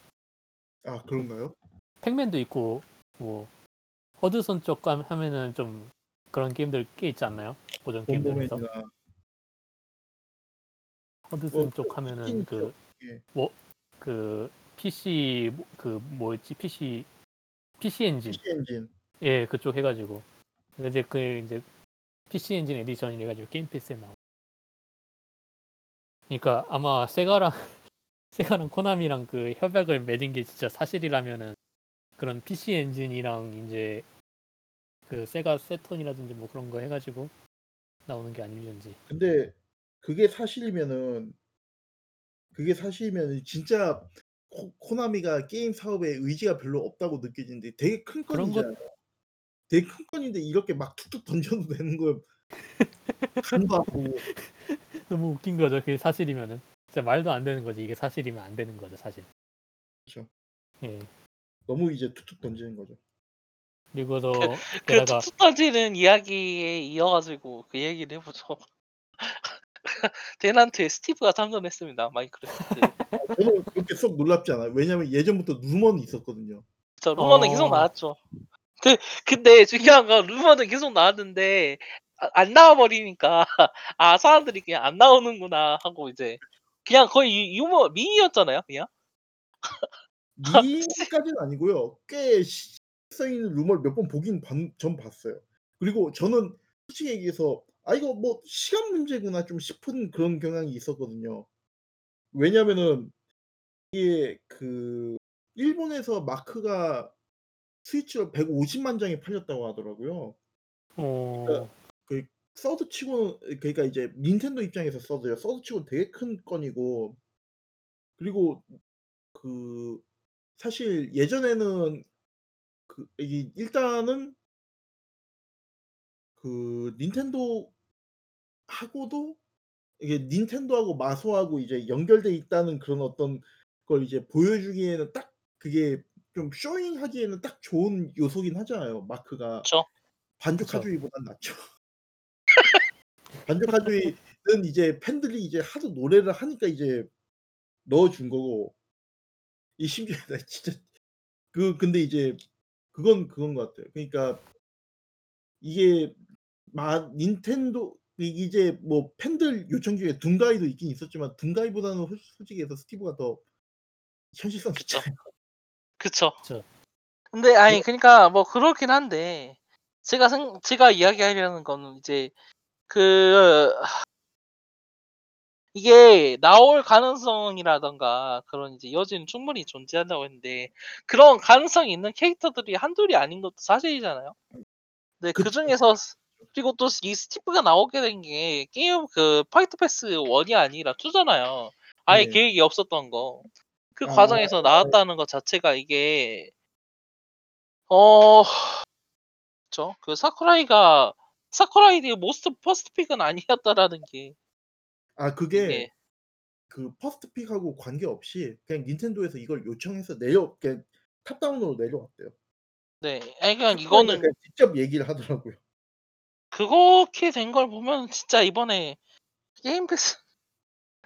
아 그런가요? 팩맨도 있고 뭐 허드슨 쪽 감- 하면은 좀 그런 게임들 꽤 있지 않나요? 고전 게임들 중에서 원더맨이나 뭐 허드슨 쪽 하면은 있긴 있죠. 그 예. 뭐 그 피씨 뭐- 그 뭐였지 피씨 피씨 엔진 피씨 엔진 예 그쪽 해가지고 근데 이제 그 이제 피씨 엔진 에디션이 래가지고 게임 패스에 나와 그러니까 아마 세가랑 세가랑 코나미랑 그 협약을 맺은 게 진짜 사실이라면은 그런 피씨 엔진이랑 이제 그 세가 세턴이라든지 뭐 그런 거 해가지고 나오는 게 아닐는지. 근데 그게 사실이면은 그게 사실이면은 진짜 코, 코나미가 게임 사업에 의지가 별로 없다고 느껴지는데 되게 큰 그런 건이잖아. 것 되게 큰 건인데 이렇게 막 툭툭 던져도 되는 걸 간도 하고 너무 웃긴 거죠. 그게 사실이면은 진짜 말도 안 되는 거지. 이게 사실이면 안 되는 거죠, 사실. 그렇죠. 예. 너무 이제 툭툭 던지는 거죠. 그리고서 그 툭툭 던지는 이야기에 이어가지고 그 얘기를 해보죠. 대난트에 스티브가 참전했습니다. 마이크로소프트. 저는 그렇게 썩 놀랍지 않아요. 왜냐면 예전부터 루머는 있었거든요. 저 루머는 어... 계속 나왔죠. 그, 근데 중요한 건 루머는 계속 나왔는데 아, 안 나와버리니까 아 사람들이 그냥 안 나오는구나 하고 이제 그냥 거의 유머 미니였잖아요. 그냥. 미니까지는 아니고요. 꽤 시성 있는 루머를 몇 번 보긴 전 봤어요. 그리고 저는 솔직히 얘기해서 아 이거 뭐 시간 문제구나 좀 싶은 그런 경향이 있었거든요. 왜냐면은 이게 그 일본에서 마크가 스위치로 백오십만 장이 팔렸다고 하더라고요. 어... 그러니까 그 서드 치고는 그러니까 이제 닌텐도 입장에서 서드요. 서드 치고는 되게 큰 건이고 그리고 그 사실 예전에는 그 이 일단은 그 닌텐도 하고도 이게 닌텐도하고 마소하고 이제 연결돼 있다는 그런 어떤 걸 이제 보여주기에는 딱 그게 좀 쇼잉하기에는 딱 좋은 요소긴 하잖아요. 마크가 그쵸? 반조카주의보단 낫죠. 반조카주의는 이제 팬들이 이제 하도 노래를 하니까 이제 넣어준 거고 이 심지어 나 진짜 그 근데 이제 그건 그건 것 같아요. 그러니까 이게 마 닌텐도 이제 뭐 팬들 요청 중에 둔가이도 있긴 있었지만 둔가이보다는 솔직히 해서 스티브가 더 현실성 있잖아요. 그쵸. 그쵸. 근데 아니 그러니까 뭐 그렇긴 한데 제가 생, 제가 이야기하려는 거는 이제 그 이게 나올 가능성이라던가 그런 이제 여지는 충분히 존재한다고 했는데 그런 가능성이 있는 캐릭터들이 한둘이 아닌 것도 사실이잖아요. 근데 그 중에서 그리고 또 이 스티브가 나오게 된 게 게임 그 파이트 패스 일이 아니라 이잖아요. 아예 네. 계획이 없었던 거. 그 아, 과정에서 나왔다는 것 자체가 이게 어 그쵸? 그 사쿠라이가 사쿠라이의 모스트 퍼스트 픽은 아니었다라는 게 아 그게 이게... 그 퍼스트 픽하고 관계없이 그냥 닌텐도에서 이걸 요청해서 내려 그냥 탑다운으로 내려왔대요. 네, 아니 그냥 이거는 그냥 직접 얘기를 하더라고요. 그렇게 된 걸 보면 진짜 이번에 게임 패스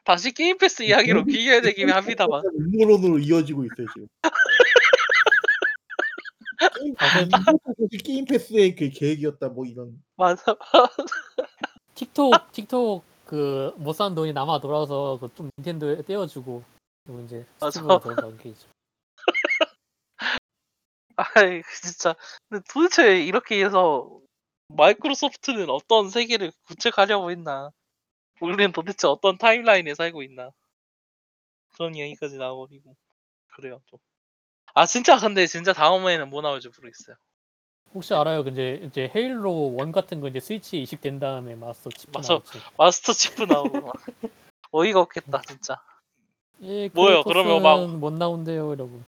다시 게임 패스 이야기로 귀결되기는 합니다만. 음모론으로 이어지고 있어요 지금. 게임, 게임 패스의 그 계획이었다 뭐 이런. 맞아. 틱톡 틱톡 그 못 산 돈이 남아 돌아서 그 좀 닌텐도에 떼어주고 그리고 이제 스팀으로 돌아가는 게 있죠. 아이 진짜. 근데 도대체 이렇게 해서 마이크로소프트는 어떤 세계를 구축하려고 했나? 우리는 도대체 어떤 타임라인에 살고 있나? 그런 이야기까지 나와버리고 그래요 좀. 아 진짜 근데 진짜 다음에는 뭐 나올지 모르겠어요. 혹시 알아요? 근데 이제 헤일로 원 같은 거 이제 스위치 이식된 다음에 마스터 치프 나오지. 마스터 치프 나오고 어이가 없겠다 진짜. 예, 뭐요? 그러면 막 못 나온대요 이러고.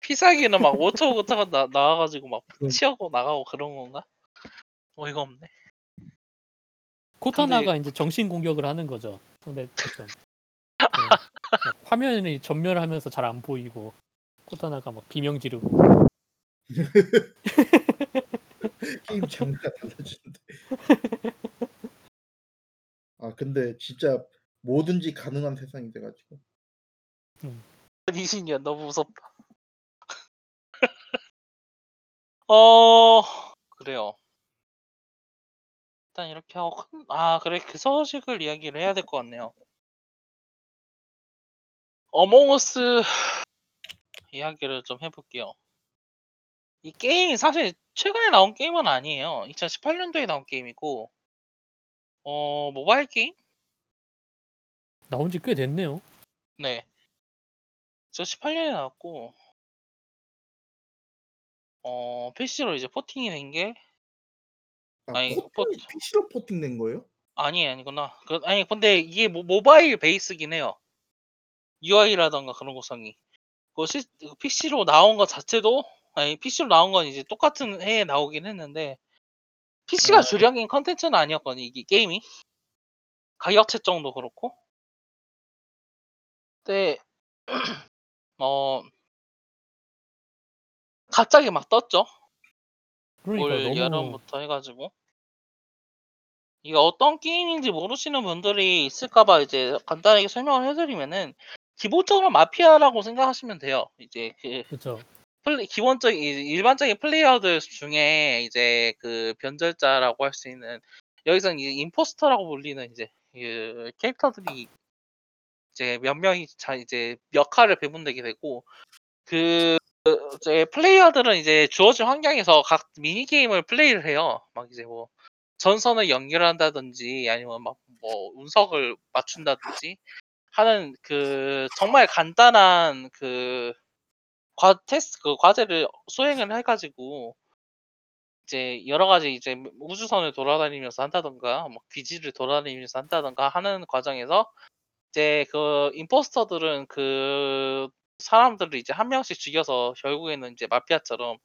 피사기는 막 워터고타가 나 나와가지고 막 치하고 나가고 그런 건가? 어이가 없네. 코타나가 근데... 이제 정신 공격을 하는 거죠. 근데 네. 화면이 전멸하면서 잘 안 보이고 코타나가 막 비명 지르고. 게임 장르가 달라지는데. 아 근데 진짜 뭐든지 가능한 세상이 돼가지고. 음. 이신이야 너무 무섭다. 어 그래요. 일단 이렇게 하고 큰... 아 그래 그 소식을 이야기를 해야 될 것 같네요. 어몽어스 이야기를 좀 해볼게요. 이 게임이 사실 최근에 나온 게임은 아니에요. 이천십팔 년도에 나온 게임이고 어 모바일 게임? 나온 지 꽤 됐네요. 네. 저 십팔 년에 나왔고, 어, 피씨로 이제 포팅이 된 게, 아, 아니, 포, 포팅이 피씨로 포팅된 거예요? 아니, 아니구나. 그, 아니, 근데 이게 모, 모바일 베이스긴 해요. 유아이라던가 그런 구성이. 그 시, 피씨로 나온 것 자체도, 아니, 피씨로 나온 건 이제 똑같은 해에 나오긴 했는데, 피씨가 음. 주력인 컨텐츠는 아니었거든, 이게 게임이. 가격 책정도 그렇고. 근데, 어, 갑자기 막 떴죠. 그러니까 올 너무... 여름부터 해가지고. 이게 어떤 게임인지 모르시는 분들이 있을까봐 이제 간단하게 설명을 해드리면은, 기본적으로 마피아라고 생각하시면 돼요. 이제 그, 그쵸. 플레, 기본적인, 일반적인 플레이어들 중에 이제 그 변절자라고 할 수 있는, 여기서는 이제 임포스터라고 불리는 이제 그 캐릭터들이 이제 몇 명이 자 이제 역할을 배분되게 되고, 그 이제 플레이어들은 이제 주어진 환경에서 각 미니 게임을 플레이를 해요. 막 이제 뭐 전선을 연결한다든지 아니면 막 뭐 운석을 맞춘다든지 하는 그 정말 간단한 그 과 테스트 그 과제를 수행을 해가지고 이제 여러 가지 이제 우주선을 돌아다니면서 한다던가 뭐 기지를 돌아다니면서 한다던가 하는 과정에서 이제 그 임포스터들은 그 사람들을 이제 한 명씩 죽여서 결국에는 이제 마피아처럼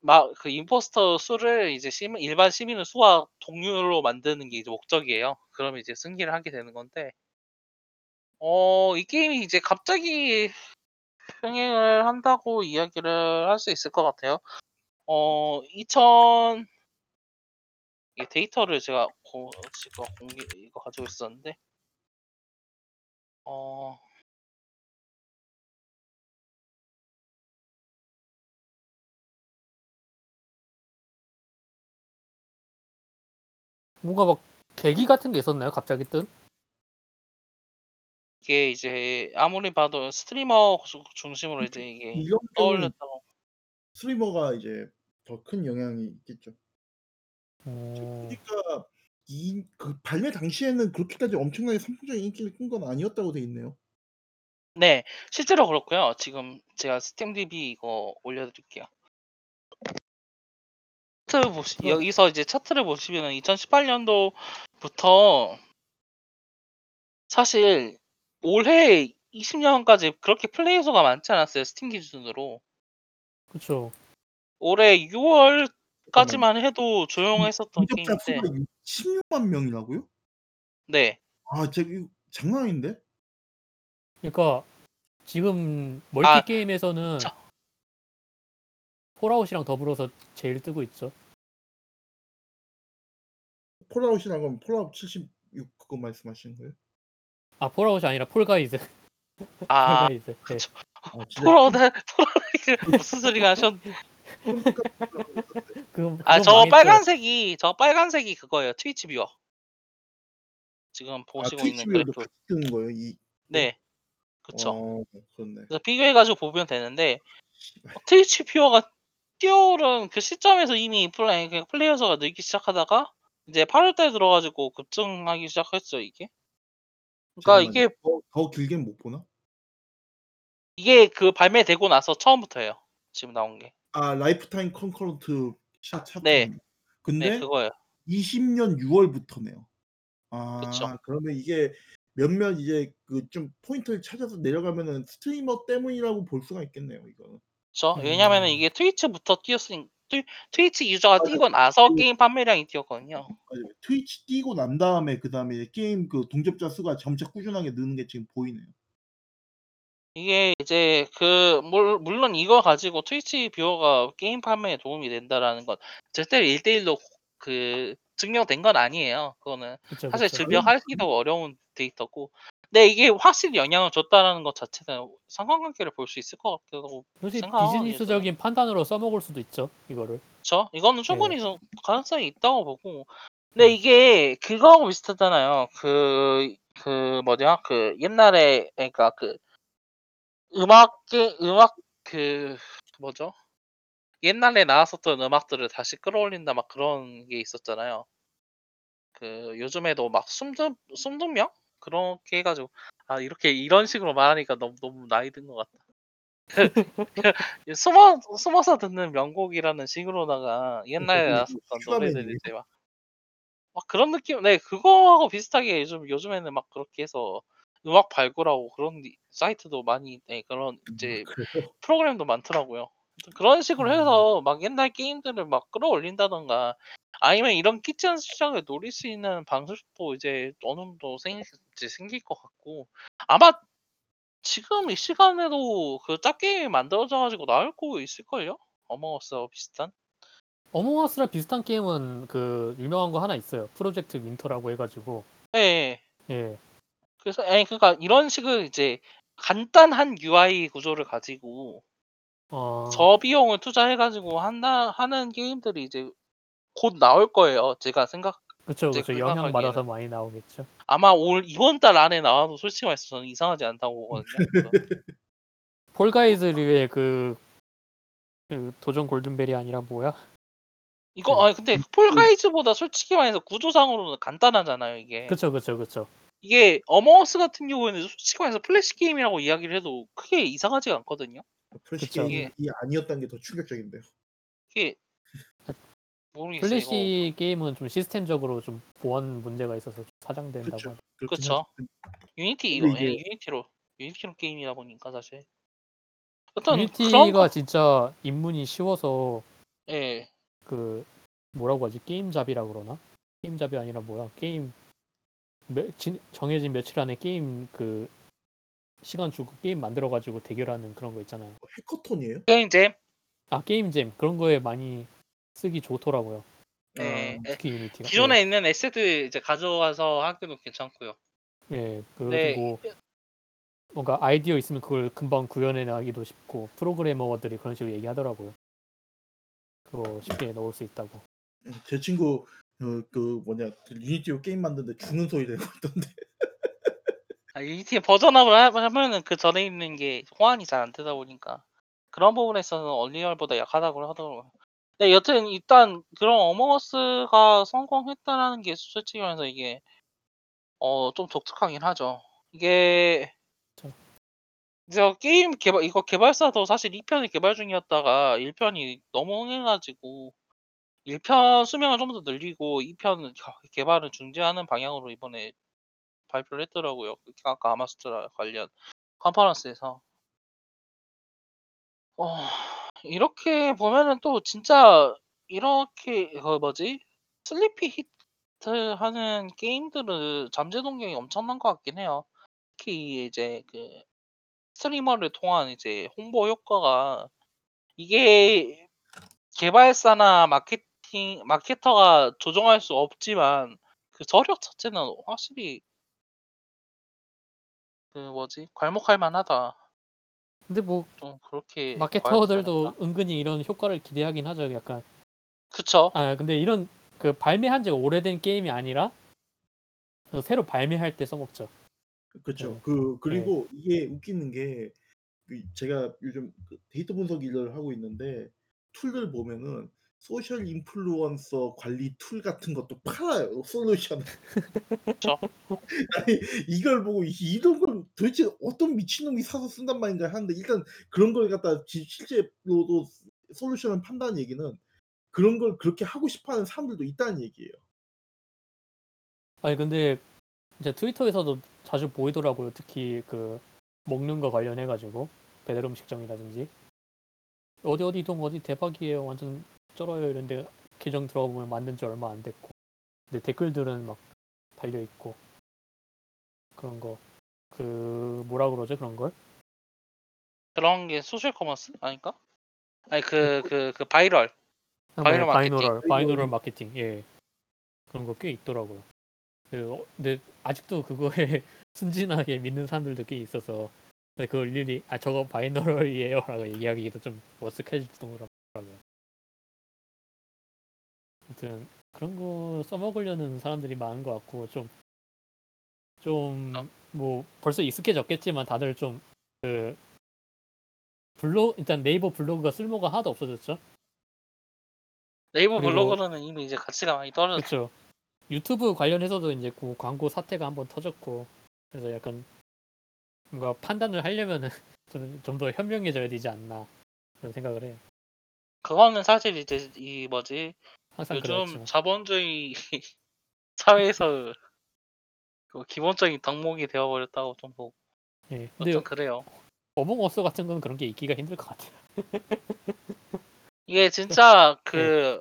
막 그 임포스터 수를 이제 시민, 일반 시민의 수와 동률로 만드는 게 이제 목적이에요. 그러면 이제 승리를 하게 되는 건데, 어, 이 게임이 이제 갑자기 흥행을 한다고 이야기를 할 수 있을 것 같아요. 어, 이천 이 데이터를 제가 고, 제가 공개 이거 가지고 있었는데. 어, 뭔가 막 계기 같은 게 있었나요? 갑자기 뜬? 이게 이제 아무리 봐도 스트리머 중심으로 이제 이게 떠올렸다고. 스트리머가 이제 더 큰 영향이 있겠죠. 음... 그러니까 이, 그 발매 당시에는 그렇게까지 엄청나게 선풍적인 인기를 끈 건 아니었다고 돼 있네요. 네, 실제로 그렇고요. 지금 제가 스팀 디비 이거 올려드릴게요. 차트를 보시, 여기서 이제 차트를 보시면 이천십팔 년도부터 사실 올해 이십 년까지 그렇게 플레이 수가 많지 않았어요. 스팀 기준으로. 그렇죠. 올해 유월까지만 해도 조용했었던 게임인데. 수가 십육만 명이라고요? 네. 아, 저 이거 장난 아닌데? 그러니까 지금 멀티 아, 게임에서는 저... 폴아웃이랑 더불어서 제일 뜨고 있죠. 폴아웃이란 건 폴아웃 칠십육 그거 말씀하시는 거예요? 아, 폴아웃이 아니라 폴가이즈. 아, 폴가이즈. 네. 아, 폴아웃, 폴아웃이 무슨 소리가 하셨는데? 그건, 그건 아, 저 빨간색이 저 빨간색이 그거예요. 트위치 뷰어. 지금 보시고 아, 있는 그래프. 뜨는 거예요, 이. 네. 그렇죠. 그래서 비교해 가지고 보면 되는데, 트위치 뷰어가 뛰어오른 그 시점에서 이미 플레이, 플레이어 수가 늘기 시작하다가 이제 팔월달 들어가지고 급증하기 시작했죠, 이게. 그러니까 잠깐만요. 이게 더, 더 길게는 못 보나? 이게 그 발매되고 나서 처음부터예요. 지금 나온 게. 아, 라이프타임 컨커런트 샷 차트. 네. 근데 네, 그거예요. 이십 년 유월부터네요. 아, 그쵸. 그러면 이게 몇몇 이제 그 좀 포인트를 찾아서 내려가면은 스트리머 때문이라고 볼 수가 있겠네요, 이거는. 그렇죠. 음. 왜냐면은 이게 트위치부터 뛰었으니 트위, 트위치 유저가 맞아. 뛰고 나서 그, 게임 판매량이 뛰었거든요. 맞아요. 트위치 뛰고 난 다음에 그다음에 게임 그 동접자 수가 점차 꾸준하게 느는 게 지금 보이네요. 이게 이제 그 물론 이거 가지고 트위치 뷰어가 게임 판매에 도움이 된다라는 건 절대로 일대일로 그 증명된 건 아니에요. 그거는 그쵸, 사실 그쵸. 증명하기도 어려운 데이터고, 근데 이게 확실히 영향을 줬다라는 것 자체는 상관관계를 볼 수 있을 것 같다고 생각합니다. 비즈니스적인 판단으로 써먹을 수도 있죠, 이거를. 그렇죠. 이거는 충분히 네. 가능성이 있다고 보고, 근데 네. 이게 그거하고 비슷하잖아요. 그 그 뭐냐 그 옛날에 그러니까 그 음악 음악 그 뭐죠? 옛날에 나왔었던 음악들을 다시 끌어올린다 막 그런 게 있었잖아요. 그 요즘에도 막 숨든 숨든명 그렇게 해가지고 아 이렇게 이런 식으로 말하니까 너무 너무 나이 든 것 같다. 숨어 숨어서 듣는 명곡이라는 식으로다가 옛날에 나왔었던 노래들이 이제 막, 막 그런 느낌. 네 그거하고 비슷하게 요즘 요즘에는 막 그렇게 해서 음악 발굴하고 그런 사이트도 많이 네, 그런 이제 프로그램도 많더라고요. 그런 식으로 해서 막 옛날 게임들을 막 끌어올린다던가 아니면 이런 키치한 시장을 노릴 수 있는 방식도 이제 어느 정도 생, 이제 생길 것 같고 아마 지금 이 시간에도 그 짭게임이 만들어져가지고 나올 거 있을걸요? 어몽어스와 비슷한? 어몽어스랑 비슷한 게임은 그 유명한 거 하나 있어요. 프로젝트 윈터라고 해가지고 네. 예. 그래서 아니 그러니까 이런 식의 이제 간단한 유아이 구조를 가지고 어... 저비용을 투자해가지고 한다 하는 게임들이 이제 곧 나올 거예요. 제가 생각. 그렇죠, 그렇죠. 영향 받아서 많이 나오겠죠. 아마 올 이번 달 안에 나와도 솔직히 말해서 저는 이상하지 않다고 보거든요. 폴가이즈류의 그, 그 도전 골든벨이 아니라 뭐야? 이거 네. 아니 근데 폴가이즈보다 솔직히 말해서 구조상으로는 간단하잖아요, 이게. 그렇죠, 그렇죠, 그렇죠. 이게 어머어스 같은 경우에는 솔직히 말해서 플래시 게임이라고 이야기를 해도 크게 이상하지 않거든요. 플래시 그쵸. 게임이 아니었던 게 더 충격적인데요. 이게 모르겠어요. 플래시 이거. 게임은 좀 시스템적으로 좀 보안 문제가 있어서 사장된다고. 그렇죠. 유니티 이거 이게... 유니티로 유니티로 게임이다 보니까 사실. 어떤 유니티가 그런... 진짜 입문이 쉬워서. 예. 그 뭐라고 하지 게임 잡이라 그러나? 게임 잡이 아니라 뭐야 게임 매, 진, 정해진 며칠 안에 게임 그. 시간 주고 게임 만들어가지고 대결하는 그런 거 있잖아요. 해커톤이에요? 게임잼? 아 게임잼 그런 거에 많이 쓰기 좋더라고요. 네. 음, 특히 유니티가. 기존에 네. 있는 에셋 이제 가져와서 하기도 괜찮고요. 예. 그리고 네. 뭔가 아이디어 있으면 그걸 금방 구현해내기도 쉽고 프로그래머들이 그런 식으로 얘기하더라고요. 그거 쉽게 넣을 수 있다고. 제 친구 그, 그 뭐냐 유니티로 게임 만드는데 죽는 소리 내고 있던데. 아, 유니티 버전업을 하면은 그 전에 있는 게 호환이 잘 안 되다 보니까 그런 부분에서는 언리얼보다 약하다고 하더라고요. 근데 여튼 일단 그런 어몽어스가 성공했다라는 게 솔직히 말해서 이게 어 좀 독특하긴 하죠. 이게 이제 게임 개발 이거 개발사도 사실 이 편을 개발 중이었다가 일 편이 너무 흥해가지고 일 편 수명을 좀 더 늘리고 이 편 개발을 중지하는 방향으로 이번에 발표를 했더라고요. 아까 아마스트라 관련 컨퍼런스에서. 어, 이렇게 보면은 또 진짜 이렇게 그 뭐지 슬리피 히트 하는 게임들은 잠재 동력이 엄청난 것 같긴 해요. 특히 이제 그 스트리머를 통한 이제 홍보 효과가 이게 개발사나 마케팅 마케터가 조정할 수 없지만 그 저력 자체는 확실히 그 뭐지 괄목할 만하다. 근데 뭐 좀 그렇게 마케터들도 은근히 이런 효과를 기대하긴 하죠. 약간 그쵸. 아 근데 이런 그 발매한 지 오래된 게임이 아니라 새로 발매할 때 써먹죠. 그쵸. 네. 그 그리고 네. 이게 웃기는 게 제가 요즘 데이터 분석 일을 하고 있는데 툴들 보면은 소셜 인플루언서 관리 툴 같은 것도 팔아요. 솔루션을. 그렇죠. 아니 이걸 보고 이런 걸 도대체 어떤 미친놈이 사서 쓴단 말인가 하는데 일단 그런 걸 갖다 실제로도 솔루션을 판다는 얘기는 그런 걸 그렇게 하고 싶어하는 사람들도 있다는 얘기예요. 아니 근데 이제 트위터에서도 자주 보이더라고요. 특히 그 먹는 거 관련해가지고 배달 음식점이라든지 어디 어디 동 어디 대박이에요. 완전 쩔어요 이런데 계정 들어가보면 만든 지 얼마 안 됐고 근데 댓글들은 막 달려있고 그런 거 그 뭐라 그러죠 그런 걸? 그런 게 소셜 커머스 아닐까? 아니 그 그 그 바이럴 바이럴 네, 마케팅 바이노럴, 바이노럴 마케팅 예 그런 거 꽤 있더라고요. 근데 아직도 그거에 순진하게 믿는 사람들도 꽤 있어서 그걸 일일이 아 저거 바이노럴이에요 라고 얘기하기도 좀 어색해질 정도라고요. 아무튼 그런 거 써먹으려는 사람들이 많은 것 같고 좀 좀 뭐 벌써 익숙해졌겠지만 다들 좀 그 블로 일단 네이버 블로그가 쓸모가 하나도 없어졌죠. 네이버 블로그는 이미 이제 가치가 많이 떨어졌죠. 그렇죠. 유튜브 관련해서도 이제 그 광고 사태가 한번 터졌고 그래서 약간 뭔가 판단을 하려면은 좀 더 현명해져야 되지 않나 그런 생각을 해요. 그거는 사실 이제 이 뭐지 항상 요즘 그렇지만. 자본주의 사회에서 그 기본적인 덕목이 되어버렸다고 좀 보고. 예. 근데 좀 그래요. 어몽어스 같은 건 그런 게 있기가 힘들 것 같아요. 이게 진짜 그 예.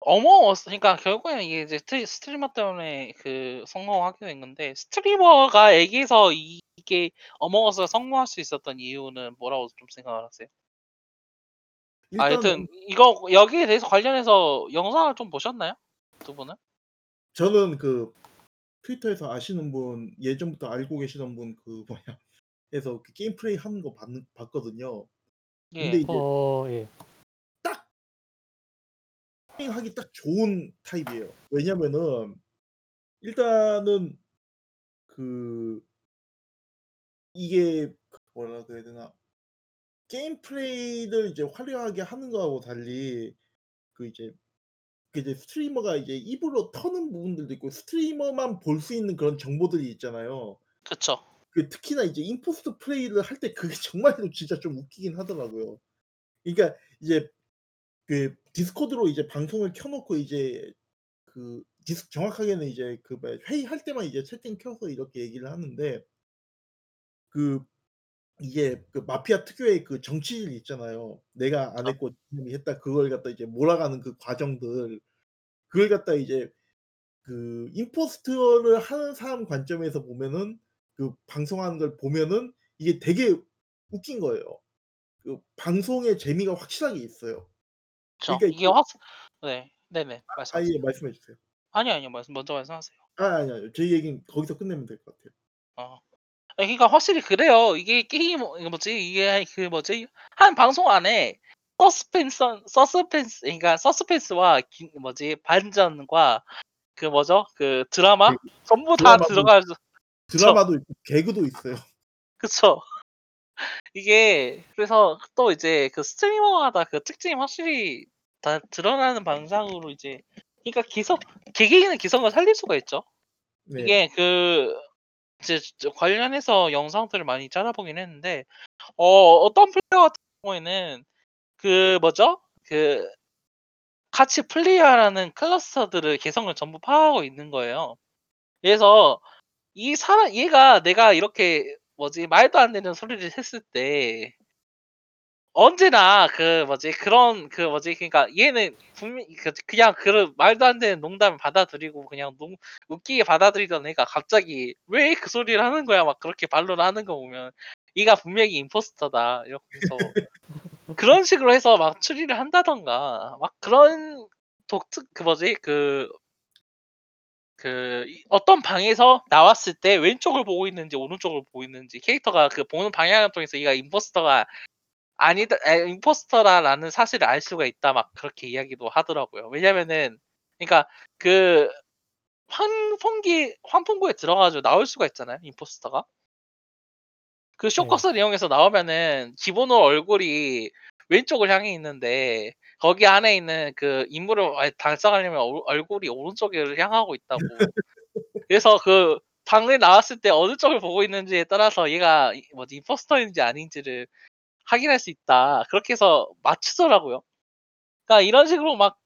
어몽어스 그러니까 결국에는 이게 이제 스트리머 때문에 그 성공하기도 했는데 스트리머가 애기에서 이게 어몽어스가 성공할 수 있었던 이유는 뭐라고 좀 생각을 하세요? 일단... 하여튼 이거 여기에 대해서 관련해서 영상을 좀 보셨나요? 두 분은? 저는 그 트위터에서 아시는 분 예전부터 알고 계시던 분 그 뭐야 해서 그 게임 플레이 하는 거 봤, 봤거든요. 예. 근데 이제 어, 예. 딱 하기 딱 좋은 타입이에요. 왜냐면은 일단은 그 이게 뭐라 그래야 되나 게임 플레이를 이제 화려하게 하는 거하고 달리 그 이제 그 이제 스트리머가 이제 입으로 터는 부분들도 있고 스트리머만 볼 수 있는 그런 정보들이 있잖아요. 그렇죠. 그 특히나 이제 임포스트 플레이를 할 때 그게 정말로 진짜 좀 웃기긴 하더라고요. 그러니까 이제 그 디스코드로 이제 방송을 켜놓고 이제 그 디스 정확하게는 이제 그 회의할 때만 이제 채팅 켜서 이렇게 얘기를 하는데 그 이게 그 마피아 특유의 그 정치질 있잖아요. 내가 안 했고 님이 했다 그걸 갖다 이제 몰아가는 그 과정들 그걸 갖다 이제 그 임포스터를 하는 사람 관점에서 보면은 그 방송하는 걸 보면은 이게 되게 웃긴 거예요. 그 방송의 재미가 확실하게 있어요. 그쵸? 그러니까 이게 확 네, 네, 네. 말씀. 아예 말씀해 주세요. 아니요, 아니요, 말씀 먼저 말씀하세요. 아, 아니요, 아니. 저희 얘기는 거기서 끝내면 될 것 같아요. 어. 그러니까 확실히 그래요. 이게 게임 이게 뭐지 이게 그 뭐지 한 방송 안에 서스펜션 서스펜스 그러니까 서스펜스와 기, 뭐지 반전과 그 뭐죠 그 드라마 네. 전부 다 들어가. 드라마도 있고 개그도 있어요. 그렇죠. 이게 그래서 또 이제 그 스트리머마다 그 특징이 확실히 다 드러나는 방향으로 이제 그러니까 기성 개개인의 기성을 살릴 수가 있죠. 네. 이게 그 이제 관련해서 영상들을 많이 찾아보긴 했는데 어 어떤 플레이어 같은 경우에는 그 뭐죠 그 같이 플레이하라는 클러스터들을 개성을 전부 파악하고 있는 거예요. 그래서 이 사람 얘가 내가 이렇게 뭐지 말도 안 되는 소리를 했을 때 언제나 그 뭐지 그런 그 뭐지 그러니까 얘는 분명 그냥 그런 말도 안 되는 농담을 받아들이고 그냥 농, 웃기게 받아들이던 애가 갑자기 왜 그 소리를 하는 거야 막 그렇게 반론을 하는 거 보면 얘가 분명히 임포스터다 이렇게 해서 그런 식으로 해서 막 추리를 한다던가 막 그런 독특 그 뭐지 그 그 어떤 방에서 나왔을 때 왼쪽을 보고 있는지 오른쪽을 보고 있는지 캐릭터가 그 보는 방향을 통해서 얘가 임포스터가 아니다 임포스터라는 사실을 알 수가 있다 막 그렇게 이야기도 하더라고요. 왜냐면은 그러니까 그 환풍기 환풍구에 들어가서 나올 수가 있잖아요. 임포스터가 그 쇼컷을 네. 이용해서 나오면은 기본으로 얼굴이 왼쪽을 향해 있는데 거기 안에 있는 그 인물을 달성하려면 얼굴이 오른쪽을 향하고 있다고. 그래서 그 방에 나왔을 때 어느 쪽을 보고 있는지에 따라서 얘가 뭐지 임포스터인지 아닌지를 확인할 수 있다. 그렇게 해서 맞추더라고요. 그러니까 이런 식으로 막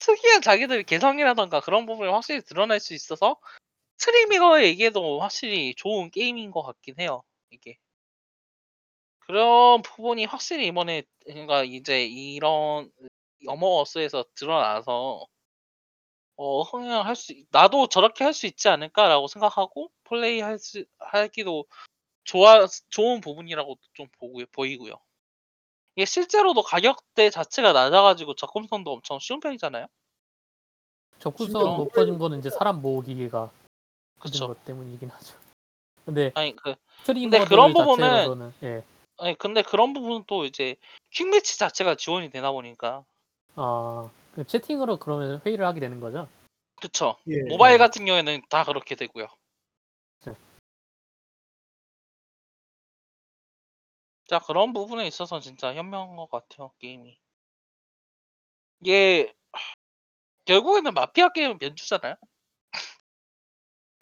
특이한 자기들 개성이라던가 그런 부분을 확실히 드러낼 수 있어서 스트리머에게도 확실히 좋은 게임인 것 같긴 해요. 이게. 그런 부분이 확실히 이번에 그러니까 이제 이런 어머어스에서 드러나서 어 흥행할 수 나도 저렇게 할 수 있지 않을까라고 생각하고 플레이할 수 하기도 좋아 좋은 부분이라고 좀 보고 보이고요. 이게 실제로도 가격대 자체가 낮아가지고 접근성도 엄청 쉬운 편이잖아요. 접근성 높아진 거는 이제 사람 모으기가 그런 것 때문이긴 하죠. 근데 아니 그 근데 그런 부분은 예. 아니 근데 그런 부분은 또 이제 퀵매치 자체가 지원이 되나 보니까 아 그 채팅으로 그러면 회의를 하게 되는 거죠? 그렇죠. 예. 모바일 같은 경우에는 다 그렇게 되고요. 네. 자 그런 부분에 있어서 진짜 현명한 것 같아요 게임이. 이게 결국에는 마피아 게임 변주잖아요.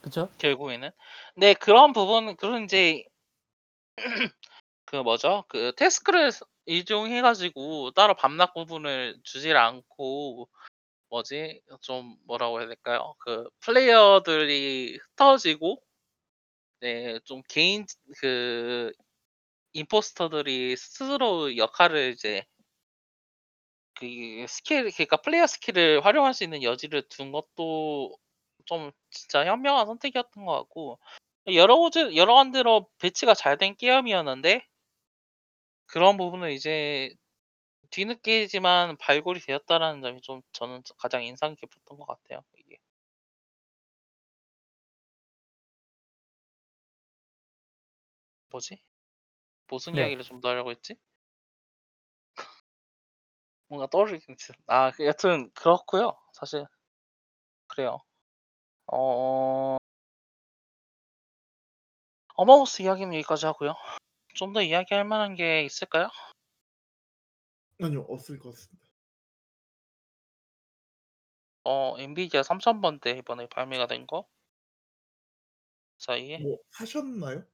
그렇죠? 결국에는. 네, 그런 부분, 그런 이제 그 뭐죠? 그 태스크를 이용해가지고 따로 밤낮 구분을 주질 않고 뭐지? 좀 뭐라고 해야 될까요? 그 플레이어들이 흩어지고, 네, 좀 개인 그 임포스터들이 스스로 역할을 이제 그 스킬, 그러니까 플레이어 스킬을 활용할 수 있는 여지를 둔 것도 좀 진짜 현명한 선택이었던 것 같고, 여러 가지 여러 안대로 배치가 잘 된 게임이었는데 그런 부분은 이제 뒤늦게지만 발굴이 되었다라는 점이 좀 저는 가장 인상 깊었던 것 같아요. 이게. 뭐지? 무슨 네. 이야기를 좀 더 하려고 했지? 뭔가 떠오르긴 했어. 아, 그, 여튼 그렇고요. 사실 그래요. 어, 어마우스 이야기는 여기까지 하고요. 좀 더 이야기할 만한 게 있을까요? 아니요, 없을 것 같습니다. 어, 엔비디아 삼천 번대 이번에 발매가 된 거 사이에 뭐 하셨나요?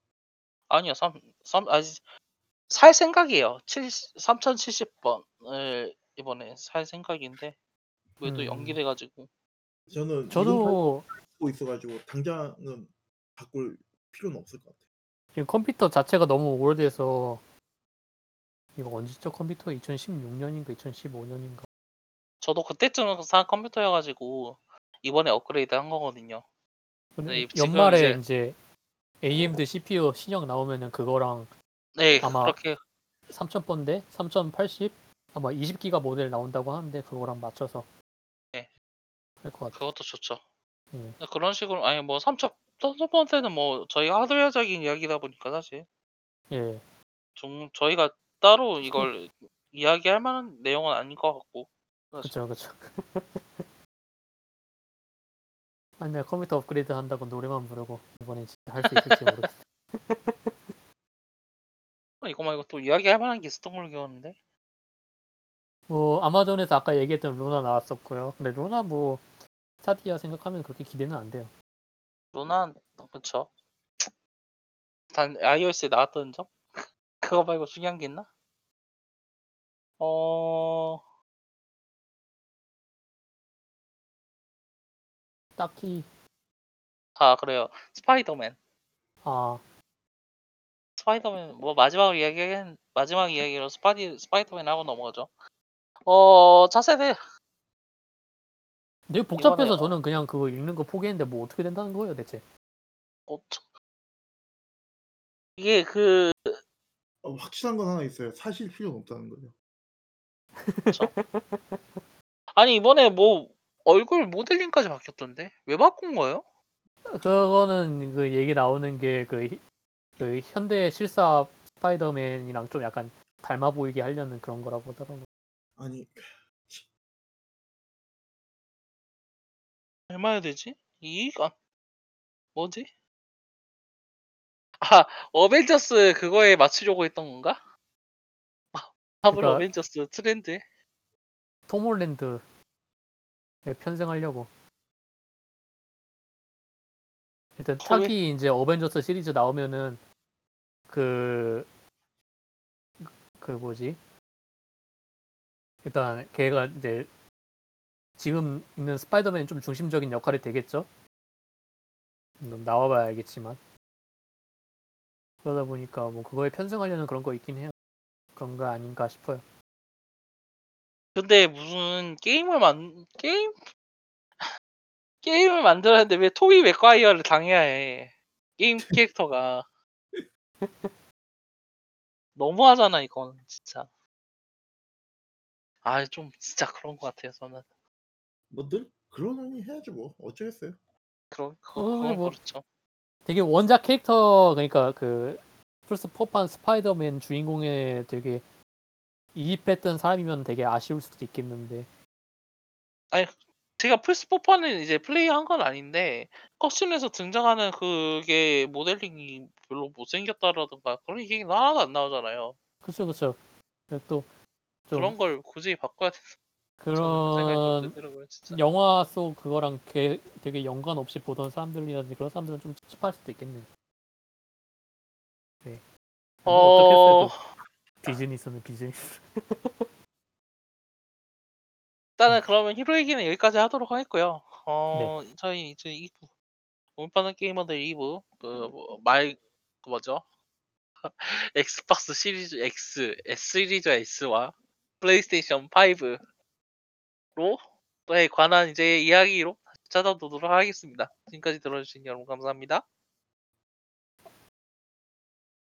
아니요, 삼, 삼, 아직 살 생각이에요. 칠십, 삼천칠십 번을 이번에 살 생각인데 왜 또 음, 연기돼가지고. 저는 저도 쓰고 있어가지고 당장은 바꿀 필요는 없을 것 같아요. 지금 컴퓨터 자체가 너무 오래돼서 이거 언제죠? 컴퓨터 이천십육 년인가 이천십오 년인가. 저도 그때쯤 산 컴퓨터여가지고 이번에 업그레이드 한 거거든요. 근데 근데 지금 연말에 이제 이제 에이엠디 씨피유 신형 나오면은 그거랑 네 아마 그렇게 삼천 번대, 삼천팔십 아마 이십 기가 모델 나온다고 하는데 그거랑 맞춰서 네 할 것 같아요. 그것도 좋죠. 음. 그런 식으로. 아니 뭐 삼천 첫 번째는 뭐 저희 하드웨어적인 이야기다 보니까 사실 예. 좀 저희가 따로 이걸 이야기할 만한 내용은 아닌 것 같고 사실. 그렇죠, 그렇죠. 아니면 컴퓨터 업그레이드 한다고 노래만 부르고 이번에 진짜 할 수 있을지 모르겠어. 어, 이거 말고 또 이야기할 만한 게 있었던 걸로 기억하는데. 뭐 아마존에서 아까 얘기했던 루나 나왔었고요. 근데 루나 뭐 스타디아 생각하면 그렇게 기대는 안 돼요. 루나 그쵸. 단 iOS에 나왔던 점? 그거 말고 중요한 게 있나? 어 딱히 아 그래요. 스파이더맨. 아 스파이더맨 뭐 마지막 이야기 마지막 이야기로 스파이 스파이더맨 하고 넘어가죠. 어 차세대 되게 이번에 복잡해서 저는 그냥 그거 읽는 거 포기했는데 뭐 어떻게 된다는 거예요 대체? 어, 참. 이게 그 어, 확실한 건 하나 있어요. 사실 필요가 없다는 거죠. 그쵸? 아니 이번에 뭐 얼굴 모델링까지 바뀌었던데 왜 바꾼 거예요? 그거는 그 얘기 나오는 게그 그 현대 실사 스파이더맨이랑 좀 약간 닮아 보이게 하려는 그런 거라고 하더라고요. 아니 얼마야 되지? 이가 뭐지? 아 어벤져스 그거에 맞추려고 했던 건가? 마블 그러니까 어벤져스 트렌드. 톰 홀랜드에 편승하려고 일단 거기 타기 이제 어벤져스 시리즈 나오면은 그 그 뭐지 일단 걔가 이제 지금 있는 스파이더맨 좀 중심적인 역할이 되겠죠. 좀 나와봐야 알겠지만 그러다 보니까 뭐 그거에 편승하려는 그런 거 있긴 해요. 그런 거 아닌가 싶어요. 근데 무슨 게임을 만 게임 게임을 만들었는데 왜 토비 맥과이어를 당해야 해? 게임 캐릭터가 너무하잖아 이건 진짜. 아 좀 진짜 그런 것 같아요 저는. 뭐 늘 그러느니 해야지 뭐 어쩌겠어요. 그런 어, 그건 뭐 그렇죠. 되게 원작 캐릭터 그러니까 그 플스 포판 스파이더맨 주인공에 되게 이입했던 사람이면 되게 아쉬울 수도 있겠는데. 아니 제가 플스 포판은 이제 플레이한 건 아닌데 컷신에서 등장하는 그게 모델링이 별로 못생겼다라든가 그런 얘기는 하나도 안 나오잖아요. 그렇죠, 그렇죠. 또 좀 그런 걸 굳이 바꿔야 돼. 그런 영화 속 그거랑 되게 연관 없이 보던 사람들이라든지 그런 사람들은 좀 찝찝할 수도 있겠네요. 네. 어... 비즈니스는 비즈니스. 일단은 그러면 히로이기는 여기까지 하도록 하겠고요. 어, 네. 저희 이제 이 부 운반은 게이머들 이 부 그 말 그 뭐죠? 엑스박스 시리즈 X, 시리즈 S와 플레이스테이션 파이브로 관한 이제 이야기로 찾아오도록 하겠습니다. 지금까지 들어주신 여러분 감사합니다.